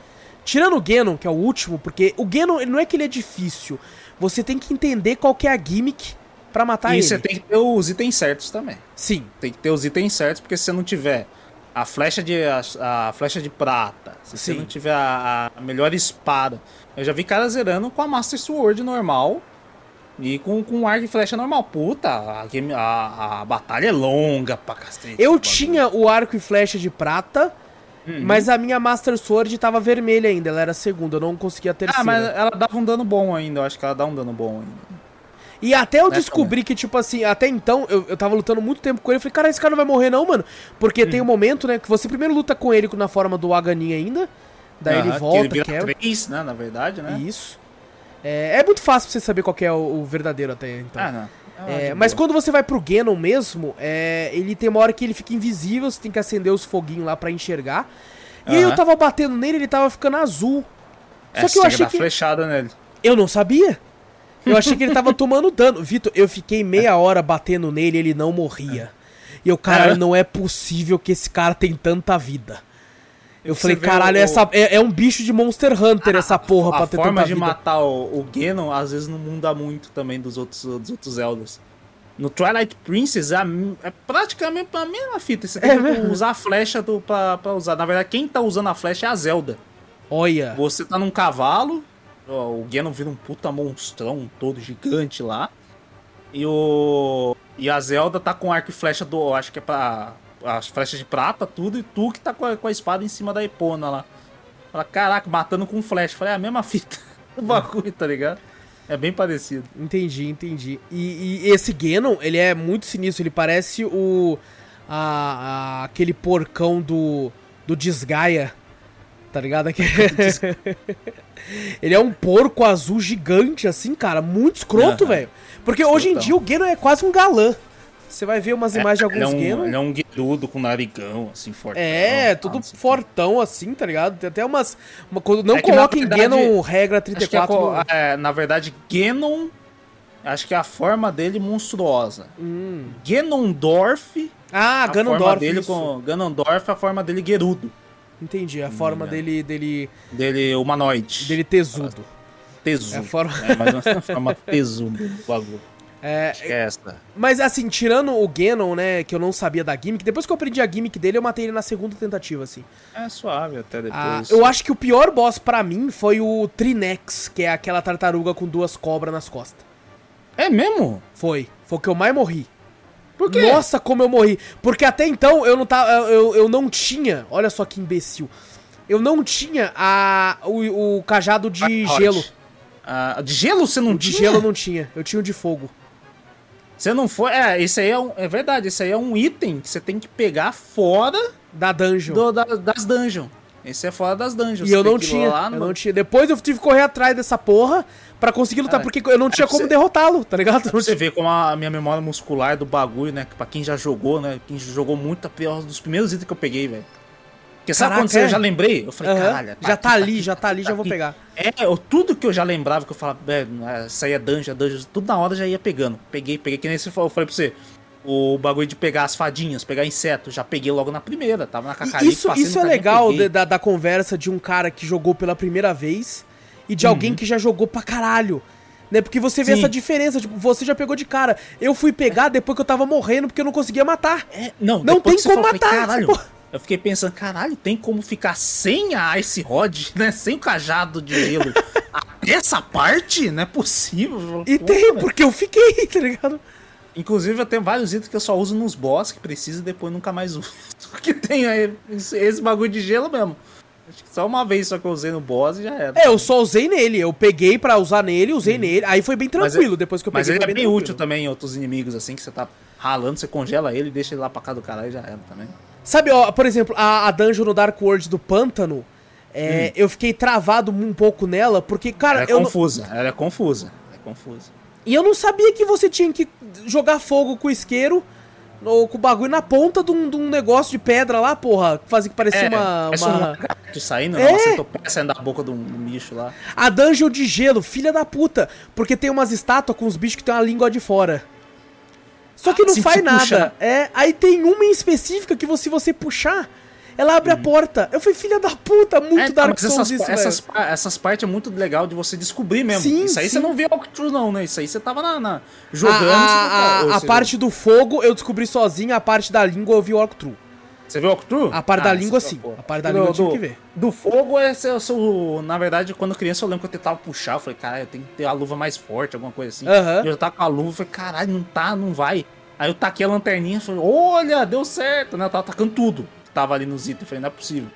Tirando o Ganon, que é o último, porque o Ganon não é que ele é difícil. Você tem que entender qual que é a gimmick pra matar e ele. E você tem que ter os itens certos também. Sim. Tem que ter os itens certos, porque se você não tiver a flecha de, a, a flecha de prata, se Sim. você não tiver a, a melhor espada... Eu já vi cara zerando com a Master Sword normal e com, com arco e flecha normal. Puta, a, game, a, a batalha é longa pra cacete. Eu tinha o arco e flecha de prata... Uhum. Mas a minha Master Sword tava vermelha ainda, ela era a segunda, eu não conseguia a terceira. Ah, mas ela dava um dano bom ainda, eu acho que ela dá um dano bom ainda. E até eu é descobri também. que, tipo assim, até então, eu, eu tava lutando muito tempo com ele, eu falei, cara, esse cara não vai morrer não, mano. Porque uhum. tem um momento, né, que você primeiro luta com ele na forma do Agahnim ainda, daí uhum, ele volta, que ele vira três, né, na verdade, né. Isso. É, é muito fácil pra você saber qual que é o, o verdadeiro até então. Ah, não. Ah, é, mas boa. Quando você vai pro Ganon mesmo, é, ele tem uma hora que ele fica invisível, você tem que acender os foguinhos lá pra enxergar. E uh-huh. aí eu tava batendo nele, ele tava ficando azul. Só é, que eu achei que... flechada nele. Eu não sabia. Eu achei que ele tava tomando dano. Vitor, eu fiquei meia hora batendo nele e ele não morria. E eu, caralho, é. não é possível que esse cara tem tanta vida. Eu você falei, caralho, o... essa, é, é um bicho de Monster Hunter ah, essa porra pra ter tanta vida. A forma de matar o, o Ganon, às vezes, não muda muito também dos outros, dos outros Zeldas. No Twilight Princess, é, é praticamente a mesma fita. Você tem é que mesmo? usar a flecha do, pra, pra usar. Na verdade, quem tá usando a flecha é a Zelda. Olha. Você tá num cavalo, ó, o Ganon vira um puta monstrão todo gigante lá. E, o, e a Zelda tá com arco e flecha do... Acho que é pra... As flechas de prata, tudo, e tu que tá com a, com a espada em cima da Epona lá. Fala, caraca, matando com flecha. Falei, é a mesma fita do bagulho, tá ligado? É bem parecido. Entendi, entendi. E, e esse Ganon, ele é muito sinistro. Ele parece o... A, a, aquele porcão do... Do Desgaia, tá ligado? Ele é um porco azul gigante, assim, cara. Muito escroto, uhum. velho. Porque Escrotão. hoje em dia o Ganon é quase um galã. Você vai ver umas é, imagens de alguns Ganon. Ele é um, ele é um guedudo com narigão, assim, fortão. É, tudo assim, fortão, assim, tá ligado? Tem até umas... Uma, não é coloquem verdade, Ganon regra trinta e quatro. É, no... é, na verdade, Ganon... Acho que é a forma dele monstruosa. Hum. Ganondorf... Ah, Ganondorf, dele com Ganondorf é a forma dele guerudo. Entendi, a hum, forma é. dele, dele... Dele humanoide. Dele tesudo. Tesudo. É, a forma... é mais uma forma tesudo do bagulho. É, mas assim, tirando o Ganon, né, que eu não sabia da gimmick, depois que eu aprendi a gimmick dele, eu matei ele na segunda tentativa, assim. É suave até depois. Ah, eu acho que o pior boss pra mim foi o Trinex, que é aquela tartaruga com duas cobras nas costas. É mesmo? Foi, foi o que eu mais morri. Por quê? Nossa, como eu morri, porque até então eu não, tava, eu, eu não tinha, olha só que imbecil, eu não tinha a, o, o cajado de Black gelo. Ah, de gelo você não o tinha? De gelo eu não tinha, eu tinha o de fogo. Você não foi... É, isso aí é, um, é verdade. Isso aí é um item que você tem que pegar fora... Da dungeon. Do, da, das dungeon. Esse é fora das dungeons. E eu não tinha. Eu no... não tinha. Depois eu tive que correr atrás dessa porra pra conseguir lutar, é, porque eu não é tinha como você... derrotá-lo, tá ligado? É você vê como a minha memória muscular do bagulho, né? Pra quem já jogou, né? Quem já jogou muito, é um dos primeiros itens que eu peguei, velho. Porque sabe Caraca, quando é? eu já lembrei? Eu falei, uhum. caralho... Tá já aqui, tá ali, tá já aqui, tá ali, tá já aqui. vou pegar. É, eu, tudo que eu já lembrava, que eu falava, é, saía dungeon, dungeon, tudo na hora já ia pegando. Peguei, peguei, que nem você falou, eu falei pra você, o bagulho de pegar as fadinhas, pegar inseto, já peguei logo na primeira, tava na Kakariko. Isso, isso é legal da, da conversa de um cara que jogou pela primeira vez e de uhum. alguém que já jogou pra caralho. Né, porque você vê Sim. essa diferença, tipo, você já pegou de cara. Eu fui pegar depois que eu tava morrendo porque eu não conseguia matar. É, não, não tem como matar. Falou, caralho, Eu fiquei pensando, caralho, tem como ficar sem a Ice Rod, né? Sem o cajado de gelo. Essa parte não é possível. E porra, tem, velho. Porque eu fiquei, tá ligado? Inclusive, eu tenho vários itens que eu só uso nos boss, que precisa e depois nunca mais uso. Porque tem aí esse bagulho de gelo mesmo. Acho que só uma vez só que eu usei no boss e já era. É, eu só usei nele. Eu peguei pra usar nele, usei hum. nele. Aí foi bem tranquilo mas, depois que eu peguei. Mas ele é bem tranquilo. Útil também em outros inimigos, assim, que você tá ralando, você congela ele, deixa ele lá pra cá do caralho e já era também. Sabe, ó, por exemplo, a, a dungeon no Dark World do Pântano, é, hum. eu fiquei travado um pouco nela, porque, cara... Ela é eu confusa, não... ela é confusa, é confusa. E eu não sabia que você tinha que jogar fogo com o isqueiro, ou com o bagulho na ponta de um, de um negócio de pedra lá, porra, que fazia que parecia é, uma... É, uma... um saindo, é. Você tô saindo da boca de um bicho lá. A dungeon de gelo, filha da puta, porque tem umas estátuas com os bichos que tem uma língua de fora. Só que não se faz nada. Puxa. É, aí tem uma em específica que você, se você puxar, ela abre hum. a porta. Eu fui filha da puta, muito é, Dark Souls isso, essas, essas, essas partes é muito legal de você descobrir mesmo. Sim, isso aí sim. Você não vê walkthrough não, né? Isso aí você tava na, na, jogando... A, a, você não... a, a parte do fogo eu descobri sozinho, a parte da língua eu vi walkthrough. Você viu o walkthrough? A parte ah, da língua sim, a parte da do, língua eu tive do, que ver. Do fogo, é eu sou, na verdade, quando criança eu lembro que eu tentava puxar, eu falei, caralho, eu tenho que ter a luva mais forte, alguma coisa assim. Uh-huh. E eu tava com a luva, eu falei, caralho, não tá, não vai. Aí eu taquei a lanterninha, falei, olha, deu certo, né? Eu tava tacando tudo que tava ali nos itens, eu falei, não é possível.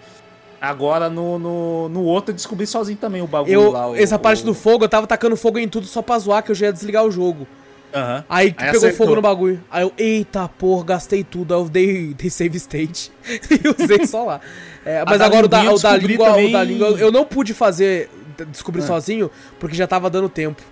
Agora no, no, no outro eu descobri sozinho também o bagulho eu, lá. O, essa parte o... do fogo, eu tava tacando fogo em tudo só pra zoar, que eu já ia desligar o jogo. Uhum. Aí que aí pegou acertou. Fogo no bagulho. Aí eu, eita porra, gastei tudo. Aí eu dei, dei save state e usei só lá. É, mas agora o da, o, da língua, também... o da língua eu não pude fazer, descobrir ah. sozinho, porque já tava dando tempo.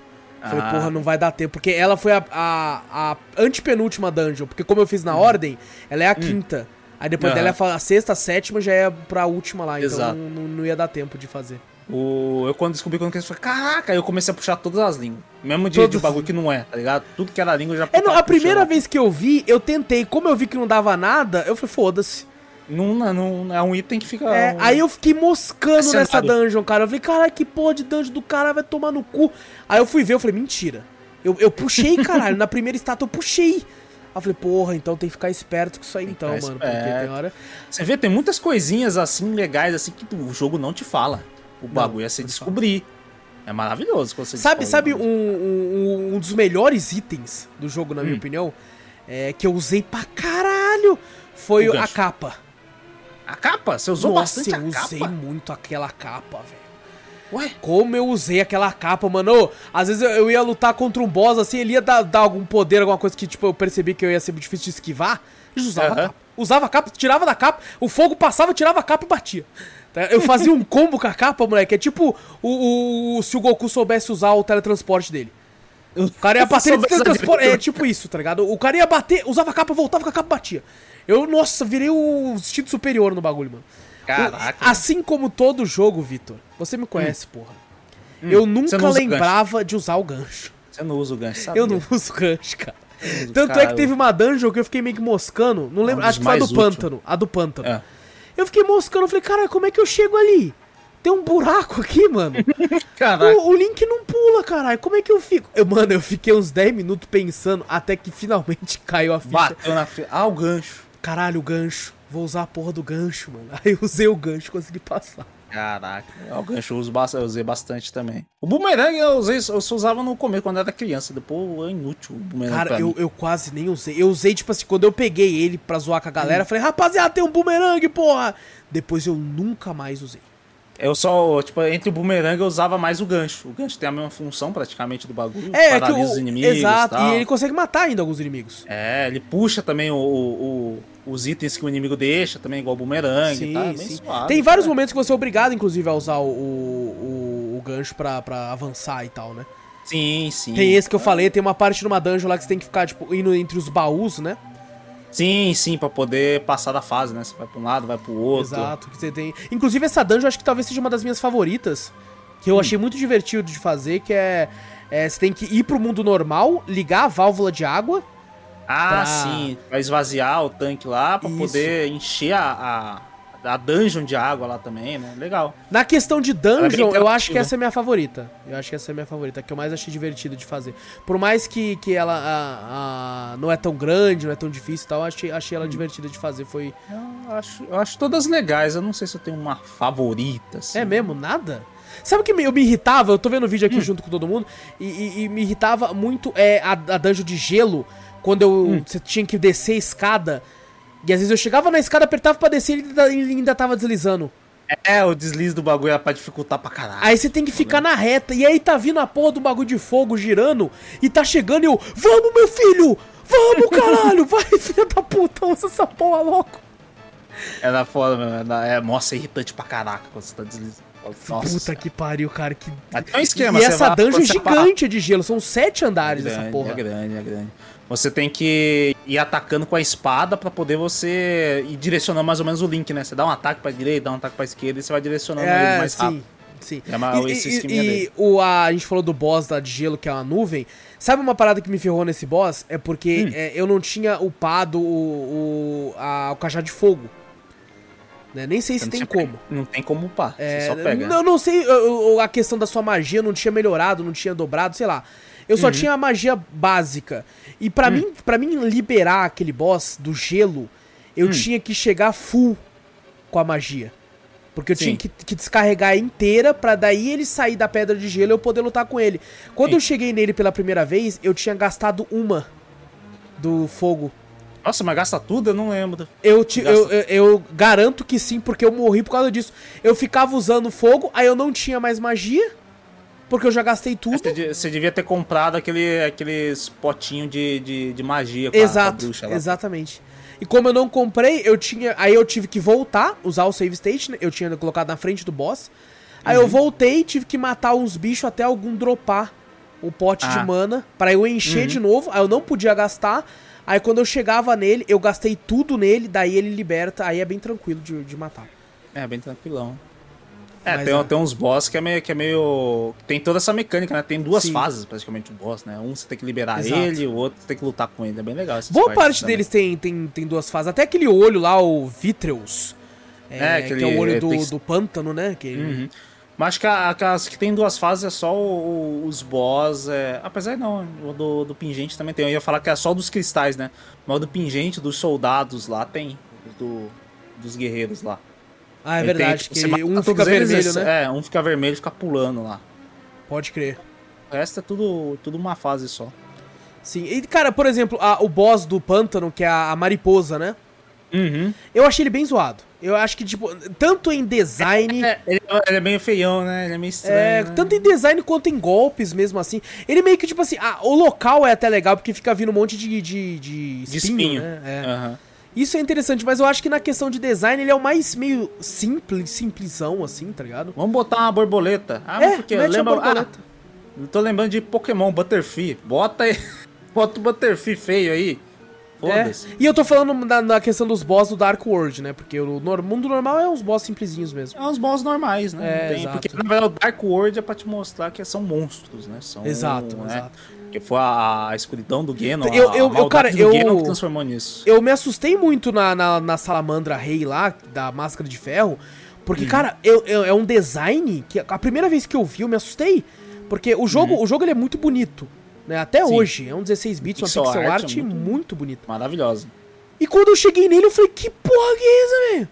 Falei, ah. porra, não vai dar tempo. Porque ela foi a, a, a antepenúltima dungeon. Porque como eu fiz na hum. ordem, ela é a hum. quinta. Aí depois uhum. dela é a sexta, a sétima já é pra última lá. Exato. Então não, não ia dar tempo de fazer. O... Eu quando descobri quando eu falei, caraca, aí eu comecei a puxar todas as línguas. Mesmo de, de bagulho que não é, tá ligado? Tudo que era língua eu já puxava. É, não, a primeira puxando. Vez que eu vi, eu tentei. Como eu vi que não dava nada, eu falei, foda-se. Não, não, é um item que fica... É, um... Aí eu fiquei moscando é nessa dungeon, cara. Eu falei, caralho, que porra de dungeon do cara vai tomar no cu. Aí eu fui ver, eu falei, mentira. Eu, eu puxei, caralho. Na primeira estátua eu puxei. Eu falei, porra, então tem que ficar esperto com isso aí então, mano. Esperto. Porque tem hora... Você vê, tem muitas coisinhas assim, legais, assim, que o jogo não te fala. O bagulho é você descobrir. É maravilhoso quando você descobre. Sabe, sabe um, um, um dos melhores itens do jogo, na hum. minha opinião, é, que eu usei pra caralho, foi a capa. A capa? Você usou Nossa, bastante a capa? Nossa, eu usei muito aquela capa, velho. Ué? Como eu usei aquela capa, mano. Às vezes eu, eu ia lutar contra um boss, assim, ele ia dar, dar algum poder, alguma coisa que tipo eu percebi que eu ia ser difícil de esquivar. Eu usava uhum. a capa. Usava a capa, tirava da capa, o fogo passava, tirava a capa e batia. Eu fazia um combo com a capa, moleque. É tipo o, o, se o Goku soubesse usar o teletransporte dele. O cara ia bater ele de teletransporte. É tipo isso, tá ligado? O cara ia bater, usava a capa, voltava com a capa e batia. Eu, nossa, virei o instinto superior no bagulho, mano. Caraca. Eu, assim como todo jogo, Vitor, você me conhece, hum. porra. Hum. Eu nunca lembrava de usar o gancho. Você não usa o gancho, sabe? Eu não uso o gancho, cara. Tanto Caramba. É que teve uma dungeon que eu fiquei meio que moscando. Não lembro, um acho que foi a do útil. Pântano. A do Pântano. É. Eu fiquei moscando, falei, cara, como é que eu chego ali? Tem um buraco aqui, mano. o, o Link não pula, caralho. Como é que eu fico? Eu, mano, eu fiquei uns dez minutos pensando até que finalmente caiu a ficha. Bateu na ficha. Ah, o gancho. Caralho, o gancho. Vou usar a porra do gancho, mano. Aí eu usei o gancho e consegui passar. Caraca, o gancho eu, uso bastante, eu usei bastante também. O boomerang eu, usei, eu só usava no começo quando era criança, depois é inútil o boomerang. Cara, eu, eu quase nem usei. Eu usei, tipo assim, quando eu peguei ele pra zoar com a galera, hum. falei, rapaziada, tem um boomerang, porra! Depois eu nunca mais usei. Eu só, tipo, entre o boomerang eu usava mais o gancho. O gancho tem a mesma função praticamente do bagulho, é, paralisa é que o, os inimigos. Exato, tal. E ele consegue matar ainda alguns inimigos. É, ele puxa também o... o, o... os itens que o inimigo deixa, também igual bumerangue e tal, bem suave. Tem vários momentos que você é obrigado, inclusive, a usar o, o, o gancho pra, pra avançar e tal, né? Sim, sim. Tem esse que eu falei, tem uma parte numa dungeon lá que você tem que ficar, tipo, indo entre os baús, né? Sim, sim, pra poder passar da fase, né? Você vai pra um lado, vai pro outro. Exato, que você tem... Inclusive, essa dungeon eu acho que talvez seja uma das minhas favoritas, que eu hum. achei muito divertido de fazer, que é, é... Você tem que ir pro mundo normal, ligar a válvula de água... Ah, pra... sim, pra esvaziar o tanque lá, pra Isso. poder encher a, a, a dungeon de água lá também, né? Legal. Na questão de dungeon, eu acho que essa é a minha favorita. Eu acho que essa é a minha favorita, que eu mais achei divertido de fazer. Por mais que, que ela a, a, não é tão grande, não é tão difícil e tal, eu achei, achei ela hum. divertida de fazer. Foi... Eu, acho, eu acho todas legais, eu não sei se eu tenho uma favorita. Assim. É mesmo? Nada? Sabe o que eu me irritava? Eu tô vendo o vídeo aqui hum. junto com todo mundo, e, e, e me irritava muito é, a, a dungeon de gelo, quando eu hum. você tinha que descer a escada. E às vezes eu chegava na escada, apertava pra descer e ele ainda, ele ainda tava deslizando. É, o deslize do bagulho era pra dificultar pra caralho. Aí você tem que ficar na reta. E aí tá vindo a porra do bagulho de fogo girando e tá chegando e eu... Vamos, meu filho! Vamos, caralho! Vai, filho da puta! Usa essa porra, louco! É da foda, meu. É, é, nossa, é irritante pra caraca quando você tá deslizando. Nossa, puta cara. Que pariu, cara. Que... Mas tem um esquema. E essa dungeon é gigante para... de gelo. São sete andares é grande, essa porra. É grande, é grande. Você tem que ir atacando com a espada pra poder você ir direcionando mais ou menos o Link, né? Você dá um ataque pra direita, dá um ataque pra esquerda e você vai direcionando é, ele mais sim, rápido. Sim, sim. É uma, e esse e, e o, a, a gente falou do boss lá de gelo, que é uma nuvem. Sabe uma parada que me ferrou nesse boss? É porque hum. é, eu não tinha upado o, o, a, o cajado de fogo. Né? Nem sei se tem como. Não tem como upar, é, você só pega. Eu não, não sei, a, a questão da sua magia não tinha melhorado, não tinha dobrado, sei lá. Eu só uhum. tinha a magia básica. E pra, uhum. mim, pra mim liberar aquele boss do gelo, eu uhum. tinha que chegar full com a magia. Porque eu Sim. tinha que, que descarregar inteira pra daí ele sair da pedra de gelo e eu poder lutar com ele. Quando Sim. eu cheguei nele pela primeira vez, eu tinha gastado uma do fogo. Nossa, mas gasta tudo? Eu não lembro. Eu, te, eu, eu, eu garanto que sim, porque eu morri por causa disso. Eu ficava usando fogo, aí eu não tinha mais magia, porque eu já gastei tudo. Você, você devia ter comprado aquele, aqueles potinhos de, de, de magia pra, Exato, pra bruxa lá. Exatamente. E como eu não comprei, eu tinha, aí eu tive que voltar, usar o save state, né? Eu tinha colocado na frente do boss. Aí uhum. eu voltei, tive que matar uns bichos até algum dropar o pote ah. de mana, pra eu encher uhum. de novo, aí eu não podia gastar. Aí quando eu chegava nele, eu gastei tudo nele, daí ele liberta, aí é bem tranquilo de, de matar. É, bem tranquilão. É, tem, é. tem uns boss que é, meio, que é meio... Tem toda essa mecânica, né? Tem duas Sim. fases, praticamente, do boss, né? Um você tem que liberar Exato. ele, o outro você tem que lutar com ele. É bem legal. Boa parte também. deles tem, tem, tem duas fases. Até aquele olho lá, o Vitreus, é, é, aquele, que é o olho do, tem... do pântano, né? Que... Uhum. Mas acho que aquelas que tem duas fases é só o, os boss, é... apesar de não, o do, do pingente também tem. Eu ia falar que é só dos cristais, né? Mas o do pingente, dos soldados lá, tem, do, dos guerreiros lá. Ah, é Ele verdade, tem, tipo, que um fica vermelho, eles, né? É, um fica vermelho e fica pulando lá. Pode crer. O resto é tudo, tudo uma fase só. Sim, e cara, por exemplo, a, o boss do pântano, que é a, a mariposa, né? Uhum. Eu achei ele bem zoado. Eu acho que, tipo, tanto em design... É, ele, ele é meio feião, né? Ele é meio estranho. É, né? Tanto em design quanto em golpes, mesmo assim. Ele meio que, tipo assim... Ah, o local é até legal, porque fica vindo um monte de... De, de espinho, de espinho. Né? É. Uhum. Isso é interessante, mas eu acho que na questão de design ele é o mais meio simples, simplesão, assim, tá ligado? Vamos botar uma borboleta. Ah, é, porque eu lembro... Ah, eu tô lembrando de Pokémon, Butterfree. Bota aí... Bota o Butterfree feio aí. É. E eu tô falando da, da questão dos boss do Dark World, né? Porque o no, mundo normal é uns boss simplesinhos mesmo. É uns boss normais, né? É, Não tem, porque na verdade o Dark World é pra te mostrar que são monstros, né? São, exato, né? exato. Que foi a, a escuridão do Ganon, eu, eu, a maldade eu, cara, do eu, Ganon que transformou nisso. Eu me assustei muito na, na, na Salamandra Rei lá, da Máscara de Ferro, porque, hum. cara, eu, eu, é um design que a primeira vez que eu vi eu me assustei, porque o jogo, hum. o jogo ele é muito bonito. Né, até Sim. hoje, é um dezesseis bits, uma pixel art muito, muito bonita. Maravilhosa. E quando eu cheguei nele, eu falei, que porra que é isso,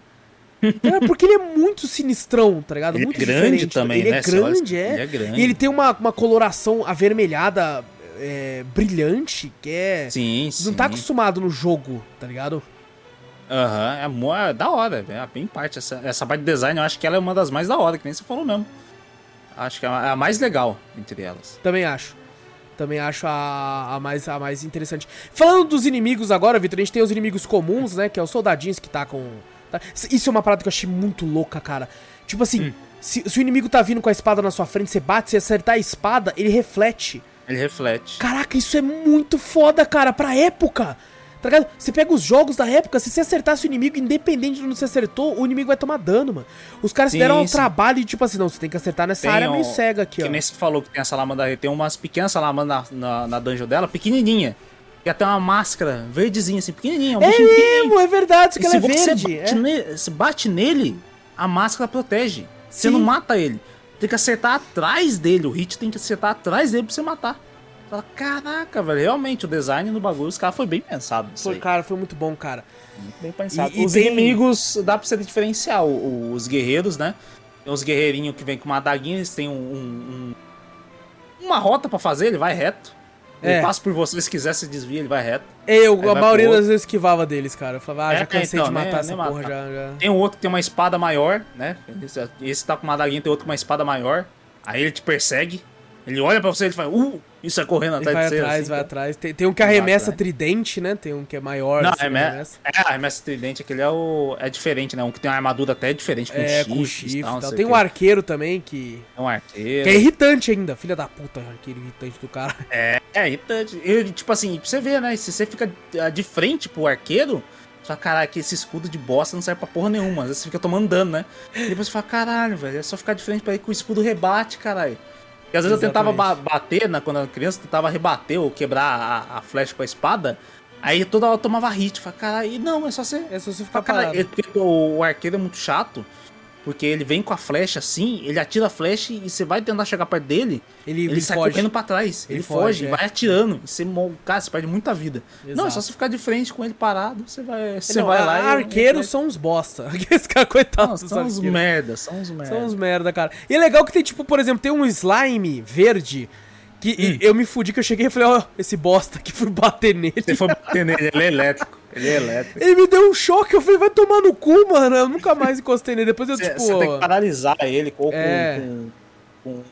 velho? Porque ele é muito sinistrão, tá ligado? Ele muito é grande também, ele né? É grande, é. Ele é grande. E ele tem uma, uma coloração avermelhada é, brilhante, que é... Sim, sim. Não tá acostumado no jogo, tá ligado? Aham, uhum, é, é da hora, é bem parte. Essa, essa parte de design, eu acho que ela é uma das mais da hora, que nem você falou mesmo. Acho que é a mais legal entre elas. Também acho. Também acho a, a, mais, a mais interessante. Falando dos inimigos agora, Vitor, a gente tem os inimigos comuns, né? Que é os soldadinhos que tá com... Tá, isso é uma parada que eu achei muito louca, cara. Tipo assim, hum. se, se o inimigo tá vindo com a espada na sua frente, você bate, você acertar a espada, ele reflete. Ele reflete. Caraca, isso é muito foda, cara, pra época. Tá ligado? Você pega os jogos da época, se você acertasse o inimigo, independente de onde você acertou, o inimigo vai tomar dano, mano. Os caras sim, deram um trabalho de tipo assim, não, você tem que acertar nessa tem, área ó, meio cega aqui, que ó. Que nem você falou que tem a salamandra, tem umas pequenas salamandras na, na, na dungeon dela, pequenininha. E até uma máscara verdezinha, assim, pequenininha. Um é mesmo, é verdade, isso que ela é verde. Você bate, é. Ne- você bate nele, a máscara protege. Sim. Você não mata ele. Tem que acertar atrás dele, o hit tem que acertar atrás dele pra você matar. Você fala, caraca, velho, realmente o design do bagulho, os caras foi bem pensado. Foi, cara, foi muito bom, cara. Muito bem pensado. E, e os tem... inimigos, dá pra você diferenciar o, o, os guerreiros, né? Tem uns guerreirinhos que vem com uma adaguinha, eles têm um, um, um, uma rota pra fazer, ele vai reto. Ele é. passa por você, se quiser, se desvia, ele vai reto. Eu, a maioria das vezes esquivava deles, cara. Eu falava, ah, é, já cansei então, de matar nem, essa nem porra. Matar. Já, já. Tem um outro que tem uma espada maior, né? Esse, esse tá com uma adaguinha, tem outro com uma espada maior. Aí ele te persegue, ele olha pra você e ele fala, uh, isso é correndo atrás vai de você. Vai atrás, assim, vai então. atrás. Tem, tem um que arremessa tridente, né? Tem um que é maior. Não, assim, arremessa. É, arremessa tridente, aquele é o é diferente, né? Um que tem uma armadura até diferente, com é, chifre, com chifre e tal. Tal. Tem um arqueiro também que... É um arqueiro. Que é irritante ainda, filha da puta, aquele irritante do cara. É, é irritante. E, tipo assim, pra você ver, né? Se você fica de frente pro arqueiro... Você fala, caralho, que esse escudo de bosta não serve pra porra nenhuma. Às vezes você fica tomando dano, né? E depois você fala, caralho, velho, é só ficar de frente pra ele que o escudo rebate, caralho. Porque às vezes Exatamente. eu tentava ba- bater, né, quando eu era criança, eu tentava rebater ou quebrar a, a flecha com a espada. Aí toda hora eu tomava hit. Eu falava, caralho, não, é só você... É só você ficar parado. Cara, ele, porque o, o arqueiro é muito chato, porque ele vem com a flecha assim, ele atira a flecha e você vai tentar chegar perto dele, ele, ele, ele sai foge. correndo pra trás. Ele, ele foge, é. vai atirando. E você, cara, você perde muita vida. Exato. Não, é só você ficar de frente com ele parado, você vai, você não, vai lá... Arqueiros e... são uns bosta. Esse cara, coitado. Não, são uns merda, são uns merda. São uns merda, cara. E é legal que tem, tipo, por exemplo, tem um slime verde... Que hum. eu me fudi que eu cheguei e falei, ó, oh, esse bosta aqui, fui bater nele. Você foi bater nele, ele é elétrico, ele é elétrico. Ele me deu um choque, eu falei, vai tomar no cu, mano, eu nunca mais encostei nele. Depois eu, cê, tipo... Você tem que paralisar ele ou é... com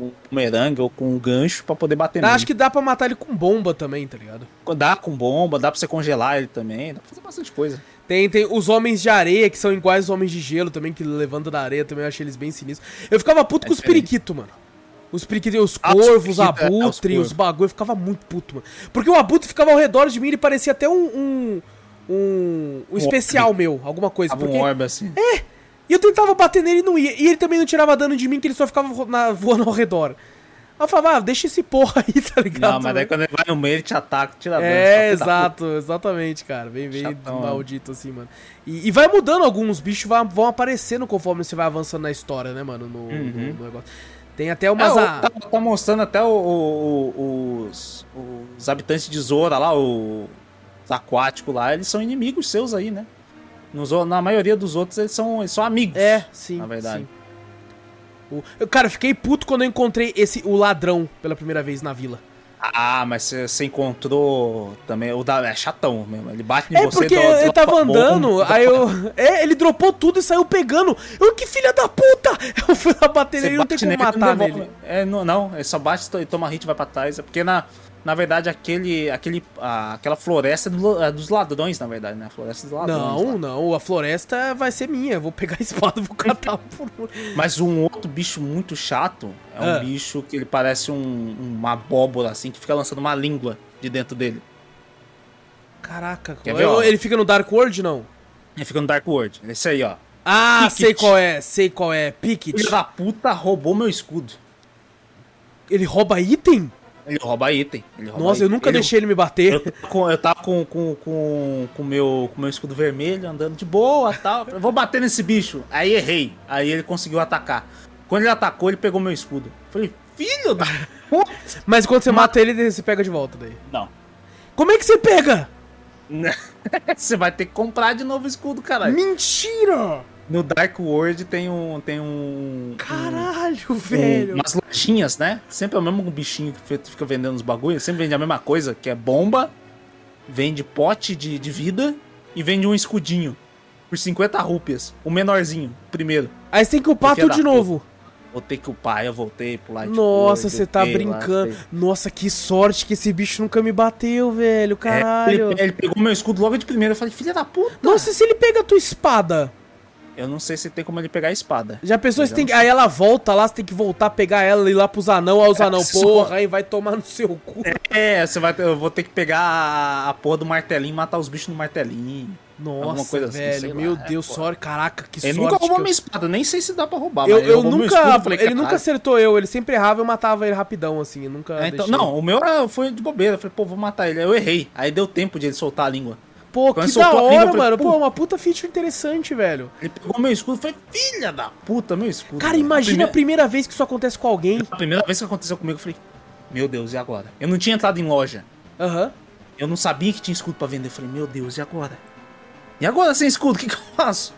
um bumerangue ou com um gancho pra poder bater dá, nele. Acho que dá pra matar ele com bomba também, tá ligado? Dá com bomba, dá pra você congelar ele também, dá pra fazer bastante coisa. Tem, tem os homens de areia, que são iguais os homens de gelo também, que levantam da areia também, eu achei eles bem sinistros. Eu ficava puto é com os periquitos, mano. Os periquitos, os corvos, ah, os periquita, abutre, é, os, os bagulho, eu ficava muito puto, mano. Porque o abutre ficava ao redor de mim, ele parecia até um, um, um, um especial orbe. meu, alguma coisa. Porque... Um orbe, assim. É, e eu tentava bater nele e não ia. E ele também não tirava dano de mim, que ele só ficava na, voando ao redor. Aí eu falava, ah, deixa esse porra aí, tá ligado? Não, mas daí quando ele vai no meio, ele te ataca, tira dano. É, exato, exatamente, cara. Bem, bem Chatão, maldito, assim, mano. E, e vai mudando alguns bichos, vai, vão aparecendo conforme você vai avançando na história, né, mano, no, uhum. no, no negócio. Tem até umas... É, a... tá, tá mostrando até o, o, o, os, os habitantes de Zora lá, o, os aquáticos lá, eles são inimigos seus aí, né? Nos, na maioria dos outros eles são, eles são amigos, é, sim, na verdade. Sim. O, cara, eu fiquei puto quando eu encontrei esse, o ladrão pela primeira vez na vila. Ah, mas você encontrou também... O da, é chatão mesmo, ele bate em é você... É, porque ele tava andando, aí eu... É, ele dropou tudo e saiu pegando. Eu, que filha da puta! Eu fui lá bater nele, não tem como matar nele. É, não, não, ele só bate e toma hit e vai pra trás. É porque, na, na verdade, aquele, aquele, a, aquela floresta é dos ladrões, na verdade, né? A floresta dos ladrões. Não, lá. não, a floresta vai ser minha. Eu vou pegar a espada e vou catar por... Mas um outro bicho muito chato... É um ah. bicho que ele parece um, uma abóbora, assim, que fica lançando uma língua de dentro dele. Caraca, quer ver, ó? Ele fica no Dark World, não? Ele fica no Dark World, é esse aí, ó. Ah, Picket. sei qual é, sei qual é, Picket. Filho da puta roubou meu escudo. Ele rouba item? Ele rouba item. Ele rouba Nossa, item. eu nunca ele... deixei ele me bater. Eu, eu tava com o com, com, com meu, com meu escudo vermelho, andando de boa e tal. Eu vou bater nesse bicho. Aí errei, aí ele conseguiu atacar. Quando ele atacou, ele pegou meu escudo. Falei, filho da... Mas quando você mata, mata ele, você pega de volta daí? Não. Como é que você pega? Você vai ter que comprar de novo o escudo, caralho. Mentira! No Dark World tem um... Tem um caralho, um, velho! Um, umas lojinhas, né? Sempre é o mesmo bichinho que fica vendendo os bagulhos. Sempre vende a mesma coisa, que é bomba, vende pote de, de vida e vende um escudinho. Por cinquenta rúpias. O menorzinho, primeiro. Aí você tem que upar tudo de novo. Pô. Vou ter que upar, eu voltei pro lado. Nossa, você tá brincando. Lá, Nossa, que sorte que esse bicho nunca me bateu, velho. Caralho. É, ele, ele pegou meu escudo logo de primeira. Eu falei, filha da puta. Nossa, e se ele pega a tua espada? Eu não sei se tem como ele pegar a espada. Já pensou, você tem que... Aí ela volta lá, você tem que voltar, pegar ela e ir lá pros anão. Aí os anão, é, porra, só... aí vai tomar no seu cu. É, você vai... eu vou ter que pegar a porra do martelinho e matar os bichos no martelinho. Nossa, coisa assim, velho, meu lá, Deus, é, sorte, caraca, que ele sorte. Ele nunca roubou eu... minha espada, nem sei se dá pra roubar. Eu, mas eu nunca, escudo, falei, ele nunca acertou eu, ele sempre errava e eu matava ele rapidão, assim, eu nunca é, então, não, o meu foi de bobeira, eu falei, pô, vou matar ele, aí eu errei, aí deu tempo de ele soltar a língua. Pô, quando que da hora, língua, falei, mano, pô, pô, uma puta feature interessante, velho. Ele pegou meu escudo e falei, filha da puta, meu escudo. Cara, velho, imagina a primeira... a primeira vez que isso acontece com alguém. A primeira vez que aconteceu comigo, eu falei, meu Deus, e agora? Eu não tinha entrado em loja. Aham. Uhum. Eu não sabia que tinha escudo pra vender, eu falei, meu Deus, e agora? E agora sem escudo, o que, que eu faço?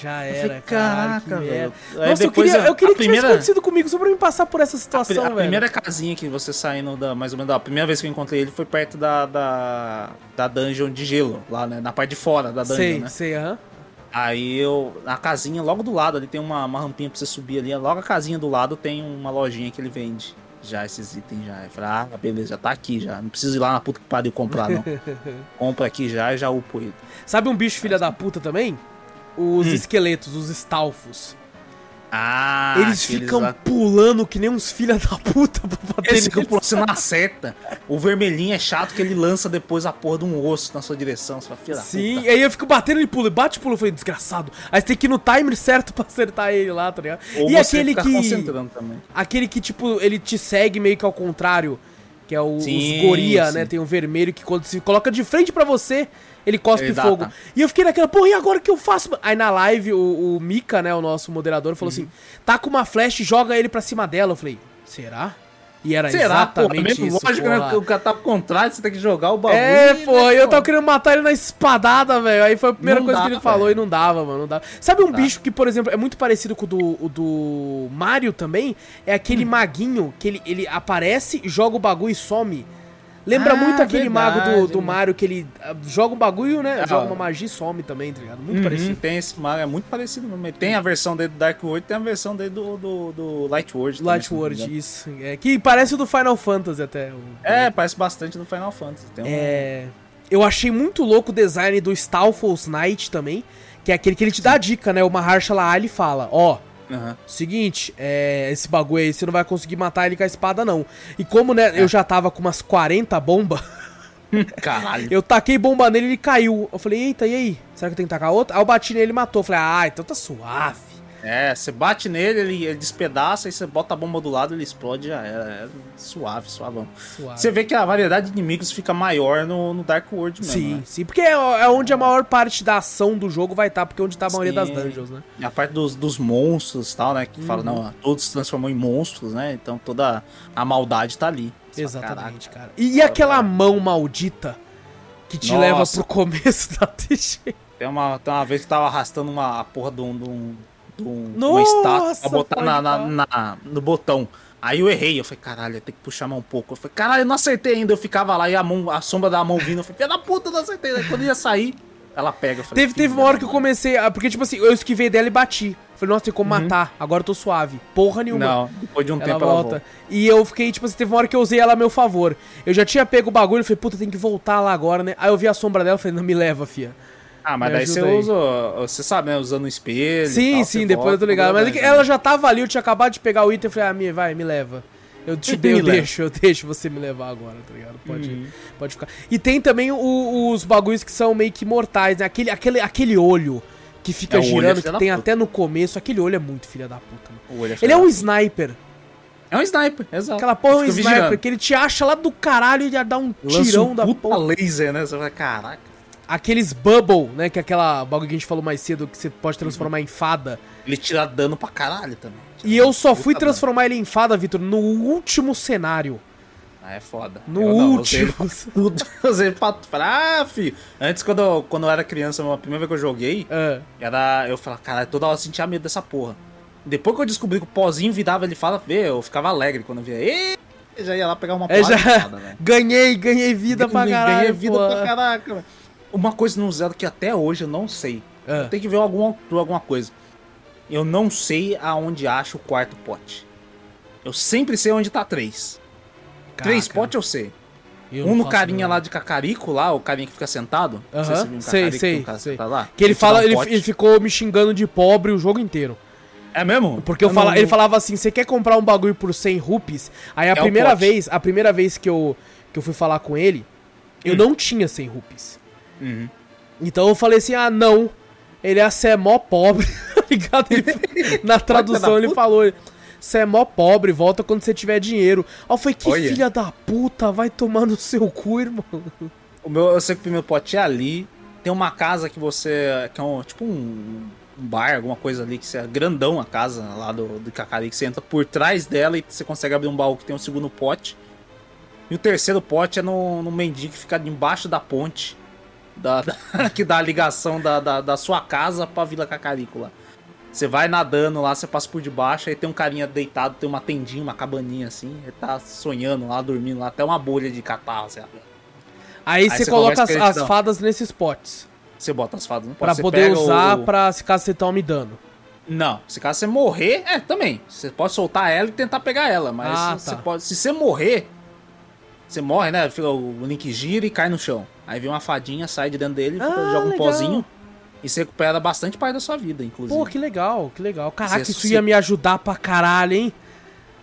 Já era, falei, caraca, caraca, velho. Aí nossa, eu queria, a, eu queria que primeira... tivesse acontecido comigo só pra me passar por essa situação, a, a velho. A primeira casinha que você saindo, da, mais ou menos, da, a primeira vez que eu encontrei ele foi perto da, da, da dungeon de gelo, lá, né? Na parte de fora da dungeon, sei, né? Sei, sei, aham. Uhum. Aí eu, a casinha logo do lado, ali tem uma, uma rampinha pra você subir ali, logo a casinha do lado tem uma lojinha que ele vende já esses itens já. Eu falei, ah, beleza, já tá aqui já. Não preciso ir lá na puta que pariu comprar, não. Compra aqui já e já upo ele. Sabe um bicho filha da puta também? Os hum. esqueletos, os estalfos. Ah, eles ficam lá... pulando que nem uns filha da puta pra bater eles. Ficam pulando, você não acerta. O vermelhinho é chato que ele lança depois a porra de um osso na sua direção. Você fala, filha da puta. Sim, aí eu fico batendo e pula, bate e pula. Eu falei, desgraçado. Aí você tem que ir no timer certo pra acertar ele lá, tá ligado? Ou e você aquele que. Concentrando também. Aquele que, tipo, ele te segue meio que ao contrário. Que é o sim, os goria, sim. né? Tem um vermelho que quando se coloca de frente pra você. Ele cospe ele fogo. Dá, tá. E eu fiquei naquela, porra, e agora o que eu faço? Aí na live, o, o Mika, né, o nosso moderador, falou uhum. assim, taca uma flecha e joga ele pra cima dela. Eu falei, será? E era será, exatamente porra, mesmo isso. Lógico, né, que o cara tá pro contrário, você tem que jogar o bagulho. É, pô, né, eu tava querendo matar ele na espadada, velho. Aí foi a primeira não coisa dá, que ele véio. falou e não dava, mano, não dava. Sabe um tá. bicho que, por exemplo, é muito parecido com o do, o do Mario também? É aquele hum. maguinho que ele, ele aparece, joga o bagulho e some. Lembra ah, muito aquele verdade, mago do, do Mario que ele joga um bagulho, né? Ah, joga uma magia e some também, tá ligado? Muito uhum, parecido. Tem esse Mario, é muito parecido mesmo. Tem a versão dele do Dark World, tem a versão dele do, do, do Light World. Também, Light World, isso. É, que parece o do Final Fantasy até. O... É, parece bastante do Final Fantasy. Tem um... É. Eu achei muito louco o design do Stalfos Knight também, que é aquele que ele te Sim. dá a dica, né? O Mahershala Ali fala, ó... Oh, Uhum. seguinte, é, esse bagulho aí você não vai conseguir matar ele com a espada não. E como né, é. eu já tava com umas quarenta bombas, caralho. Eu taquei bomba nele e ele caiu. Eu falei, eita, e aí? Será que eu tenho que tacar outra? Aí eu bati nele e matou. Eu falei, ah, então tá suave. É, você bate nele, ele, ele despedaça, aí você bota a bomba do lado, ele explode, já era. É suave, suavão. Suave. Você vê que a variedade de inimigos fica maior no, no Dark World mesmo, Sim, né? sim, porque é, é onde a maior parte da ação do jogo vai estar, tá, porque é onde tá a maioria sim. das dungeons, né? E a parte dos, dos monstros e tal, né? Que uhum. fala, não, todos se transformam em monstros, né? Então toda a maldade tá ali. Exatamente, cara. E, e aquela mão maldita que te Nossa. leva pro começo da T G? Tem uma, tem uma vez que tava arrastando uma porra de um... Um, Nossa, uma estátua pra botar na, na, na, no botão. Aí eu errei, eu falei, caralho, tem que puxar a mão um pouco. Eu falei, caralho, eu não acertei ainda. Eu ficava lá e a, mão, a sombra da mão vindo. Eu falei, filha da puta, não acertei. Aí quando ia sair, ela pega. Eu falei, teve, teve uma hora que eu comecei, a, porque tipo assim, eu esquivei dela e bati. Falei, nossa, tem como uhum. matar, agora eu tô suave. Porra nenhuma. Não, depois de um ela tempo volta. ela volta. E eu fiquei, tipo assim, teve uma hora que eu usei ela a meu favor. Eu já tinha pego o bagulho, falei, puta, tem que voltar lá agora, né? Aí eu vi a sombra dela, falei, não me leva, fia. Ah, mas Me daí você aí. usa, você sabe, né, usando o espelho Sim, e tal, sim, depois volta, eu tô ligado, mas né? ela já tava ali, eu tinha acabado de pegar o item e falei, ah, me, vai, me leva. Eu te dei, eu deixo, eu deixo você me levar agora, tá ligado? Pode, uhum. pode ficar. E tem também o, os bagulhos que são meio que mortais, né, aquele, aquele, aquele olho que fica é, girando, é que tem puta. até no começo, aquele olho é muito filha da puta. Né? O olho é Ele é um sniper. É um sniper, exato. Aquela porra é um sniper vigilando. que ele te acha lá do caralho e já dá um Lança tirão um da puta porra. laser, né, você fala, caraca. Aqueles bubble, né, que é aquela bagulho que a gente falou mais cedo, que você pode transformar uhum. em fada. Ele tira dano pra caralho também. E eu só fui transformar dano. ele em fada, Vitor, no último cenário. Ah, é foda. No eu último. Não, eu usei pra trás, filho. Antes, quando eu, quando eu era criança, a primeira vez que eu joguei, uhum. era eu falava, caralho, toda hora eu sentia medo dessa porra. Depois que eu descobri que o pozinho virava ele fada, eu ficava alegre quando eu via. Ei! Eu já ia lá pegar uma porra já... fada, né? Ganhei, ganhei vida ganhei, pra caralho. Ganhei vida pô. pra caraca, velho. Uma coisa no Zelda que até hoje eu não sei. Ah. Eu tenho que ver algum autor, alguma coisa. Eu não sei aonde acho o quarto pote. Eu sempre sei onde tá três. Caraca. Três potes eu sei. Eu um no carinha nada. lá de Kakariko, lá, o carinha que fica sentado. Uh-huh. Não sei se viu um sei, sei, que, um sei. Tá lá, que ele, ele fala, um ele, ele ficou me xingando de pobre o jogo inteiro. É mesmo? Porque eu eu fala, não, ele não... falava assim, você quer comprar um bagulho por cem rupees? Aí a é primeira vez, a primeira vez que eu, que eu fui falar com ele, eu hum. não tinha cem rupees. Uhum. Então eu falei assim, ah, não, ele é cê é mó pobre, ligado? Ele, na tradução ele falou, cê é mó pobre, volta quando você tiver dinheiro. Aí eu falei, que Olha. filha da puta, vai tomar no seu cu, irmão. O meu, eu sei que o meu pote é ali, tem uma casa que você, que é um, tipo um... um bar, alguma coisa ali, que é grandão a casa lá do, do Kakariko, que você entra por trás dela e você consegue abrir um baú que tem um segundo pote. E o terceiro pote é no, no mendigo que fica embaixo da ponte, da, da, que dá a ligação da, da, da sua casa pra Vila Kakariko lá. Você vai nadando lá, você passa por debaixo, aí tem um carinha deitado, tem uma tendinha, uma cabaninha assim, ele tá sonhando lá, dormindo lá, até uma bolha de catarro. Assim, aí, aí você, você coloca as, as fadas nesses potes. Você bota as fadas no pote. Pra poder usar o... pra se caso você tome dano. Não, se caso você morrer, é, também. Você pode soltar ela e tentar pegar ela, mas ah, você tá. pode, se você morrer, você morre, né? O Link gira e cai no chão. Aí vem uma fadinha, sai de dentro dele, ah, fica, joga um legal. pozinho e você recupera bastante parte da sua vida, inclusive. Pô, que legal, que legal. Caraca, você, isso você... ia me ajudar pra caralho, hein?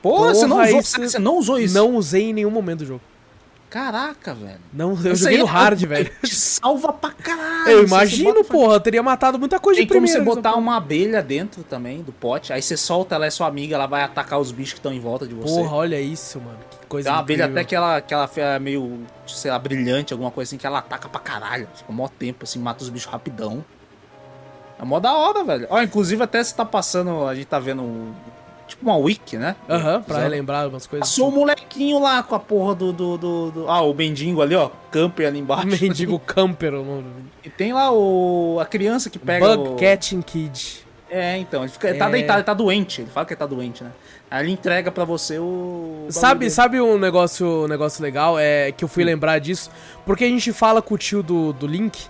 Pô, Porra, você, não usou, isso... você não usou isso? Não usei em nenhum momento do jogo. Caraca, velho. Não, eu isso joguei no hard, é... velho. Te salva pra caralho. Eu imagino, bota... porra. Eu teria matado muita coisa de primeiro. Tem como você botar uma abelha dentro também do pote. Aí você solta, ela é sua amiga, ela vai atacar os bichos que estão em volta de você. Porra, olha isso, mano. Que coisa incrível. Tem uma abelha até que ela, que ela é meio, sei lá, brilhante, alguma coisa assim, que ela ataca pra caralho. Fica mó tempo, assim, mata os bichos rapidão. É mó da hora, velho. Ó, inclusive até você tá passando, a gente tá vendo... Um... tipo uma wiki, né? Aham, uhum, pra relembrar umas coisas. Passou o molequinho lá com a porra do... do, do, do... Ah, o mendigo ali, ó. Camper ali embaixo. Mendigo camper. Mano. E tem lá o... a criança que pega Bug o... Catching Kid. É, então. Ele, fica... ele tá é... deitado, ele tá doente. Ele fala que ele tá doente, né? Aí ele entrega pra você o... Sabe, sabe um negócio, um negócio legal? É que eu fui hum. lembrar disso. Porque a gente fala com o tio do, do Link.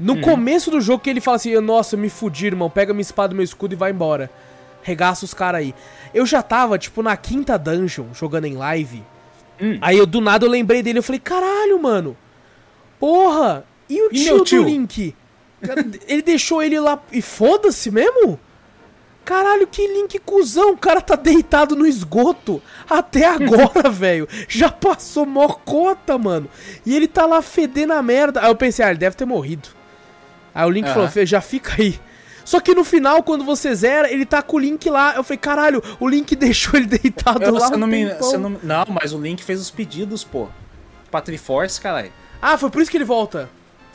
No hum. começo do jogo que ele fala assim, nossa, me fudi, irmão. Pega minha espada, meu escudo e vai embora. Regaça os caras aí. Eu já tava, tipo, na quinta dungeon, jogando em live. Hum. Aí, eu do nada, eu lembrei dele. Eu falei, caralho, mano. Porra. E o e tio, tio do Link? Ele deixou ele lá... E foda-se mesmo? Caralho, que Link cuzão. O cara tá deitado no esgoto. Até agora, velho. Já passou mocota, mano. E ele tá lá fedendo a merda. Aí eu pensei, ah, ele deve ter morrido. Aí o Link ah. falou, já fica aí. Só que no final, quando você zera, ele tá com o Link lá. Eu falei, caralho, o Link deixou ele deitado eu, lá. Você não, me, você não, não, mas o Link fez os pedidos, pô. Pra Triforce, caralho. Ah, foi por isso que ele volta?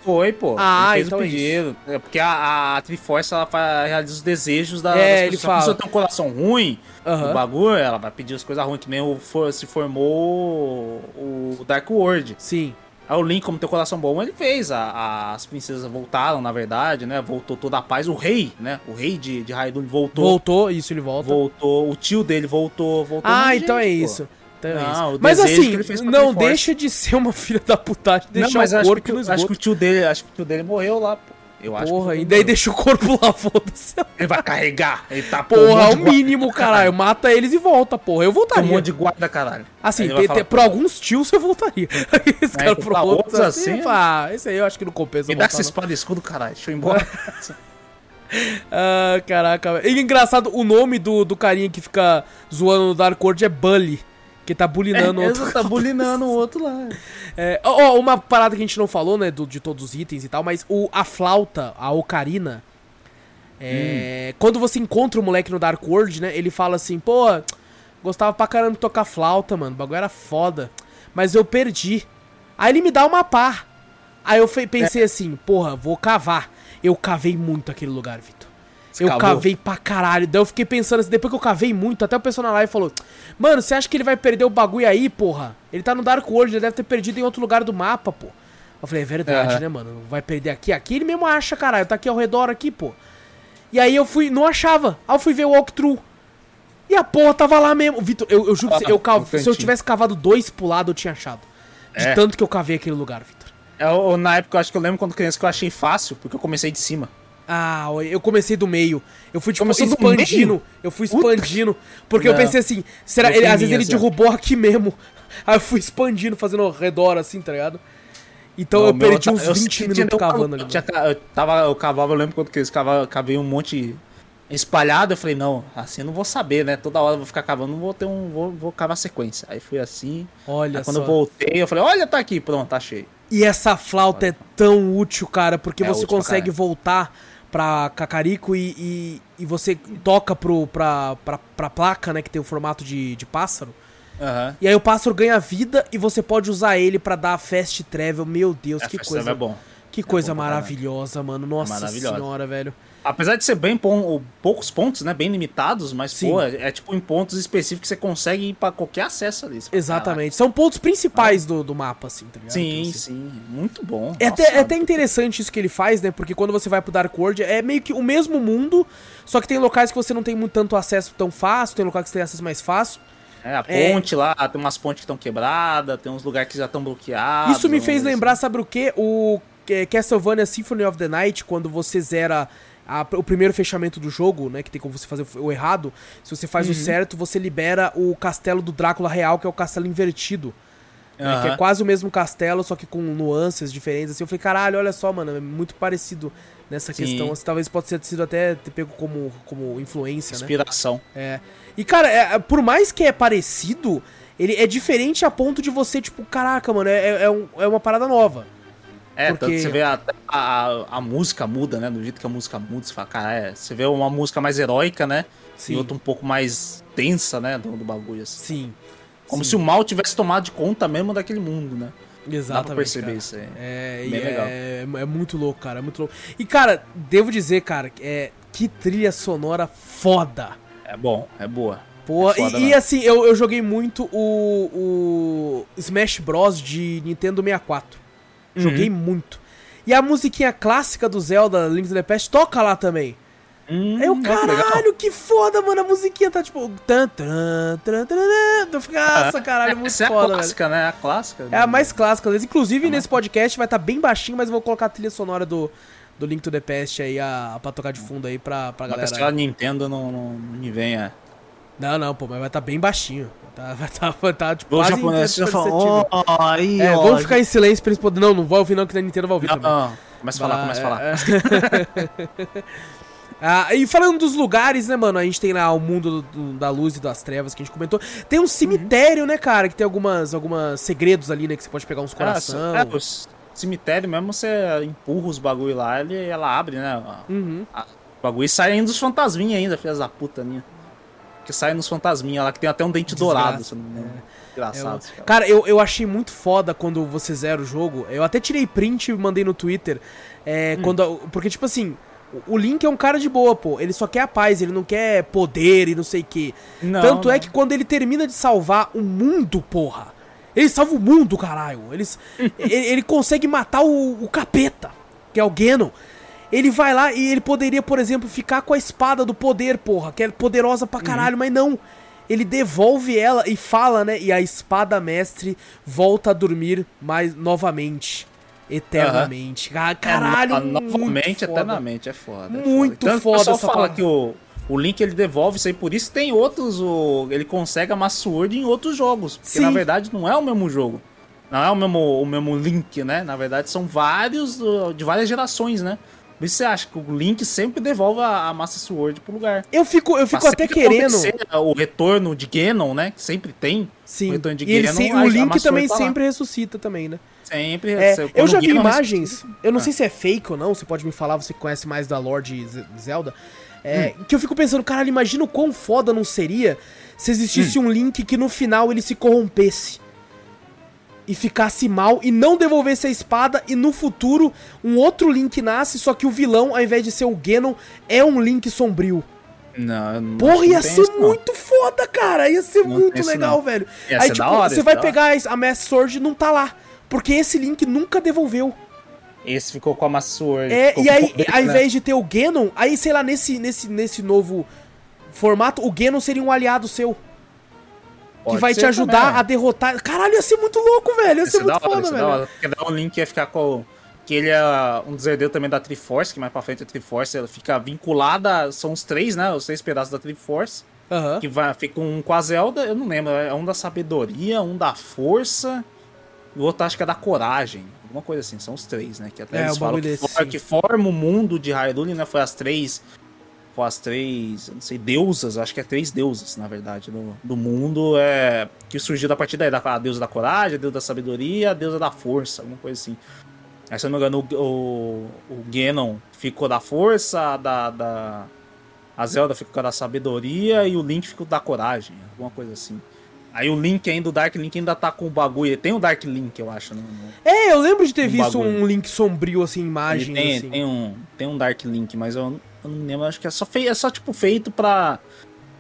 Foi, pô. Ah, ele fez então o pedido. É isso. Porque a, a Triforce, ela realiza os desejos da, é, das pessoas. Ele fala. Se você tem um coração ruim, uhum. o bagulho, ela vai pedir as coisas ruins. Que nem o, se formou o Dark World. Sim. Aí o Link, como teu coração bom, ele fez. A, a, as princesas voltaram, na verdade, né? Voltou toda a paz. O rei, né? O rei de, de Hyrule voltou. Voltou, isso, ele volta. Voltou. O tio dele voltou. voltou ah, então gente, é isso. Então não, é isso. Mas assim, não deixa de ser uma filha da putagem. Deixar o corpo que, no esgoto. Acho que o tio dele, acho que o tio dele morreu lá, pô. Eu acho Porra, que e daí deixa o corpo lá, foda-se. Ele vai carregar, ele tá Porra, um o mínimo, guarda, caralho. Mata eles e volta, porra. Eu voltaria. Tem um monte de guarda, caralho. Assim, te, te, pra alguns tios eu voltaria. Esse é, cara pro outros assim. Ah, esse aí eu acho que não compensa. Me dá essa espada e escudo, caralho. Deixa eu ir embora. Ah, caraca. E engraçado, o nome do, do carinha que fica zoando no Dark World é Bully. Que tá bulinando é, o outro. Tá bulinando o outro lá. É, ó, ó, uma parada que a gente não falou, né? Do, de todos os itens e tal, mas o, a flauta, a ocarina. É, hum. Quando você encontra o moleque no Dark World, né? Ele fala assim, pô, gostava pra caramba de tocar flauta, mano. O bagulho era foda. Mas eu perdi. Aí ele me dá uma pá. Aí eu pensei é. assim, porra, vou cavar. Eu cavei muito aquele lugar, Vitor. Eu Acabou. cavei pra caralho. Daí eu fiquei pensando assim, depois que eu cavei muito, até o pessoal na live falou, mano, você acha que ele vai perder o bagulho aí, porra? Ele tá no Dark World, ele deve ter perdido em outro lugar do mapa, pô. Eu falei, é verdade, uhum. né, mano? Vai perder aqui, aqui ele mesmo acha, caralho. Tá aqui ao redor, aqui, pô. E aí eu fui, não achava. Aí eu fui ver o walkthrough. E a porra tava lá mesmo. Vitor, eu, eu juro ah, que eu cavo, se eu tivesse cavado dois pro lado, eu tinha achado. De é. tanto que eu cavei aquele lugar, Vitor. Eu, eu, na época, eu acho que eu lembro quando criança que eu achei fácil, porque eu comecei de cima. Ah, eu comecei do meio. Eu fui, tipo, expandindo. Eu fui expandindo. Puta. Porque não. eu pensei assim, será ele, às vezes ele derrubou aqui mesmo. Aí eu fui expandindo, fazendo ao redor, assim, tá ligado? Então não, eu perdi meu, uns eu vinte minutos cavando ali. Eu, tava, eu cavava, eu lembro quando que eles cavavam, eu cavei um monte espalhado. Eu falei, não, assim eu não vou saber, né? Toda hora eu vou ficar cavando, não vou ter um... Vou, vou cavar sequência. Aí fui assim. Olha aí, quando só. eu voltei, eu falei, olha, tá aqui. Pronto, achei. E essa flauta é tão útil, cara, porque é você última, consegue cara. voltar pra Kakariko e, e, e você toca pro, pra, pra, pra placa, né, que tem o formato de, de pássaro. Uhum. E aí o pássaro ganha vida e você pode usar ele pra dar fast travel. Meu Deus, é, que coisa. É bom. Que é coisa bom maravilhosa, mano. Nossa é maravilhosa. Senhora, velho. Apesar de ser bem pom, poucos pontos, né, bem limitados, mas Sim. pô, é, é tipo em pontos específicos que você consegue ir pra qualquer acesso ali. Exatamente. São pontos principais ah. do, do mapa, assim, tá ligado? Sim, sim. Muito bom. É, Nossa, até, é até interessante isso que ele faz, né, porque quando você vai pro Dark World, é meio que o mesmo mundo, só que tem locais que você não tem muito tanto acesso tão fácil, tem locais que você tem acesso mais fácil. É, a ponte é... lá, tem umas pontes que estão quebradas, tem uns lugares que já estão bloqueados. Isso me fez lembrar, sabe o quê? O Castlevania Symphony of the Night, quando você zera a, o primeiro fechamento do jogo, né, que tem como você fazer o errado, se você faz uhum. o certo, você libera o castelo do Drácula real, que é o castelo invertido, uhum. né, que é quase o mesmo castelo, só que com nuances diferentes, assim, eu falei, caralho, olha só, mano, é muito parecido nessa Sim. questão, assim, talvez pode ter sido até ter pego como, como influência, inspiração, né? É. E, cara, é, por mais que é parecido, ele é diferente a ponto de você, tipo, caraca, mano, é, é, um, é uma parada nova. É, porque... tanto que você vê a, a, a música muda, né? Do jeito que a música muda, você fala, cara, é, você vê uma música mais heróica, né? Sim. E outra um pouco mais tensa, né? Do, do bagulho, assim. Sim. Como Sim. se o mal tivesse tomado de conta mesmo daquele mundo, né? Exatamente. Dá pra perceber, cara. Isso aí. É, bem legal. É, é muito louco, cara, é muito louco. E, cara, devo dizer, cara, é, que trilha sonora foda. É bom, é boa. Pô, é foda, e, e assim, eu, eu joguei muito o, o Smash Bros. De Nintendo sessenta e quatro. Joguei uhum. muito. E a musiquinha clássica do Zelda, Link to the Past, toca lá também. Hum, Aí eu, caralho, que, que foda, mano. A musiquinha tá tipo... Tan, tan, tan, tan, tan. Eu fico, nossa, caralho, é, muito essa foda, é a clássica, velho. Né? A clássica. É a mais clássica. Inclusive, é nesse podcast vai estar tá bem baixinho, mas eu vou colocar a trilha sonora do... do Link to the Past aí, a, a, pra tocar de fundo aí pra, pra galera. Mas a Nintendo não, não me venha. Não, não, pô, mas vai estar tá bem baixinho. Vai estar, tá, tá, tá, tipo, o japonês já falou, oh, aí, é, ó. Vamos ficar em silêncio pra eles poderem... Não, não vai ouvir não, que na Nintendo vai ouvir não, também. Não, não, começa a falar, começa a falar. Ah, e falando dos lugares, né, mano, a gente tem lá o mundo do, do, da luz e das trevas que a gente comentou. Tem um cemitério, uhum. né, cara, que tem algumas, algumas segredos ali, né, que você pode pegar uns coração. É, é, os... cemitério mesmo, você empurra os bagulho lá, ele, ela abre, né? Uhum. A, o bagulho sai ainda dos fantasminhas ainda, filhas da puta minha. Que sai nos fantasminhas lá, que tem até um dente Desgraça, dourado. Se não me engano. É. Engraçado. É, eu... Cara, eu, eu achei muito foda quando você zera o jogo. Eu até tirei print e mandei no Twitter. É, hum. quando, porque, tipo assim, o Link é um cara de boa, pô. Ele só quer a paz, ele não quer poder e não sei o quê. Não, Tanto não. é que quando ele termina de salvar o mundo, porra, ele salva o mundo, caralho. Eles, ele, ele consegue matar o, o capeta, que é o Ganon. Ele vai lá e ele poderia, por exemplo, ficar com a espada do poder, porra, que é poderosa pra caralho, uhum. mas não. Ele devolve ela e fala, né? E a espada mestre volta a dormir mais novamente. Eternamente. Uhum. Caralho, é, no, novamente, foda. Eternamente, é foda. É muito foda, foda essa fala palavra. Que o... O Link, ele devolve isso aí, por isso tem outros... O, ele consegue a Master Sword em outros jogos. Porque, Sim. na verdade, não é o mesmo jogo. Não é o mesmo, o mesmo Link, né? Na verdade, são vários... De várias gerações, né? Por isso você acha que o Link sempre devolve a, a Master Sword pro lugar. Eu fico, eu fico até querendo... O retorno de Ganon, né? Que sempre tem. Sim. O retorno de e Ganon, se, o Link também tá sempre ressuscita também, né? Sempre. É, você, eu já vi imagens... Ressuscita. Eu não ah. sei se é fake ou não. Você pode me falar, você conhece mais da lore de Zelda... É, hum. que eu fico pensando, caralho, imagina o quão foda não seria se existisse hum. um Link que no final ele se corrompesse e ficasse mal e não devolvesse a espada e no futuro um outro Link nasce, só que o vilão, ao invés de ser o Ganon, é um Link sombrio. Não, não Porra, ia ser isso, muito não. foda, cara, ia ser não muito legal, não. velho. Ia Aí, tipo, hora, você vai pegar a Master Sword e não tá lá, porque esse Link nunca devolveu. Esse ficou com a Master Sword. É, e aí, poder, ao invés né? de ter o Ganon, aí, sei lá, nesse, nesse, nesse novo formato, o Ganon seria um aliado seu. Pode que vai te ajudar também. A derrotar... Caralho, ia ser muito louco, velho. Ia ser muito foda, velho. Porque dá um Link que ia ficar com... Que ele é um dos herdeiros também da Triforce, que mais pra frente é a Triforce, ela fica vinculada... São os três, né? Os três pedaços da Triforce. Uh-huh. Que vai, fica um com a Zelda, eu não lembro. É um da sabedoria, um da força... O outro acho que é da coragem. Alguma coisa assim, são os três, né? Que até é, eles falam que, for, que forma o mundo de Hyrule, né? Foi as três com as três, não sei, deusas, acho que é três deusas, na verdade, do, do mundo, é, que surgiu a partir daí, da, a deusa da coragem, a deusa da sabedoria, a deusa da força, alguma coisa assim. Aí, se eu não me engano, o, o, o Ganon ficou da força, da, da, a Zelda ficou da sabedoria e o Link ficou da coragem, alguma coisa assim. Aí o Link ainda, o Dark Link ainda tá com o bagulho. Tem o Dark Link, eu acho, né? É, eu lembro de ter um visto bagulho. Um Link sombrio, assim, imagem. Tem, assim. Tem, um, tem um Dark Link, mas eu, eu não lembro. Acho que é só, fei, é só, tipo, feito pra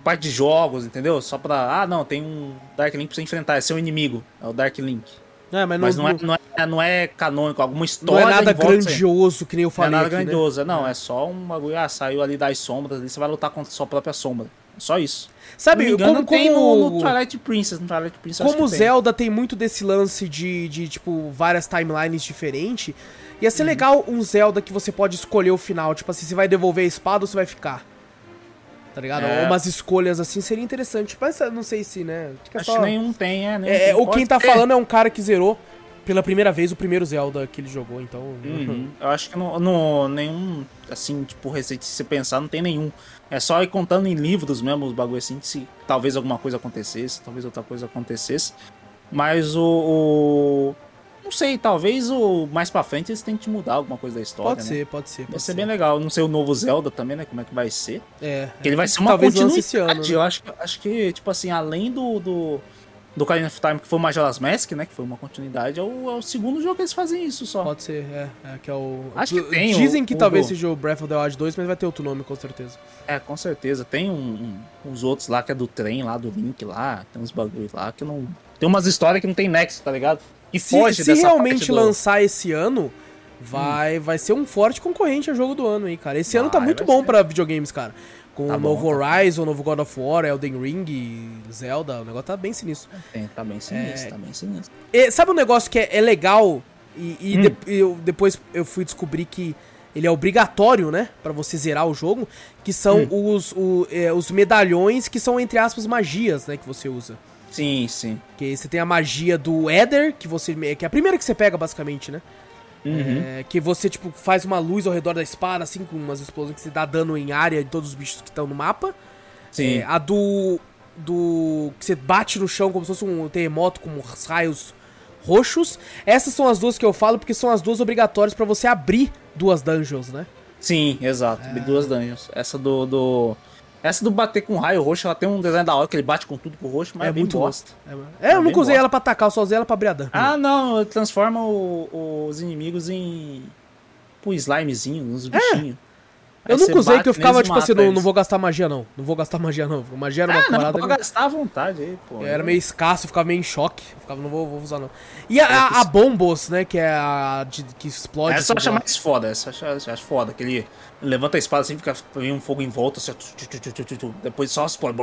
parte de jogos, entendeu? Só pra... Ah, não, tem um Dark Link pra você enfrentar. É seu inimigo, é o Dark Link. É, mas, mas não, não, é, não, é, não é canônico, alguma história... Não é nada grandioso, que nem eu falei. Não é nada aqui, grandioso, né? Não. É. É só um bagulho... Ah, saiu ali das sombras, ali você vai lutar contra a sua própria sombra. Só isso. Sabe, me engano, como, como tem no, no Twilight Princess, no Twilight Princess como acho que Zelda tem. tem muito desse lance de, de tipo, várias timelines diferentes, ia ser uhum. legal um Zelda que você pode escolher o final, tipo assim, você vai devolver a espada ou você vai ficar, tá ligado? É. Umas escolhas assim seria interessante, mas não sei se, né? Fica acho que só... nenhum tem, é. Nenhum é tem. Ou quem tá ter. falando é um cara que zerou pela primeira vez o primeiro Zelda que ele jogou, então... Uhum. Eu acho que no, no, nenhum, assim, tipo, recente, se você pensar, não tem nenhum. É só ir contando em livros mesmo, os bagulho assim, se talvez alguma coisa acontecesse, talvez outra coisa acontecesse. Mas o... o não sei, talvez o mais pra frente eles tentem mudar alguma coisa da história, pode né? ser, pode ser. Vai pode ser, ser bem legal. Não sei o novo Zelda também, né? Como é que vai ser. É. Porque ele vai ser uma talvez continuidade. Esse ano, né? Eu acho, acho que, tipo assim, além do... do... do Ocarina of Time, que foi o Majora's Mask, né? Que foi uma continuidade. É o, é o segundo jogo que eles fazem isso só. Pode ser, é. é que é o... Acho que tem. Dizem o, que o, talvez o... seja o Breath of the Wild dois, mas vai ter outro nome, com certeza. É, com certeza. Tem um, um, uns outros lá, que é do trem lá, do Link lá. Tem uns bagulho lá que não... Tem umas histórias que não tem nexo, tá ligado? E se, foge se realmente lançar do... esse ano, vai, hum. vai ser um forte concorrente ao jogo do ano, hein, cara. Esse vai, ano tá muito bom ser. pra videogames, cara. Com tá o novo bom, Horizon, o tá novo God of War, Elden Ring, Zelda, o negócio tá bem sinistro. É, tá bem sinistro, é... tá bem sinistro. E, sabe um negócio que é, é legal e, e hum. de, eu, depois eu fui descobrir que ele é obrigatório, né, pra você zerar o jogo, que são hum. os, o, é, os medalhões que são, entre aspas, magias, né, que você usa. Sim, sim. Que você tem a magia do Éder, que, você, que é a primeira que você pega, basicamente, né? Uhum. É, que você, tipo, faz uma luz ao redor da espada, assim, com umas explosões que você dá dano em área de todos os bichos que estão no mapa. Sim. É, a do... do... que você bate no chão como se fosse um terremoto com uns raios roxos. Essas são as duas que eu falo, porque são as duas obrigatórias pra você abrir duas dungeons, né? Sim, exato. É... Duas dungeons. Essa do... do... Essa do bater com raio roxo, ela tem um design da hora que ele bate com tudo pro roxo, mas é, é bem muito bosta. É, é, eu é nunca usei bosta. ela pra atacar, eu só usei ela pra abrir a dano. Ah, não, transforma o, os inimigos em... Pô, slimezinho, uns bichinhos. É. Eu nunca usei, que eu ficava tipo assim, não, não vou gastar magia não, não vou gastar magia não. Magia era uma ah, parada... Ah, não, vou gastar à vontade aí, pô. Eu era meio escasso, eu ficava meio em choque, eu ficava, não vou, vou usar não. E a, a, a Bombos, né, que é a de, que explode... Essa eu acho mais foda, essa eu acho, acho foda, aquele... Levanta a espada assim, fica um fogo em volta, assim, tchu, tchu, tchu, tchu, tchu. Depois só se põe,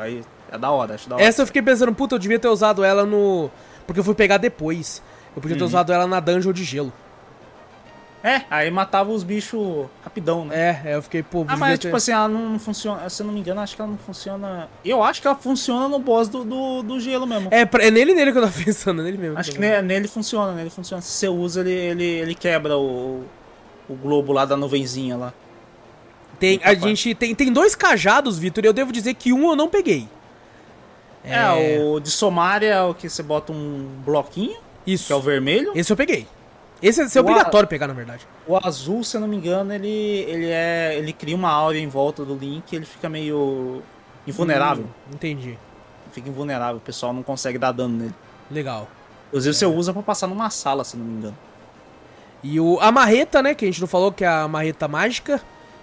aí é da hora, acho da hora. Essa eu fiquei pensando, puta, eu devia ter usado ela no... Porque eu fui pegar depois, eu podia ter uhum. usado ela na dungeon de gelo. É, aí matava os bichos rapidão, né? É, eu fiquei, pô... Ah, mas ter... tipo assim, ela não funciona, se eu não me engano, acho que ela não funciona... Eu acho que ela funciona no boss do, do, do gelo mesmo. É, é nele nele que eu tava pensando, é nele mesmo. Acho que, que nele funciona, nele funciona. Se você usa, ele, ele, ele quebra o... O globo lá da nuvenzinha lá. Tem, a gente tem, tem dois cajados, Vitor, e eu devo dizer que um eu não peguei. É, é... o de Somária é o que você bota um bloquinho. Isso. Que é o vermelho. Esse eu peguei. Esse, esse é obrigatório a... pegar, na verdade. O azul, se eu não me engano, ele, ele, é, ele cria uma áurea em volta do Link e ele fica meio invulnerável. Hum, entendi. Ele fica invulnerável, o pessoal não consegue dar dano nele. Legal. Inclusive é... você usa pra passar numa sala, se eu não me engano. E o, a marreta, né, que a gente não falou, que é a marreta mágica,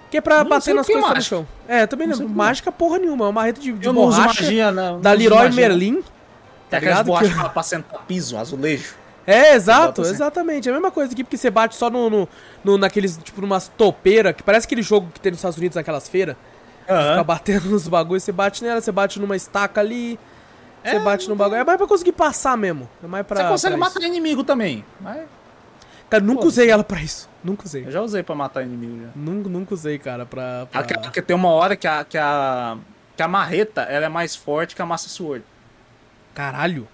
que é pra não bater nas coisas no chão. É, também não lembro. Mágica porra nenhuma, é uma marreta de, de eu borracha não uso magia, não. da não Leroy magia. Merlin. Tá tem aquelas borrachas que... pra sentar piso, azulejo. É, exato, exatamente. É a mesma coisa aqui, porque você bate só no, no, no naqueles, tipo, numas topeiras, que parece aquele jogo que tem nos Estados Unidos, naquelas feiras. Uh-huh. Você fica batendo nos bagulhos, você bate nela, você bate numa estaca ali... Você é, bate no bagulho, é mais pra conseguir passar mesmo. É mais pra, você consegue pra matar isso. inimigo também, mas... Cara, nunca Pô, usei ela pra isso. Nunca usei. Eu já usei pra matar inimigo. Já. Nunca, nunca usei, cara, pra... pra... Aquela, porque tem uma hora que a, que a... Que a marreta, ela é mais forte que a Master Sword. Caralho.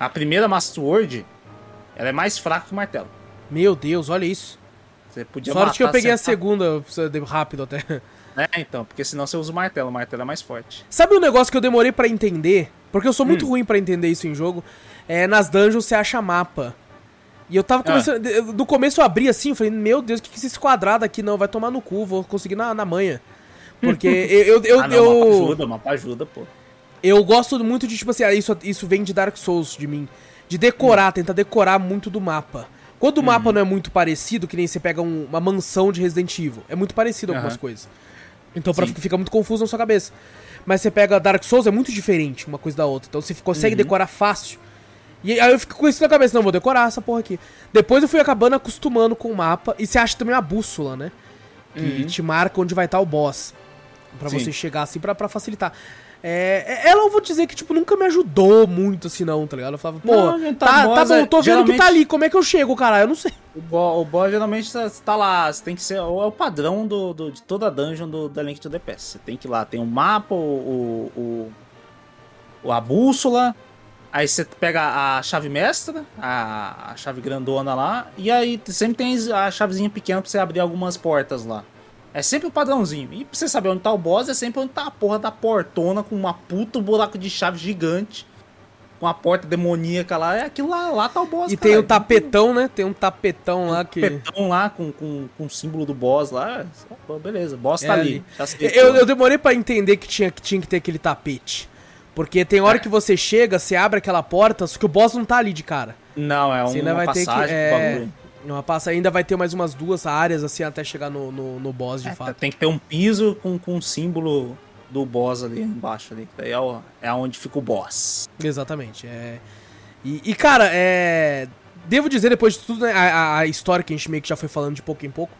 A primeira Master Sword, ela é mais fraca que o martelo. Meu Deus, olha isso. Você podia Sorte matar... Sorte que eu peguei sentar. a segunda, rápido até. É, então, porque senão você usa o martelo, o martelo é mais forte. Sabe um negócio que eu demorei pra entender? Porque eu sou muito hum. ruim pra entender isso em jogo. É, nas dungeons você acha mapa. E eu tava começando... Ah. No começo eu abri assim, eu falei, meu Deus, o que que é esse quadrado aqui? Não, vai tomar no cu, vou conseguir na, na manha. Porque eu... eu, eu ah, não, eu, mapa ajuda, mapa ajuda, pô. Eu gosto muito de, tipo assim, isso, isso vem de Dark Souls, de mim. De decorar, hum. tentar decorar muito do mapa. Quando o uhum. mapa não é muito parecido, que nem você pega um, uma mansão de Resident Evil. É muito parecido algumas uhum. coisas. Então pra, fica muito confuso na sua cabeça. Mas você pega Dark Souls, é muito diferente uma coisa da outra. Então você consegue uhum. decorar fácil. E aí eu fico com isso na cabeça. Não, vou decorar essa porra aqui. Depois eu fui acabando acostumando com o mapa. E você acha também a bússola, né? Que uhum. te marca onde vai estar o boss. Pra Sim. você chegar assim, pra, pra facilitar. É, ela, eu vou dizer que, tipo, nunca me ajudou muito assim, não, tá ligado? Eu falava, pô, não, tá, boss, tá bom, tô vendo que tá ali, como é que eu chego, cara? Eu não sei. O boss, o boss geralmente tá lá, você tem que ser, é o padrão do, do, de toda a dungeon do, da Link to the Past. Você tem que ir lá, tem o um mapa, o, o, a bússola, aí você pega a chave mestra, a, a chave grandona lá, e aí sempre tem a chavezinha pequena pra você abrir algumas portas lá. É sempre o padrãozinho. E pra você saber onde tá o boss, é sempre onde tá a porra da portona com uma puta buraco de chave gigante. Com a porta demoníaca lá. É aquilo lá, lá tá o boss, E caralho. Tem o tapetão, né? Tem um tapetão tem lá um que... tapetão lá com, com, com o símbolo do boss lá. Beleza, o boss é tá ali. ali. Eu, eu demorei pra entender que tinha, que tinha que ter aquele tapete. Porque tem hora é. que você chega, você abre aquela porta, só que o boss não tá ali de cara. Não, é um, uma vai passagem ter que, é... bagulho. Não, passa, ainda vai ter mais umas duas áreas, assim, até chegar no, no, no boss, de é, fato. Tem que ter um piso com, com o símbolo do boss ali embaixo, ali, que daí é, o, é onde fica o boss. Exatamente. É... E, e, cara, é... devo dizer, depois de tudo, né, a, a história que a gente meio que já foi falando de pouco em pouco,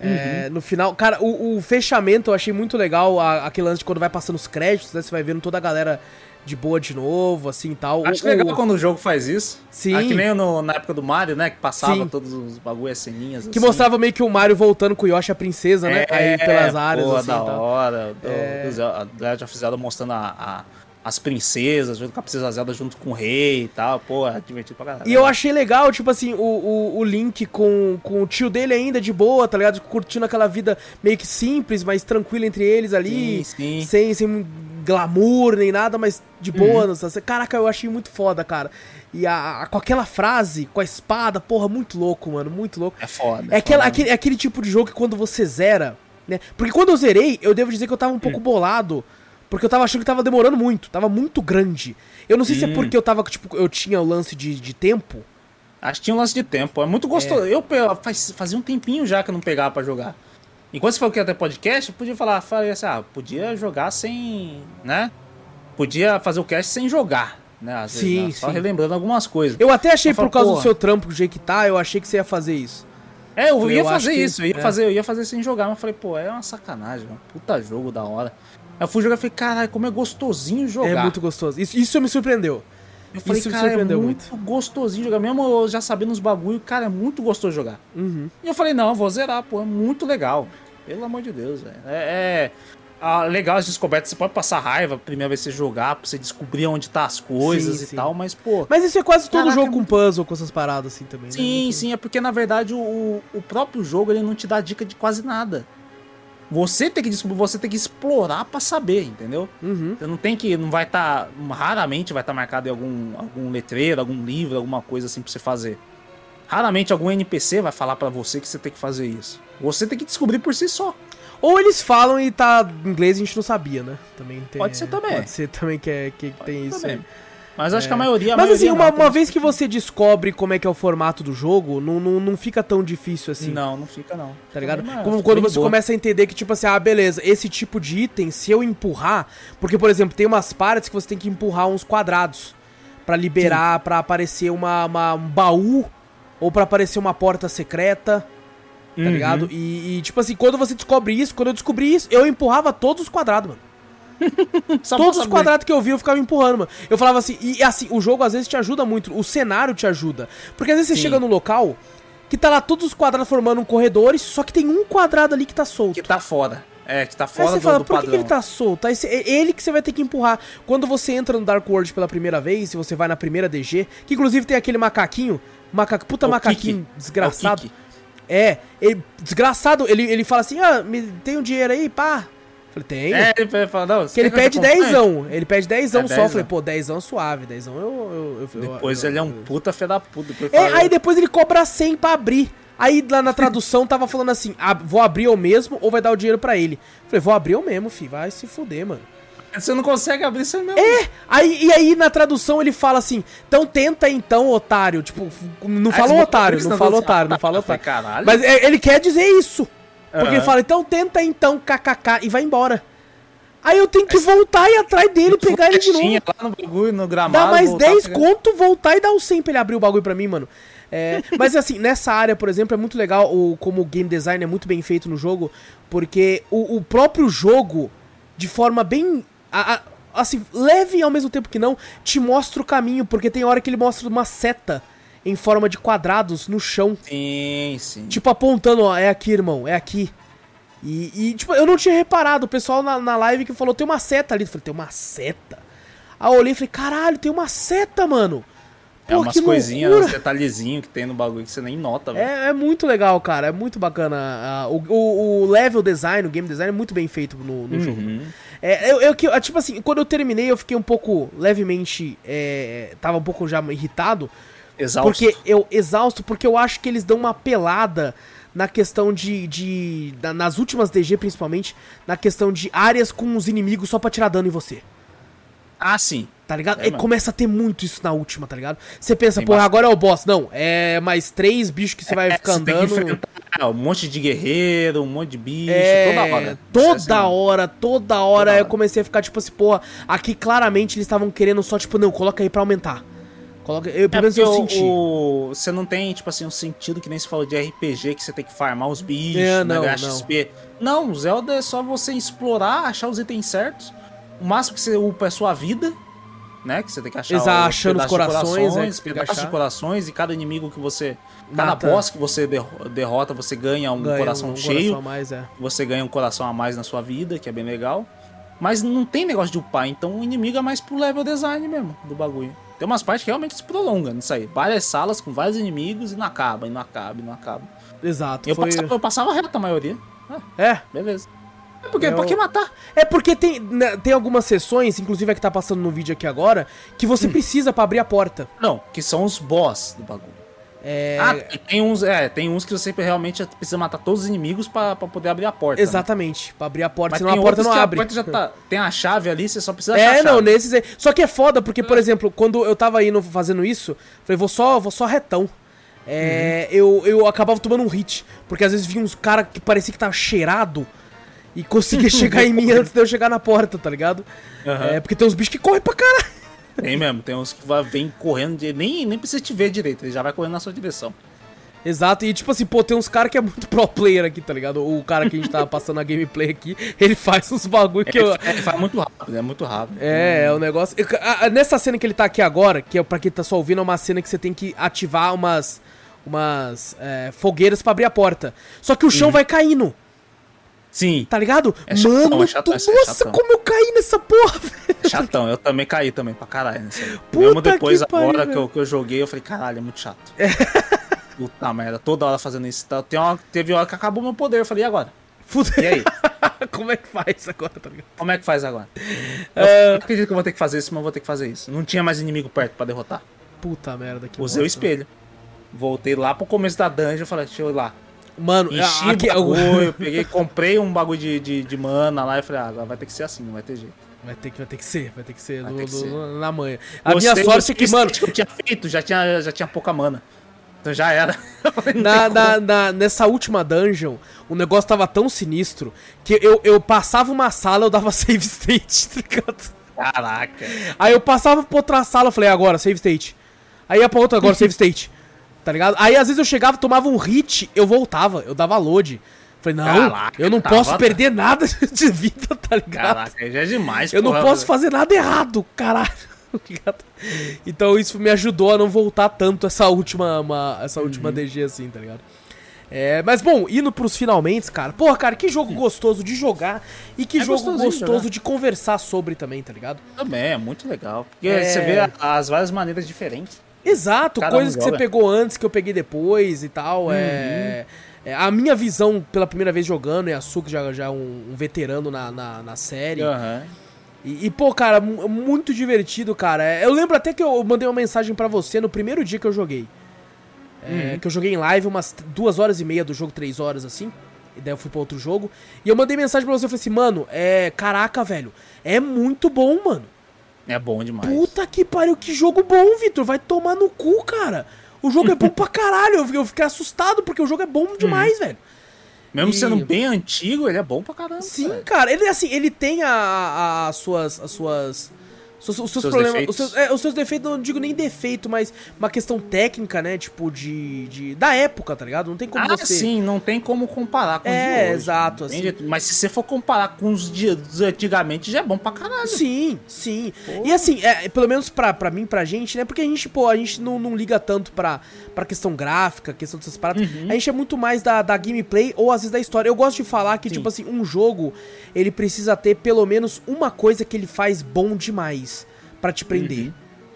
uhum. é, no final, cara, o, o fechamento eu achei muito legal, a, aquele lance de quando vai passando os créditos, né, você vai vendo toda a galera... de boa de novo, assim e tal. Acho o, legal o... quando o jogo faz isso. Sim. Ah, que nem no, na época do Mario, né? Que passava Sim. todos os bagulho, as ceninhas. Que assim. Mostrava meio que o Mario voltando com o Yoshi, a princesa, né? É, aí pelas áreas. Boa, assim, da tal. Hora. Do, é... do Zelda, a Legend of Zelda mostrando a, a, as princesas, junto com a princesa Zelda, junto com o rei e tal. Pô, é divertido pra galera. E eu achei legal, tipo assim, o, o, o Link com, com o tio dele ainda de boa, tá ligado? Curtindo aquela vida meio que simples, mas tranquila entre eles ali. Sim, sim. Sem... sem glamour, nem nada, mas de boa. Uhum. Nossa, caraca, eu achei muito foda, cara. E a, a, com aquela frase, com a espada, porra, muito louco, mano, muito louco. É foda. É, aquela, foda. Aquele, aquele tipo de jogo que quando você zera, né? Porque quando eu zerei, eu devo dizer que eu tava um pouco uhum. bolado, porque eu tava achando que tava demorando muito, tava muito grande. Eu não sei uhum. se é porque eu tava, tipo, eu tinha o lance de, de tempo. Acho que tinha um lance de tempo, é muito gostoso. É. Eu faz, fazia um tempinho já que eu não pegava pra jogar. Enquanto você falou que ia ter podcast, eu podia falar, falei assim, ah, podia jogar sem, né? Podia fazer o cast sem jogar, né? Às sim, vezes, né? Só sim. relembrando algumas coisas. Eu até achei, eu por falo, causa do seu trampo, do jeito que tá, eu achei que você ia fazer isso. É, eu, eu ia fazer isso, que... eu, ia é. fazer, eu ia fazer sem jogar, mas falei, pô, é uma sacanagem, mano. Puta jogo da hora. Aí eu fui jogar e falei, caralho, como é gostosinho jogar. É muito gostoso, isso, isso me surpreendeu. Eu falei, Isso cara, é muito, muito gostosinho jogar. Mesmo eu já sabendo os bagulho, cara, é muito gostoso jogar. Uhum. E eu falei, não, eu vou zerar, pô, é muito legal. Pelo amor de Deus, velho. É, é ah, legal as descobertas, você pode passar raiva a primeira vez que você jogar, pra você descobrir onde tá as coisas sim, e sim. tal, mas, pô... Mas isso é quase todo caraca, jogo é muito... com puzzle, com essas paradas assim também, sim, né? Sim, muito... sim, é porque, na verdade, o, o próprio jogo, ele não te dá dica de quase nada. Você tem que descobrir, você tem que explorar pra saber, entendeu? Uhum. Você não tem que, não vai estar, tá, raramente vai estar tá marcado em algum, algum letreiro, algum livro, alguma coisa assim pra você fazer. Raramente algum N P C vai falar pra você que você tem que fazer isso. Você tem que descobrir por si só. Ou eles falam e tá em inglês e a gente não sabia, né? Também tem, pode ser também. Pode ser também que, é, que tem pode isso também. Aí. Mas acho é. que a maioria... A Mas maioria assim, uma, uma vez que você descobre como é que é o formato do jogo, não, não, não fica tão difícil assim. Não, não fica não. Tá ligado? Não, como quando você boa. começa a entender que tipo assim, ah, beleza, esse tipo de item, se eu empurrar... Porque, por exemplo, tem umas partes que você tem que empurrar uns quadrados pra liberar, Sim. pra aparecer uma, uma, um baú ou pra aparecer uma porta secreta, tá uhum. ligado? E, e tipo assim, quando você descobre isso, quando eu descobri isso, eu empurrava todos os quadrados, mano. Todos os quadrados que eu vi, eu ficava empurrando, mano. Eu falava assim, e assim, o jogo às vezes te ajuda muito, o cenário te ajuda. Porque às vezes Sim. você chega num local que tá lá todos os quadrados formando um corredor, só que tem um quadrado ali que tá solto. Que tá fora. É, que tá fora do padrão. Aí você fala, por que, que ele tá solto? Aí cê, é ele que você vai ter que empurrar. Quando você entra no Dark World pela primeira vez, se você vai na primeira D G, que inclusive tem aquele macaquinho, maca, puta o macaquinho kick. desgraçado. É, ele, desgraçado, ele, ele fala assim, ah, me, tem um dinheiro aí, pá. Falei, tem. É, ele fala, não, que ele pede dezão, ele pede dezão é, só. Eu falei, pô, dezão suave, dezão eu... eu, eu depois eu, eu, ele é um puta fé da puta. É, falei, aí depois ele cobra cem pra abrir. Aí lá na tradução tava falando assim, ah, vou abrir eu mesmo ou vai dar o dinheiro pra ele? Eu falei, vou abrir eu mesmo, filho, vai se fuder, mano. Você não consegue abrir isso mesmo. É, aí, e aí na tradução ele fala assim, então tenta então, otário. Tipo, não fala um otário, não fala otário, não fala otário. Caralho. Mas ele quer dizer isso. Porque uhum. ele fala, então tenta então, kkk, e vai embora. Aí eu tenho que é voltar e ir atrás dele e pegar ele de novo. Lá no bagulho, no gramado, dá mais dez pra... conto, voltar e dar um cem pra ele abrir o bagulho pra mim, mano. É, mas assim, nessa área, por exemplo, é muito legal o, como o game design é muito bem feito no jogo, porque o, o próprio jogo, de forma bem... A, a, assim, leve ao mesmo tempo que não, te mostra o caminho, porque tem hora que ele mostra uma seta em forma de quadrados no chão. Sim, sim. Tipo, apontando, ó, é aqui, irmão, é aqui. E, e tipo, eu não tinha reparado, o pessoal na, na live que falou, tem uma seta ali. Eu falei, tem uma seta? Aí eu olhei e falei, caralho, tem uma seta, mano. Pô, é umas coisinhas, uns detalhezinhos que tem no bagulho que você nem nota, velho. É, é muito legal, cara, é muito bacana. Uh, o, o level design, o game design é muito bem feito no, no uhum. jogo. É, eu, eu, tipo assim, quando eu terminei eu fiquei um pouco, levemente, é, tava um pouco já irritado. Exausto. Porque eu, exausto, porque eu acho que eles dão uma pelada na questão de, de da, nas últimas D G principalmente, na questão de áreas com os inimigos só pra tirar dano em você. Ah, sim. Tá ligado? É, começa a ter muito isso na última, tá ligado? Você pensa, pô, agora é o boss. Não, é mais três bichos que você vai é, ficar você andando. Tem que um monte de guerreiro, um monte de bicho, é, toda hora. Toda, assim, hora, toda hora, toda hora eu comecei a ficar tipo assim, porra, aqui claramente eles estavam querendo só, tipo, não, coloca aí pra aumentar. Coloca, eu, é, pelo menos eu senti. O, você não tem, tipo assim, um sentido que nem se fala de R P G, que você tem que farmar os bichos, é, não, né, não. X P. Não, Zelda é só você explorar, achar os itens certos. O máximo que você upa é sua vida, né? Que você tem que achar Exato, um achando os corações, de corações, é, pedaços de corações, e cada inimigo que você... Mata. Cada boss que você derrota, você ganha um ganha coração um, um cheio. Coração a mais, é. Você ganha um coração a mais na sua vida, que é bem legal. Mas não tem negócio de upar, então o inimigo é mais pro level design mesmo, do bagulho. Tem umas partes que realmente se prolongam nisso aí. Várias salas com vários inimigos e não acaba, e não acaba, e não acaba. Exato. Eu, foi... passava, eu passava reto a maioria. Ah, é. Beleza. É porque, eu... pra que matar? É porque tem, né, tem algumas sessões, inclusive a que tá passando no vídeo aqui agora, que você hum. precisa pra abrir a porta. Não, que são os boss do bagulho. É... Ah, tem uns, é, tem uns que você realmente precisa matar todos os inimigos pra, pra poder abrir a porta. Exatamente, né? Pra abrir a porta, mas senão a porta não que abre. A porta já tá, tem a chave ali, você só precisa achar. É, a chave. Não, nesses aí. Só que é foda, porque, por exemplo, quando eu tava indo fazendo isso, falei, vou só, vou só retão. É, uhum. eu, eu acabava tomando um hit, porque às vezes vinha uns caras que parecia que tava cheirado. E conseguir chegar em mim antes de eu chegar na porta, tá ligado? Uhum. É, porque tem uns bichos que correm pra caralho. Tem mesmo, tem uns que vêm correndo, de... nem, nem precisa te ver direito, ele já vai correndo na sua direção. Exato, e tipo assim, pô, tem uns caras que é muito pro player aqui, tá ligado? O cara que a gente tava passando a gameplay aqui, ele faz uns bagulho que ele, eu... Ele faz muito rápido, é muito rápido. É, é o negócio... Eu, a, a, nessa cena que ele tá aqui agora, que é pra quem tá só ouvindo, é uma cena que você tem que ativar umas... Umas... É, fogueiras pra abrir a porta. Só que o chão uhum. vai caindo. Sim. Tá ligado? É chatão, mano, é chatão, tu... é nossa, como eu caí nessa porra, velho. É chatão, eu também caí também, pra caralho. Nessa... Mesmo depois, que agora pariu, que, eu, que eu joguei, eu falei, caralho, é muito chato. É. Puta merda, toda hora fazendo isso. Tem uma, teve hora que acabou meu poder, eu falei, e agora? Fudeu. E aí? Como é que faz agora, tá ligado? Como é que faz agora? Eu é... não acredito que eu vou ter que fazer isso, mas eu vou ter que fazer isso. Não tinha mais inimigo perto pra derrotar. Puta merda, que usei o espelho. Voltei lá pro começo da dungeon, eu falei, deixa eu ir lá. Mano, enchi aqui, bagulho, eu peguei, comprei um bagulho de, de, de mana lá e falei, ah, vai ter que ser assim, não vai ter jeito. Vai ter que, vai ter que ser, vai ter que ser, do, ter que ser. Do, na manha. A gostei, minha sorte é que, mano... que eu tinha feito, já tinha, já tinha pouca mana. Então já era. na, na, na, nessa última dungeon, o negócio tava tão sinistro que eu, eu passava uma sala, eu dava save state, tá ligado? Caraca. Aí eu passava pra outra sala, eu falei, agora, save state. Aí ia pra outra, agora, save state. Tá ligado? Aí às vezes eu chegava, tomava um hit, eu voltava, eu dava load. Falei, não, caraca, eu não tá posso bota. perder nada de vida, tá ligado? Caraca, já é demais, Eu porra, não posso velho. fazer nada errado, caralho. Então isso me ajudou a não voltar tanto essa última, uma, essa última uhum. D G assim, tá ligado? É, mas bom, indo pros finalmente, cara. Porra, cara, que jogo gostoso de jogar e que é jogo gostoso né? de conversar sobre também, tá ligado? Também, é muito legal. Porque é... você vê as várias maneiras diferentes. Exato, Cada coisas um que você pegou antes, que eu peguei depois e tal, uhum. é... É, a minha visão pela primeira vez jogando, e a Suki já, já é um, um veterano na, na, na série. Aham. Uhum. E, e, pô, cara, m- muito divertido, cara. Eu lembro até que eu mandei uma mensagem pra você no primeiro dia que eu joguei. É, uhum. Que eu joguei em live umas duas horas e meia do jogo, três horas, assim. E daí eu fui pra outro jogo. E eu mandei mensagem pra você, eu falei assim, mano, é... Caraca, velho, é muito bom, mano. É bom demais. Puta que pariu, que jogo bom, Vitor. Vai tomar no cu, cara. O jogo é bom pra caralho. Eu, eu fiquei assustado porque o jogo é bom demais, uhum. velho. Mesmo e... sendo bem antigo, ele é bom pra caramba. Sim, cara. cara ele, assim, ele tem a, a, as suas... As suas os, os, os seus, seus problemas... Os seus, é, os seus defeitos, não digo nem defeito, mas uma questão técnica, né? Tipo, de... de da época, tá ligado? Não tem como ah, você... Ah, sim. Não tem como comparar com os é, de hoje. É, exato. Assim. Mas se você for comparar com os de antigamente, já é bom pra caralho. Sim, sim. Pô. E assim, é, pelo menos pra, pra mim, pra gente, né? Porque a gente, pô, a gente não, não liga tanto pra, pra questão gráfica, questão dessas paradas. Uhum. A gente é muito mais da, da gameplay ou, às vezes, da história. Eu gosto de falar que, sim. tipo assim, um jogo, ele precisa ter pelo menos uma coisa que ele faz bom demais. Pra te prender, uhum.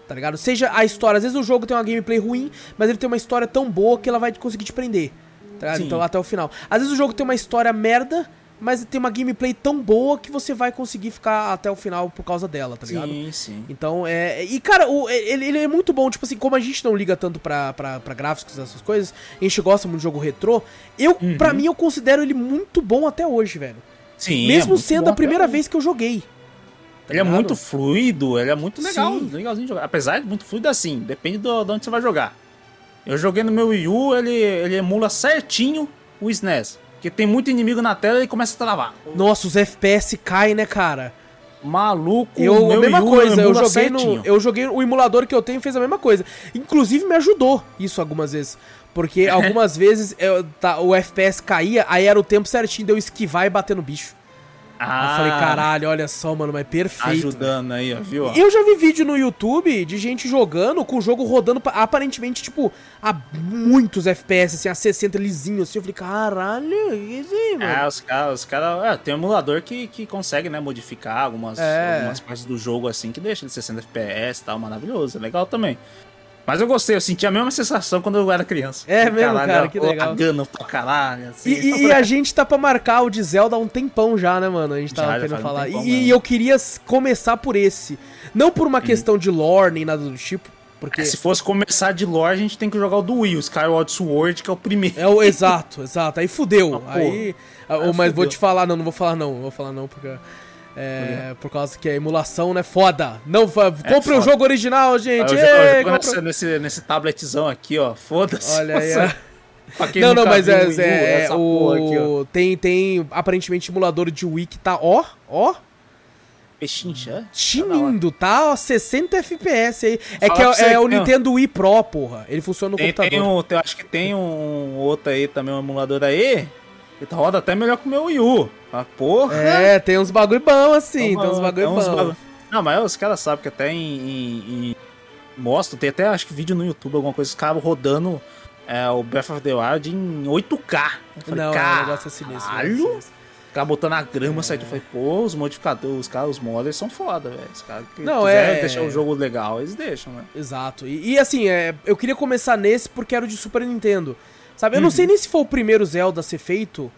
tá ligado? Seja a história, às vezes o jogo tem uma gameplay ruim, mas ele tem uma história tão boa que ela vai conseguir te prender, tá ligado? Sim. Então até o final. Às vezes o jogo tem uma história merda, mas tem uma gameplay tão boa que você vai conseguir ficar até o final por causa dela, tá ligado? Sim, sim. Então, é... E, cara, o, ele, ele é muito bom, tipo assim, como a gente não liga tanto pra, pra, pra gráficos, essas coisas, a gente gosta muito de jogo retrô, eu, uhum. pra mim, eu considero ele muito bom até hoje, velho. Sim, mesmo é sendo a primeira vez que eu joguei. Ele é muito fluido, ele é muito legal, sim. legalzinho de jogar. Apesar de muito fluido assim, depende do, de onde você vai jogar. Eu joguei no meu Wii U, ele, ele emula certinho o S N E S. Porque tem muito inimigo na tela e começa a travar. Nossa, os F P S caem, né, cara? Maluco, eu, meu a mesma Wii U coisa, eu joguei certinho. No, eu joguei o emulador que eu tenho fez a mesma coisa. Inclusive me ajudou isso algumas vezes. Porque algumas vezes eu, tá, o F P S caía, aí era o tempo certinho de eu esquivar e bater no bicho. Ah, eu falei, caralho, olha só, mano, mas perfeito. Ajudando aí, ó, viu? Eu já vi vídeo no YouTube de gente jogando com o jogo rodando aparentemente, tipo, a muitos F P S, assim, a sessenta lisinho, assim. Eu falei, caralho, que isso aí, mano? É, os caras, os caras... É, tem um emulador que, que consegue, né, modificar algumas, é. algumas partes do jogo, assim, que deixa de sessenta F P S e tal, maravilhoso, é legal também. Mas eu gostei, eu senti a mesma sensação quando eu era criança. É mesmo, caralho, cara, que legal. Agahnim pra caralho, assim. E, e, e a gente tá pra marcar o de Zelda há um tempão já, né, mano? A gente tava já, querendo já falar. Um tempão, e, e eu queria começar por esse. Não por uma hum. questão de lore, nem nada do tipo. Porque... É, se fosse começar de lore, a gente tem que jogar o do Wii, o Skyward Sword, que é o primeiro. É o exato, exato. Aí fudeu. Ah, aí, ah, mas fudeu. Vou te falar, não, não vou falar não, não vou falar não, porque... É, por causa que a emulação, né, foda. Não, compre é, o foda. Jogo original, gente. Eu, Ei, eu compre... nesse, nesse tabletzão aqui, ó. Foda-se. Olha aí, é. Não, não, mas é, é, é o... Aqui, tem, tem, aparentemente, emulador de Wii que tá, ó, ó. Pechincha. Tinindo, tá? Ó, sessenta F P S aí. É que é, é, é o Nintendo Wii Pro, porra. Ele funciona no tem, computador. Tem um, acho que tem um outro aí também, um emulador aí. Ele roda até melhor que o meu Wii U. Ah, porra! É, tem uns bagulho bom, assim. Tem, tem uns bagulho tem uns bom. Bagulho... Não, mas os caras sabem que até em, em, em... Mostra, tem até, acho que vídeo no YouTube, alguma coisa, os caras rodando é, o Breath of the Wild em oito K. Eu falei, não, caralho! O negócio é sinistro, caralho. O cara botando a grama, é. Saindo. Eu falei, pô, os modificadores, os caras, os modders são foda, velho. Os caras que não, quiserem é... deixar o jogo legal, eles deixam, né? Exato. E, e assim, é, eu queria começar nesse porque era o de Super Nintendo. Sabe, eu uhum. não sei nem se foi o primeiro Zelda a ser feito.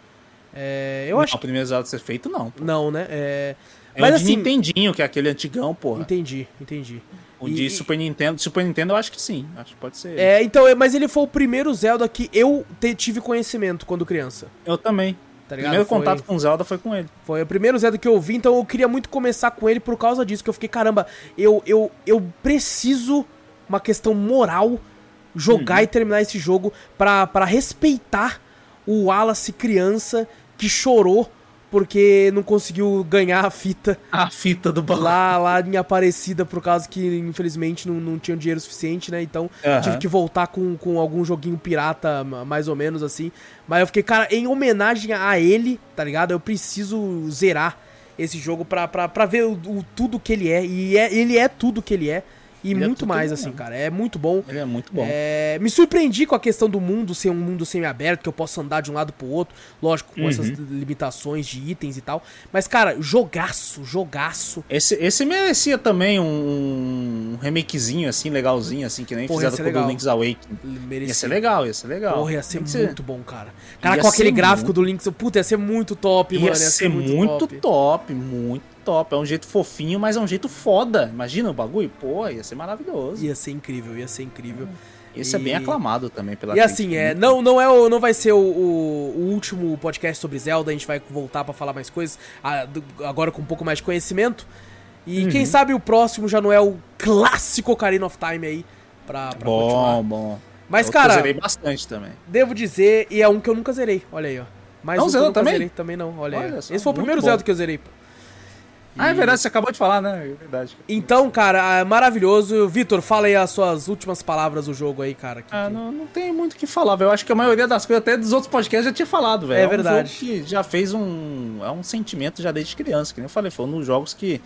É, eu não, acho o primeiro Zelda a ser feito, não. Pô. Não, né? É, é mas o de assim... Nintendinho, que é aquele antigão, porra. Entendi, entendi. O e... de Super Nintendo, Super Nintendo eu acho que sim, acho que pode ser. É, então, mas ele foi o primeiro Zelda que eu te, tive conhecimento quando criança. Eu também. Tá ligado? O primeiro foi... contato com Zelda foi com ele. Foi o primeiro Zelda que eu vi, então eu queria muito começar com ele por causa disso, que eu fiquei, caramba, eu, eu, eu preciso uma questão moral... jogar hum. e terminar esse jogo pra, pra respeitar o Wallace criança que chorou porque não conseguiu ganhar a fita. A fita do bagulho. Lá, lá em Aparecida, por causa que, infelizmente, não, não tinha dinheiro suficiente, né? Então, uh-huh. tive que voltar com, com algum joguinho pirata, mais ou menos, assim. Mas eu fiquei, cara, em homenagem a ele, tá ligado? Eu preciso zerar esse jogo pra, pra, pra ver o, o, tudo que ele é. E é, ele é tudo que ele é. E ele muito é mais, assim, mesmo. Cara. É muito bom. Ele é muito bom. É... Me surpreendi com a questão do mundo ser um mundo semi-aberto, que eu posso andar de um lado pro outro. Lógico, com uhum. essas limitações de itens e tal. Mas, cara, jogaço, jogaço. Esse, esse merecia também um remakezinho, assim, legalzinho, assim, que nem porra, fizeram com o do Link's Awakening. Merecia. Ia ser legal, ia ser legal. Porra, ia ser muito ser... bom, cara. Cara, ia com aquele gráfico muito... do Link's... Puta, ia ser muito top, ia mano. Ia ser, ser muito, muito top. top, muito top, é um jeito fofinho, mas é um jeito foda. Imagina o bagulho, pô, ia ser maravilhoso. Ia ser incrível, ia ser incrível. Esse e... é bem aclamado também pela E gente, assim, é, não, não, é o, não vai ser o, o, o último podcast sobre Zelda, a gente vai voltar pra falar mais coisas, agora com um pouco mais de conhecimento. E uhum. quem sabe o próximo já não é o clássico Ocarina of Time aí, pra, pra bom, continuar. Bom, bom. Mas, eu cara, eu zerei bastante também. Devo dizer, e é um que eu nunca zerei, olha aí, ó. Mais não, um Zelda também? Zerei, também não, olha, olha aí. Só, esse foi o primeiro bom. Zelda que eu zerei, pô. Ah, é verdade, você acabou de falar, né? É verdade. Então, cara, é maravilhoso. Vitor, fala aí as suas últimas palavras do jogo aí, cara. Que, ah, que... Não, não tem muito o que falar, velho. Eu acho que a maioria das coisas, até dos outros podcasts, já tinha falado, velho. É, é um verdade. Jogo que já fez um... É um sentimento já desde criança, que nem eu falei. Foi um dos jogos que,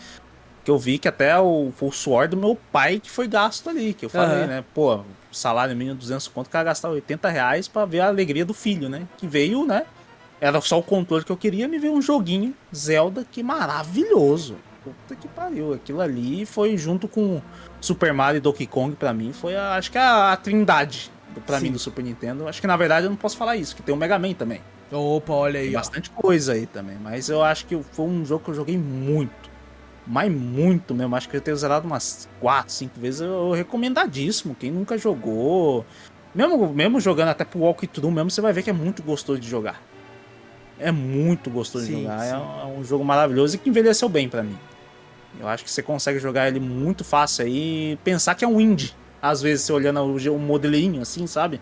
que eu vi que até o, o suor do meu pai que foi gasto ali, que eu falei, uhum. né? Pô, salário mínimo de duzentos conto, o cara gastava oitenta reais pra ver a alegria do filho, né? Que veio, né? Era só o controle que eu queria, me veio um joguinho Zelda, que maravilhoso. Puta que pariu, aquilo ali foi junto com Super Mario e Donkey Kong pra mim, foi a, acho que a, a trindade pra Sim. mim do Super Nintendo. Acho que na verdade eu não posso falar isso, que tem o Mega Man também. Opa, olha aí. Tem bastante ó. coisa aí também, mas eu acho que foi um jogo que eu joguei muito, mas muito mesmo, acho que eu tenho zerado umas quatro, cinco vezes, eu recomendadíssimo, quem nunca jogou. Mesmo, mesmo jogando até pro walkthrough mesmo, você vai ver que é muito gostoso de jogar. É muito gostoso sim, de jogar, sim. é um jogo maravilhoso e que envelheceu bem pra mim. Eu acho que você consegue jogar ele muito fácil aí, pensar que é um indie. Às vezes você olhando o modelinho assim, sabe,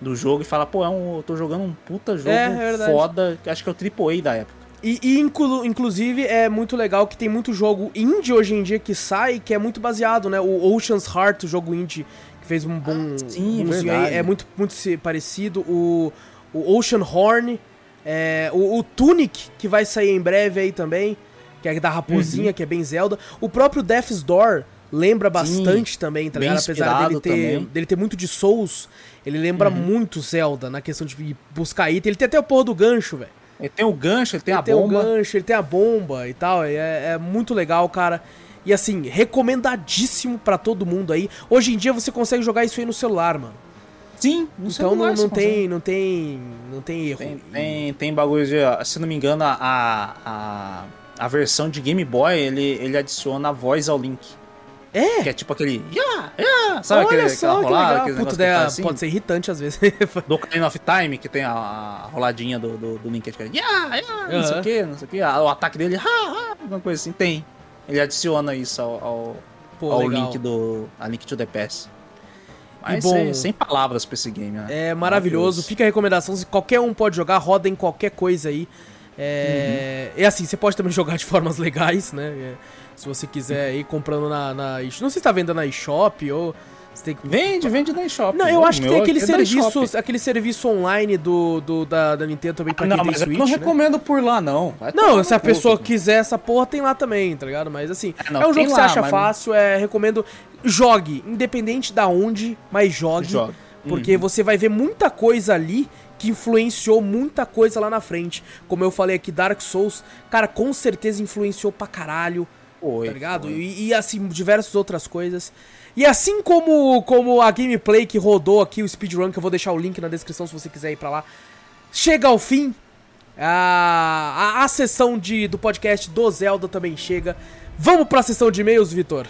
do jogo e fala, pô, é um, eu tô jogando um puta jogo é, foda, acho que é o triplo A da época. E, e inclu, inclusive é muito legal que tem muito jogo indie hoje em dia que sai, que é muito baseado, né, o Ocean's Heart, o jogo indie, que fez um bom... Ah, sim, um é, é muito, muito parecido, o, o Ocean Horn... É, o, o Tunic, que vai sair em breve aí também, que é da raposinha, uhum. que é bem Zelda. O próprio Death's Door lembra bastante Sim, também, tá ligado? Apesar dele ter, dele ter muito de Souls, ele lembra uhum. muito Zelda na questão de buscar item. Ele tem até o porra do gancho, velho. Ele tem o gancho, ele tem ele a tem bomba. Ele tem o gancho, ele tem a bomba e tal. É, é muito legal, cara. E assim, recomendadíssimo pra todo mundo aí. Hoje em dia você consegue jogar isso aí no celular, mano. Sim, não então não, não, tem, não tem não tem erro. Tem, tem, tem bagulho de, se não me engano, a, a, a versão de Game Boy, ele, ele adiciona a voz ao Link. É? Que é tipo aquele... Yeah, yeah, sabe aquele, só, aquela rolada? Que Puta, é, assim? Pode ser irritante às vezes. Do Ocarina of Time, que tem a, a roladinha do, do, do Link. Que é, yeah, yeah, não uhum. sei o que, não sei o que. O ataque dele, ha, ha, alguma coisa assim. Tem. Ele adiciona isso ao, ao, Pô, ao Link do a Link to the Past. Mas bom, sem, sem palavras pra esse game, né? É maravilhoso. maravilhoso. Fica a recomendação. Qualquer um pode jogar, roda em qualquer coisa aí. É, uhum. é assim, você pode também jogar de formas legais, né? É, se você quiser uhum. ir comprando na, na... Não sei se tá vendendo na eShop ou... Você tem que... Vende, vende na eShop. Não, eu meu, acho que tem aquele, é serviço, aquele serviço online do, do, da, da Nintendo também pra ah, quem não, tem mas Switch, eu não né? recomendo por lá, não. Vai não, se a pouco, pessoa né? quiser essa porra, tem lá também, tá ligado? Mas assim, não, é um jogo que lá, você acha mas... fácil, é, recomendo. Jogue, independente da onde, mas jogue. jogue. Porque uhum. você vai ver muita coisa ali que influenciou muita coisa lá na frente. Como eu falei aqui, Dark Souls, cara, com certeza influenciou pra caralho, Oi, tá ligado? E, e assim, diversas outras coisas. E assim como, como a gameplay que rodou aqui, o speedrun, que eu vou deixar o link na descrição se você quiser ir pra lá, chega ao fim, a, a, a sessão de, do podcast do Zelda também chega. Vamos pra sessão de e-mails, Vitor?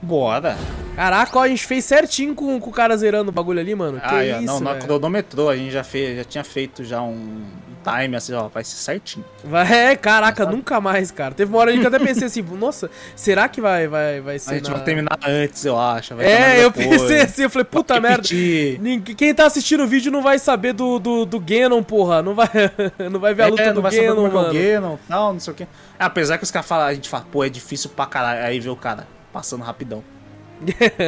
Bora! Caraca, ó, a gente fez certinho com, com o cara zerando o bagulho ali, mano. Que ah, é, isso, não, não cronometrou, a gente já, fez, já tinha feito já um time, assim, ó, vai ser certinho. É, caraca, vai, nunca mais, cara. Teve uma hora ali que eu até pensei assim, nossa, será que vai, vai, vai ser... A gente na... vai terminar antes, eu acho. Vai é, eu pensei assim, eu falei, puta vai merda, ninguém, quem tá assistindo o vídeo não vai saber do, do, do Ganon, porra, não vai, não vai ver a luta é, do, do Ganon, mano. Não vai saber do Ganon, não, não sei o quê. Apesar que os caras falam, a gente fala, pô, é difícil pra caralho, aí vê o cara... passando rapidão.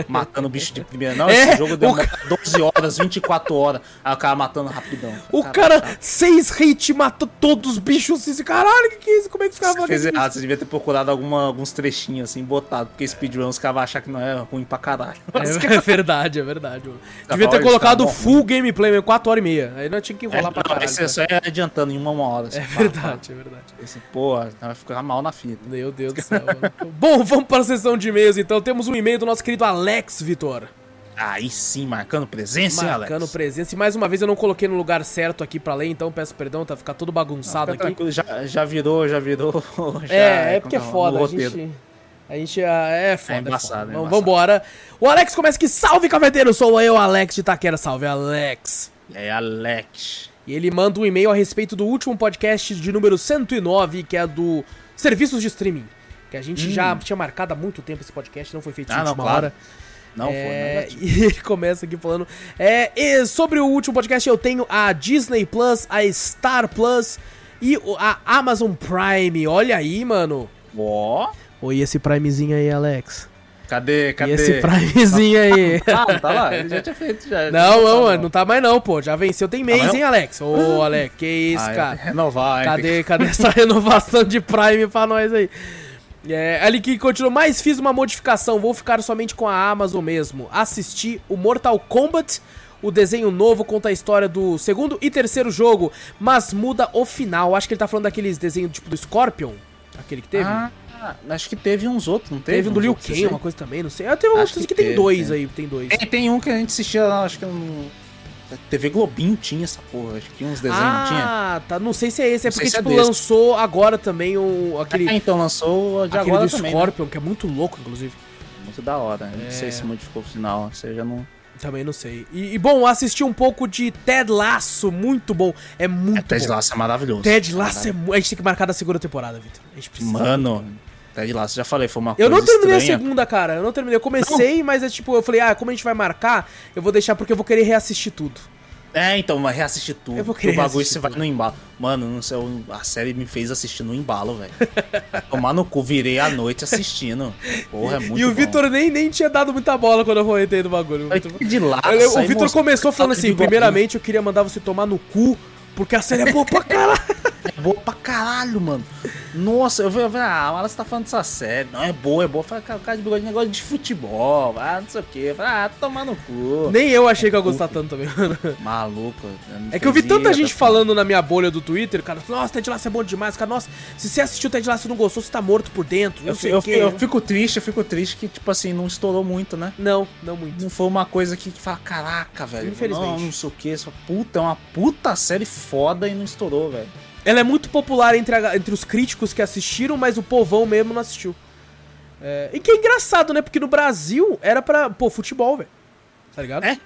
matando bicho de primeira. Não, é, esse jogo deu ca... doze horas, vinte e quatro horas. Aí o cara matando rapidão. O cara, cara seis hits, matou todos os bichos. Assim, caralho, que que é isso? Como é que os caras vão fazer errado, isso? Você devia ter procurado alguma, alguns trechinhos assim, botado. Porque speedrun os caras vão achar que não é ruim pra caralho. Mas, cara... É verdade, é verdade. Mano. Devia ter colocado full gameplay, mesmo, quatro horas e meia. Aí não tinha que enrolar é, pra não, caralho. Você só ia adiantando em uma, uma hora. Assim, é verdade, pá, pá. É verdade. Assim, pô, vai ficar mal na fita. Meu Deus do céu. Bom, vamos para a sessão de e-mails então. Temos um e-mail do nosso querido Alex, Vitor. Aí sim, marcando presença, marcando Alex. Marcando presença. E mais uma vez eu não coloquei no lugar certo aqui pra ler, então peço perdão, tá ficar tudo bagunçado não, fica aqui. Já, já virou, já virou. Já é, é porque é foda, a gente... A gente é foda, é embaçado, é foda. É embaçado. Vambora. O Alex começa que salve, cafeteiro, sou eu, Alex de Itaquera. Salve, Alex. É, Alex. E ele manda um e-mail a respeito do último podcast de número cento e nove, que é do serviços de streaming. Que a gente hum. já tinha marcado há muito tempo esse podcast, não foi feito ah, de última hora. Não foi, é, não é. E ele começa aqui falando... É, sobre o último podcast, eu tenho a Disney Plus, a Star Plus e a Amazon Prime. Olha aí, mano. Ó. Oh. Oi, esse Primezinho aí, Alex. Cadê, cadê? E esse Primezinho aí. Ah, tá lá, ele já tinha feito. Já, não, não, mano, não tá mais não, pô. Já venceu, tem mês, tá hein, Alex? Ô, oh, Alex, que isso, ah, cara. Renovar, hein. Cadê, cadê essa renovação de Prime pra nós aí? É, ali que continua, mas fiz uma modificação, vou ficar somente com a Amazon mesmo. Assisti o Mortal Kombat, o desenho novo conta a história do segundo e terceiro jogo, mas muda o final. Acho que ele tá falando daqueles desenhos tipo do Scorpion, aquele que teve. Ah, acho que teve uns outros, não teve? Teve um do Liu Kang, uma coisa também, não sei. Ah, teve outros que, que tem teve, dois tem. aí, tem dois. Tem, tem um que a gente assistia lá, acho que um... T V Globinho tinha essa porra, acho que tinha uns desenhos, ah, não tinha? Ah, tá, não sei se é esse, é não porque, tipo, é lançou agora também o... Aquele, é, então, lançou de agora do também, Scorpion, né? Que é muito louco, inclusive. Muito da hora, é... não sei se modificou o final, ou seja, não... Também não sei. E, e bom, assisti um pouco de Ted Lasso, muito bom, é muito é, bom. Ted Lasso é maravilhoso. Ted Lasso é... A gente tem que marcar da segunda temporada, Vitor. A gente precisa... Mano... Ted Lasso, já falei, foi uma coisa Eu não terminei estranha. a segunda, cara, eu não terminei, eu comecei, não. mas é tipo, eu falei, ah, como a gente vai marcar, eu vou deixar porque eu vou querer reassistir tudo. É, então, mas reassistir tudo, eu vou querer o bagulho você vai no embalo. Mano, não sei, a série me fez assistir no embalo, velho. Tomar no cu, virei à noite assistindo. Porra, é muito bom. E o Vitor nem, nem tinha dado muita bola quando eu comentei no bagulho. De laço, eu, o Vitor começou falando assim, primeiramente eu queria mandar você tomar no cu, porque a série é boa pra caralho. É boa pra caralho, mano. Nossa, eu falei, ah, mas você tá falando dessa série. Não, é boa, é boa. Eu falei, cara, de bigode, negócio de futebol, ah, não sei o que. Eu falei, ah, tomar no cu. Nem eu achei é que eu ia gostar tanto também, mano. Maluco. É que eu vi tanta gente falando na minha bolha do Twitter, cara, nossa, Ted Lasso é bom demais, cara, nossa, se você assistiu Ted Lasso e não gostou, você tá morto por dentro, não eu, sei o que. Eu fico triste, eu fico triste que, tipo assim, não estourou muito, né? Não, não muito. Não foi uma coisa que, que fala, caraca, velho. Infelizmente. Não, não sei o que, essa puta, é uma puta série foda e não estourou, velho. Ela é muito popular entre, a, entre os críticos que assistiram, mas o povão mesmo não assistiu. É, e que é engraçado, né? Porque no Brasil era pra... Pô, futebol, velho. Tá ligado? É?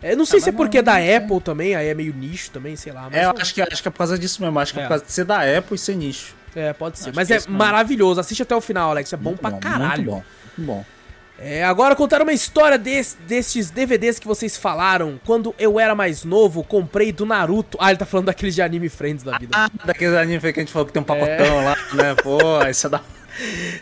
É, não sei ah, se é porque é da não, Apple é. também, aí é meio nicho também, sei lá. Mas é, eu acho que, acho que é por causa disso mesmo. Acho que é, é por causa de ser da Apple e ser nicho. É, pode ser. Acho mas é, é maravilhoso. Assiste até o final, Alex. É bom muito pra bom, caralho. Muito bom, muito bom. É, agora contaram uma história des, destes D V Ds que vocês falaram. Quando eu era mais novo, comprei do Naruto. Ah, ele tá falando daqueles de anime friends da vida. Ah, daqueles anime friends que a gente falou que tem um pacotão é. lá, né? Pô, isso é da...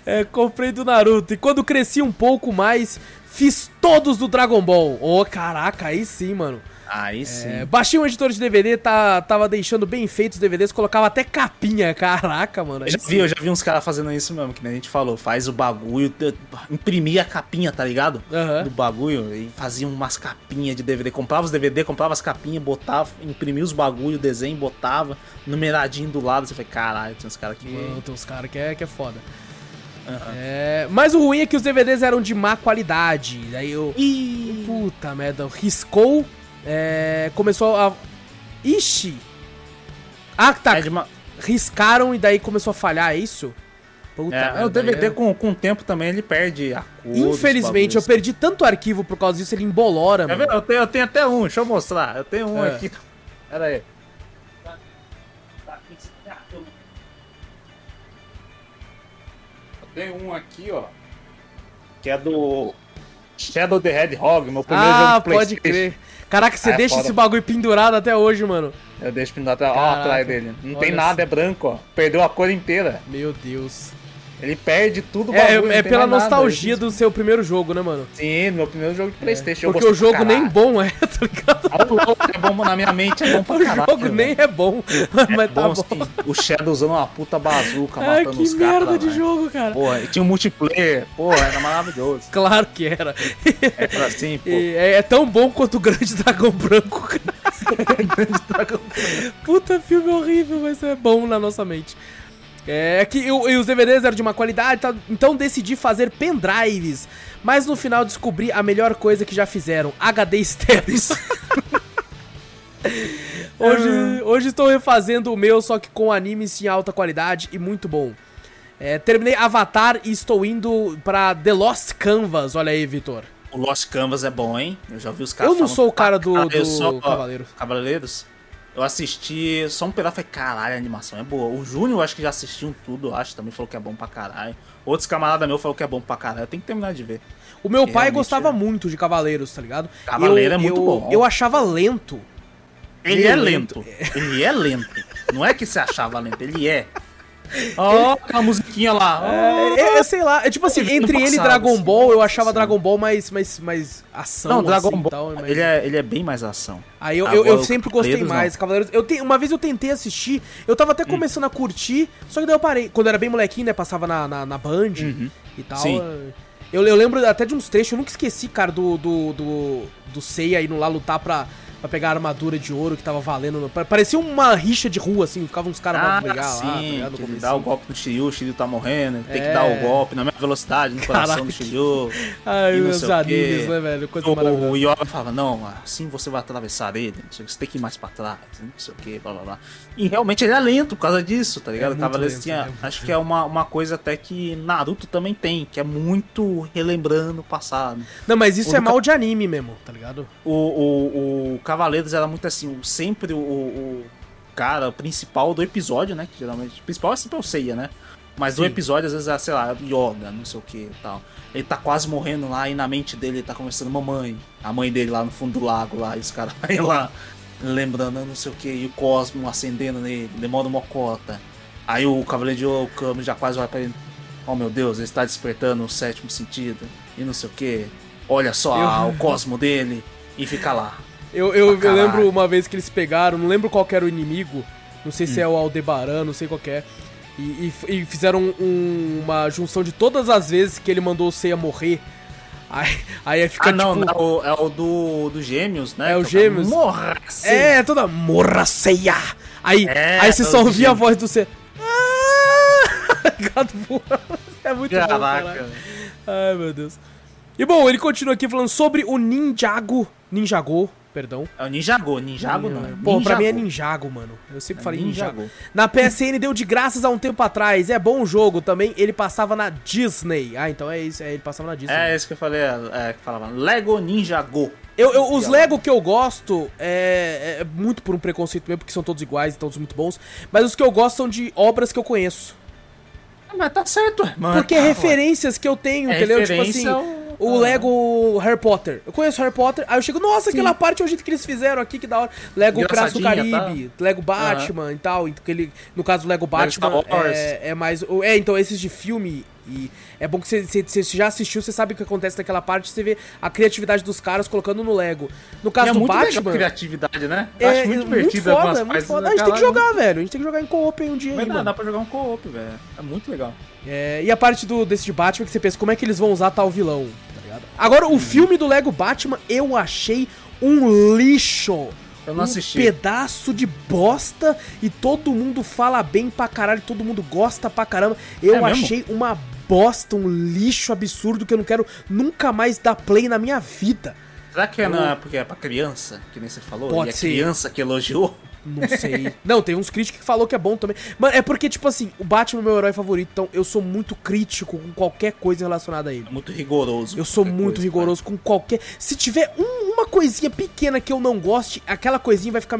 É, comprei do Naruto. E quando cresci um pouco mais, fiz todos do Dragon Ball. Ô, oh, caraca, aí sim, mano. Aí sim. É, baixei um editor de D V D, tá, tava deixando bem feitos os D V Ds, colocava até capinha, caraca, mano. Eu já, vi, eu já vi uns caras fazendo isso mesmo, que nem a gente falou, faz o bagulho, imprimia a capinha, tá ligado? Uhum. Do bagulho, e fazia umas capinhas de D V D, comprava os D V D, comprava as capinhas, botava, imprimia os bagulho, o desenho, botava, numeradinho do lado, você fala, caralho, tem uns caras que... Mano, tem uns caras que é, que é foda. Uhum. É, mas o ruim é que os D V Ds eram de má qualidade, daí eu... Ih. Puta merda, riscou... É, começou a... Ixi! Ah, tá. É uma... Riscaram e daí começou a falhar, é isso? Puta, é, merda, o D V D é... com, com o tempo também ele perde a cor. Infelizmente, eu perdi tanto arquivo por causa disso, ele embolora, é, mano. Eu tenho, eu tenho até um, deixa eu mostrar. Eu tenho um é. aqui. Pera aí. Eu tenho um aqui, ó. Que é do... Shadow the Hedgehog, meu primeiro ah, jogo do Playstation. Ah, pode crer. Caraca, você ah, é deixa foda. Esse bagulho pendurado até hoje, mano. Eu deixo pendurado até... Caraca, ó, atrás dele. Não tem nada, assim. É branco, ó. Perdeu a cor inteira. Meu Deus. Ele perde tudo o bagulho. É, é pela nostalgia nada, do seu primeiro jogo, né, mano? Sim, meu primeiro jogo de Playstation. É. Porque o jogo nem bom é, tá ligado? O jogo é bom na minha mente, é bom pra caralho. O jogo velho. nem é bom, é mas bom, tá bom. Sim. O Shadow usando uma puta bazuca, Ai, matando os caras. Que merda cara, de velho. jogo, cara. Porra, e tinha um multiplayer, porra, era maravilhoso. Claro que era. É pra assim, pô. É, é tão bom quanto o Grande Dragão Branco, cara. Grande Dragão Branco. Puta filme horrível, mas é bom na nossa mente. É que eu, e os D V Ds eram de uma qualidade, tá, então decidi fazer pendrives, mas no final descobri a melhor coisa que já fizeram, H D estéreos. hoje, uhum. hoje estou refazendo o meu, só que com animes em alta qualidade e muito bom. É, terminei Avatar e estou indo pra The Lost Canvas, olha aí, Vitor. O Lost Canvas é bom, hein? Eu já vi os caras Eu não sou o cara do, do sou, Cavaleiros. Cavaleiros? Eu assisti só um pedaço e falei, caralho, a animação é boa. O Júnior, acho que já assistiu tudo, acho, também falou que é bom pra caralho. Outros camaradas meus falaram que é bom pra caralho. Eu tenho que terminar de ver. O meu Porque pai gostava é. muito de Cavaleiros, tá ligado? Cavaleiro eu, é muito eu, bom. Eu achava lento. Ele, ele é lento. lento. Ele é lento. Não é que você achava lento, ele é. Ó, oh, a musiquinha lá. Oh. É, eu sei lá. É tipo assim, entre passado, ele e Dragon assim, Ball, eu achava sim. Dragon Ball mais, mais, mais ação. Não, Dragon assim, Ball, tal, mas... ele, é, ele é bem mais ação. Aí eu, eu, eu sempre gostei mais, não. Cavaleiros. Eu te, uma vez eu tentei assistir, eu tava até começando hum. a curtir, só que daí eu parei. Quando eu era bem molequinho, né, passava na, na, na Band uhum. e tal. Eu, eu lembro até de uns trechos, eu nunca esqueci, cara, do, do, do, do Seiya indo lá lutar pra... Pra pegar a armadura de ouro que tava valendo. Parecia uma rixa de rua, assim. Ficavam uns caras ah, pra brigar sim, lá. Tá ligado, que dá o golpe do Shiryu, o Shiryu tá morrendo. É. Tem que dar o golpe na mesma velocidade, no Caraca. coração do Shiryu. Ai, e meus amigos, né, velho? Coisa maravilhosa. O Yoga falava, não, assim você vai atravessar ele. Não sei o que, você tem que ir mais pra trás. Não sei o que, blá, blá, blá. E realmente ele é lento por causa disso, tá ligado? É tava lento, assim, é acho que é uma, uma coisa até que Naruto também tem, que é muito relembrando o passado. Não, mas isso o é mal ca... de anime mesmo, tá ligado? O... o, o... Cavaleiros era muito assim, sempre o, o cara principal do episódio, né? Que geralmente, o principal é sempre o Seiya, né? Mas Sim. do episódio, às vezes, era, sei lá, Yoga, não sei o que e tal. Ele tá quase morrendo lá e na mente dele ele tá conversando com a mamãe. A mãe dele lá no fundo do lago, lá, e os caras aí lá, lembrando, não sei o que, e o Cosmo acendendo nele, demora uma cota. Aí o Cavaleiro de Ouro, o Kami já quase vai pra ele. Oh meu Deus, ele está despertando o sétimo sentido, e não sei o que. Olha só Eu... a, o Cosmo dele, e fica lá. Eu, eu, eu lembro uma vez que eles pegaram, não lembro qual que era o inimigo, não sei hum. se é o Aldebaran, não sei qual que é, e, e, e fizeram um, um, uma junção de todas as vezes que ele mandou o Seiya morrer, aí, aí fica ah, tipo... Ah, não, não, é o do, do Gêmeos, né? É o Gêmeos. Morra, Seiya! É, toda... Morra, Seiya! Aí, é, aí você só ouvia a voz do Seiya. Gato voando, é muito Caraca. bom, cara. Ai, meu Deus. E bom, ele continua aqui falando sobre o Ninjago, Ninjago... Perdão. É o Ninjago, Ninjago não. não. Pô, Ninjago. Pra mim é Ninjago, mano. Eu sempre é falei Ninjago. Ninjago. Na P S N deu de graças há um tempo atrás. É bom o jogo também. Ele passava na Disney. Ah, então é isso. É, ele passava na Disney. É isso que eu falei. É, que falava Lego Ninjago. Eu, eu, os Lego que eu gosto é, é muito por um preconceito mesmo, porque são todos iguais e todos muito bons. Mas os que eu gosto são de obras que eu conheço. Ah, mas tá certo, mano. Porque é referências que eu tenho, é entendeu? Tipo assim... Ao... O Lego Harry Potter. Eu conheço Harry Potter. Aí eu chego, nossa, Sim. aquela parte é o jeito que eles fizeram aqui, que da hora. Lego Piratas do Caribe, tá? Lego Batman uhum. e tal. Ele, no caso do Lego Batman, é, é mais... É, então, esses de filme... E é bom que você já assistiu, você sabe o que acontece naquela parte, você vê a criatividade dos caras colocando no Lego. No caso é do Batman... É muito criatividade, né? Eu é, acho muito divertido. Muito foda, é muito foda. A gente tem que jogar, velho. A gente tem que jogar em co-op um dia. Mas aí, dá, mano. dá pra jogar um co-op, velho. É muito legal. É, e a parte do, desse de Batman que você pensa, como é que eles vão usar tal vilão? Tá ligado? Agora, o hum. filme do Lego Batman eu achei um lixo. Eu não um assisti. Pedaço de bosta e todo mundo fala bem pra caralho, todo mundo gosta pra caramba. Eu é achei mesmo? uma bosta, um lixo absurdo que eu não quero nunca mais dar play na minha vida. Será que eu... não é porque é pra criança, que nem você falou? Pode e ser. A criança que elogiou? Não sei. Não, tem uns críticos que falou que é bom também. Mano, é porque, tipo assim, o Batman é meu herói favorito, então eu sou muito crítico com qualquer coisa relacionada a ele. É muito rigoroso. Eu sou muito coisa, rigoroso cara. com qualquer... Se tiver um, uma coisinha pequena que eu não goste, aquela coisinha vai ficar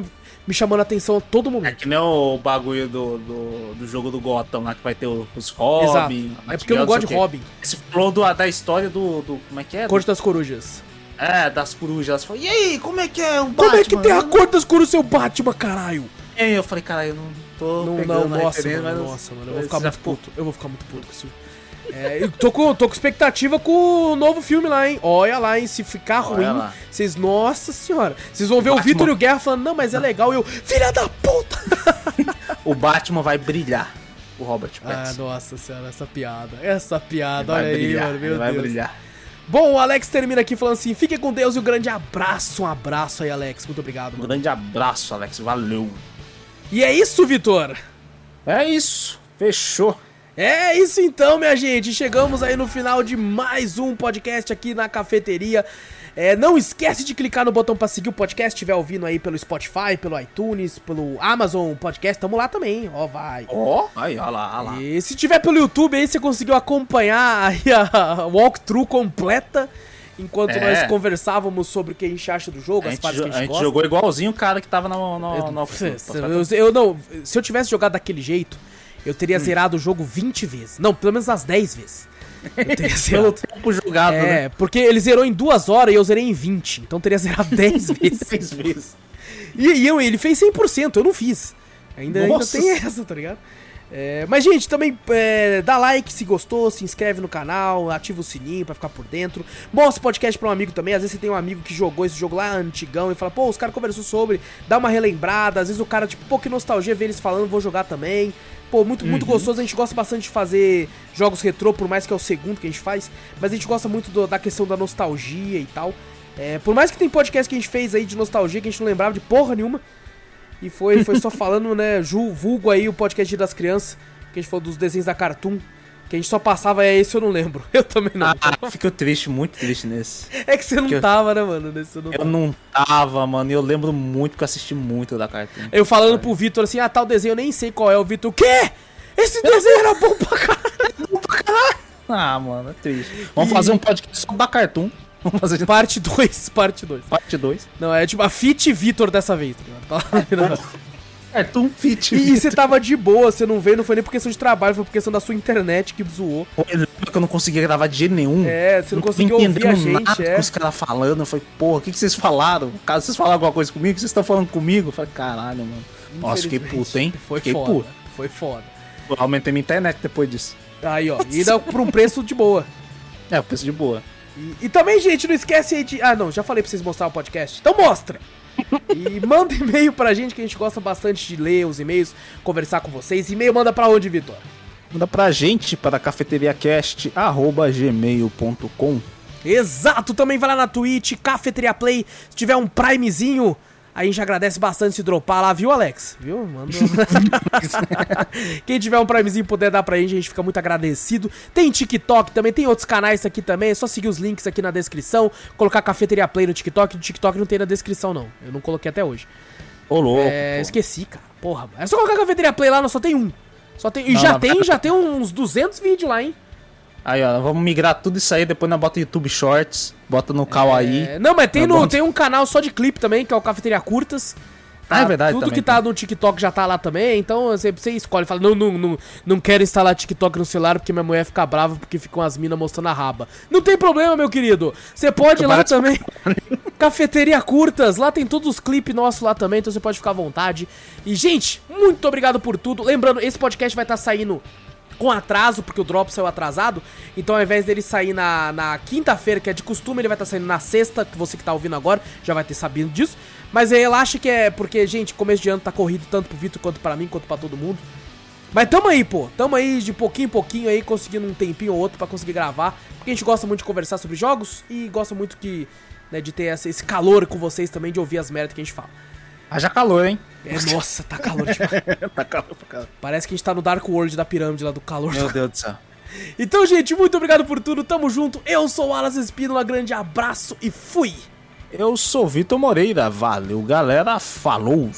me chamando a atenção a todo momento. É que nem o bagulho do, do, do jogo do Gotham lá, que vai ter os Robin... É porque eu não gosto de Robin. Esse flow da história do, do... Como é que é? Corte das Corujas. É, das corujas. Elas falam, e aí, como é que é o Batman? Como é que tem a cor das corujas, seu Batman, caralho? E aí eu falei, caralho, eu não tô não, pegando não, nossa, mano, mas... Nossa, mano, eu vou ficar muito puto. Eu vou ficar muito puto com isso. É, eu tô com, tô com expectativa com o novo filme lá, hein? Olha lá, hein? Se ficar Olha ruim, vocês... Nossa senhora. Vocês vão ver Batman. O Vitor e o Guerra falando, não, mas é legal. E eu, filha da puta! O Batman vai brilhar. O Robert Pattinson. Ah, nossa senhora, essa piada. Essa piada, olha aí, mano. Meu Deus. Vai brilhar. Bom, o Alex termina aqui falando assim, fiquem com Deus e um grande abraço. Um abraço aí, Alex. Muito obrigado, mano. Um grande abraço, Alex. Valeu. E é isso, Vitor. É isso. Fechou. É isso então, minha gente. Chegamos aí no final de mais um podcast aqui na Cafeteria. É, não esquece de clicar no botão pra seguir o podcast, se estiver ouvindo aí pelo Spotify, pelo iTunes, pelo Amazon Podcast, tamo lá também, ó, vai. Ó, oh, aí, ó lá, ó lá. E se tiver pelo YouTube aí, você conseguiu acompanhar aí a walkthrough completa, enquanto é. nós conversávamos sobre o que a gente acha do jogo, a as partes que a gente, a gente gosta. Jogou igualzinho o cara que tava na... Se eu tivesse jogado daquele jeito, eu teria hum. zerado o jogo vinte vezes, não, pelo menos umas dez vezes. Eu teria zerado. Tempo jogado, é, né? Porque ele zerou em duas horas e eu zerei em vinte. Então eu teria zerado dez vezes. E, e eu, ele fez cem por cento, eu não fiz. Ainda, ainda tem essa, tá ligado? É, mas, gente, também é, dá like se gostou, se inscreve no canal, ativa o sininho pra ficar por dentro. Mostra o podcast pra um amigo também. Às vezes você tem um amigo que jogou esse jogo lá antigão e fala, pô, os caras conversou sobre, dá uma relembrada. Às vezes o cara, tipo, pô, que nostalgia ver eles falando, vou jogar também. Pô, muito, muito uhum. gostoso, a gente gosta bastante de fazer jogos retrô, por mais que é o segundo que a gente faz, mas a gente gosta muito do, da questão da nostalgia e tal. É, por mais que tem podcast que a gente fez aí de nostalgia, que a gente não lembrava de porra nenhuma, e foi, foi só falando, né, vulgo aí o podcast das crianças, que a gente falou dos desenhos da Cartoon, que a gente só passava, é esse eu não lembro, eu também não. Ah, fiquei triste, muito triste nesse. É que você não porque tava, eu... né, mano, nesse eu não tava. Eu não tava, mano, eu lembro muito, porque eu assisti muito da Cartoon. Eu falando pro Vitor assim, ah, tal desenho eu nem sei qual é, o Vitor, o quê? Esse desenho era bom pra caralho. Ah, mano, é triste. Vamos e... fazer um podcast só da Cartoon. Vamos fazer de... Parte dois, parte dois. Parte dois. Não, é tipo a Fit Vitor dessa vez. Tá? Cartoon Fit Vitor. E você tava de boa, você não veio, não foi nem por questão de trabalho, foi por questão da sua internet que zoou. Eu não conseguia gravar de jeito nenhum. É, você não, não conseguia ouvir a gente, nada é. Com os caras falando, eu falei, porra, o que, que vocês falaram? Caso vocês falaram alguma coisa comigo, o que vocês estão falando comigo? Eu falei, caralho, mano. Nossa, fiquei puto, hein? Foi fiquei foda, puto. Foi foda. Eu aumentei minha internet depois disso. Aí, ó, nossa. E dá por um preço de boa. É, o preço de boa. E, e também, gente, não esquece aí de... Ah, não, já falei pra vocês mostrar o podcast. Então mostra! E manda e-mail pra gente, que a gente gosta bastante de ler os e-mails, conversar com vocês. E-mail manda pra onde, Vitor? Manda pra gente, para cafeteriacast arroba gmail ponto com. Exato! Também vai lá na Twitch, Cafeteria Play. Se tiver um Primezinho, a gente agradece bastante se dropar lá, viu, Alex? Viu? Manda. Quem tiver um Primezinho e puder dar pra gente, a gente fica muito agradecido. Tem TikTok também, tem outros canais aqui também. É só seguir os links aqui na descrição. Colocar Cafeteria Play no TikTok. O TikTok não tem na descrição, não. Eu não coloquei até hoje. Ô, louco. É, esqueci, cara. Porra, mano. É só colocar Cafeteria Play lá, não, só tem um. Só tem... E não, já, não, tem, não. já tem uns duzentos vídeos lá, hein? Aí, ó, vamos migrar tudo isso aí, depois nós bota YouTube Shorts, bota no Kawaii. É... Não, mas tem, no, tem um canal só de clipe também, que é o Cafeteria Curtas. Tá, ah, é verdade. Tudo também, que tá então. No TikTok já tá lá também, então você, você escolhe, fala, não, não, não, não quero instalar TikTok no celular porque minha mulher fica brava porque ficam as minas mostrando a raba. Não tem problema, meu querido, você pode ir lá também, Cafeteria Curtas, lá tem todos os clipes nossos lá também, então você pode ficar à vontade. E, gente, muito obrigado por tudo, lembrando, esse podcast vai estar tá saindo... com atraso, porque o Drops saiu atrasado, então ao invés dele sair na, na quinta-feira, que é de costume, ele vai estar saindo na sexta, que você que tá ouvindo agora já vai ter sabido disso, mas relaxa que é porque, gente, começo de ano tá corrido tanto pro Vitor, quanto pra mim, quanto pra todo mundo, mas tamo aí, pô, tamo aí de pouquinho em pouquinho aí, conseguindo um tempinho ou outro pra conseguir gravar, porque a gente gosta muito de conversar sobre jogos e gosta muito que, né, de ter essa, esse calor com vocês também, de ouvir as merdas que a gente fala. Ah, já calor, hein? É, nossa, tá calor demais. Tá calor pra caralho. Parece que a gente tá no Dark World da pirâmide lá do calor. Meu Deus do céu. Então, gente, muito obrigado por tudo. Tamo junto. Eu sou o Alas Espínola. Grande abraço e fui. Eu sou o Vitor Moreira. Valeu, galera. Falou.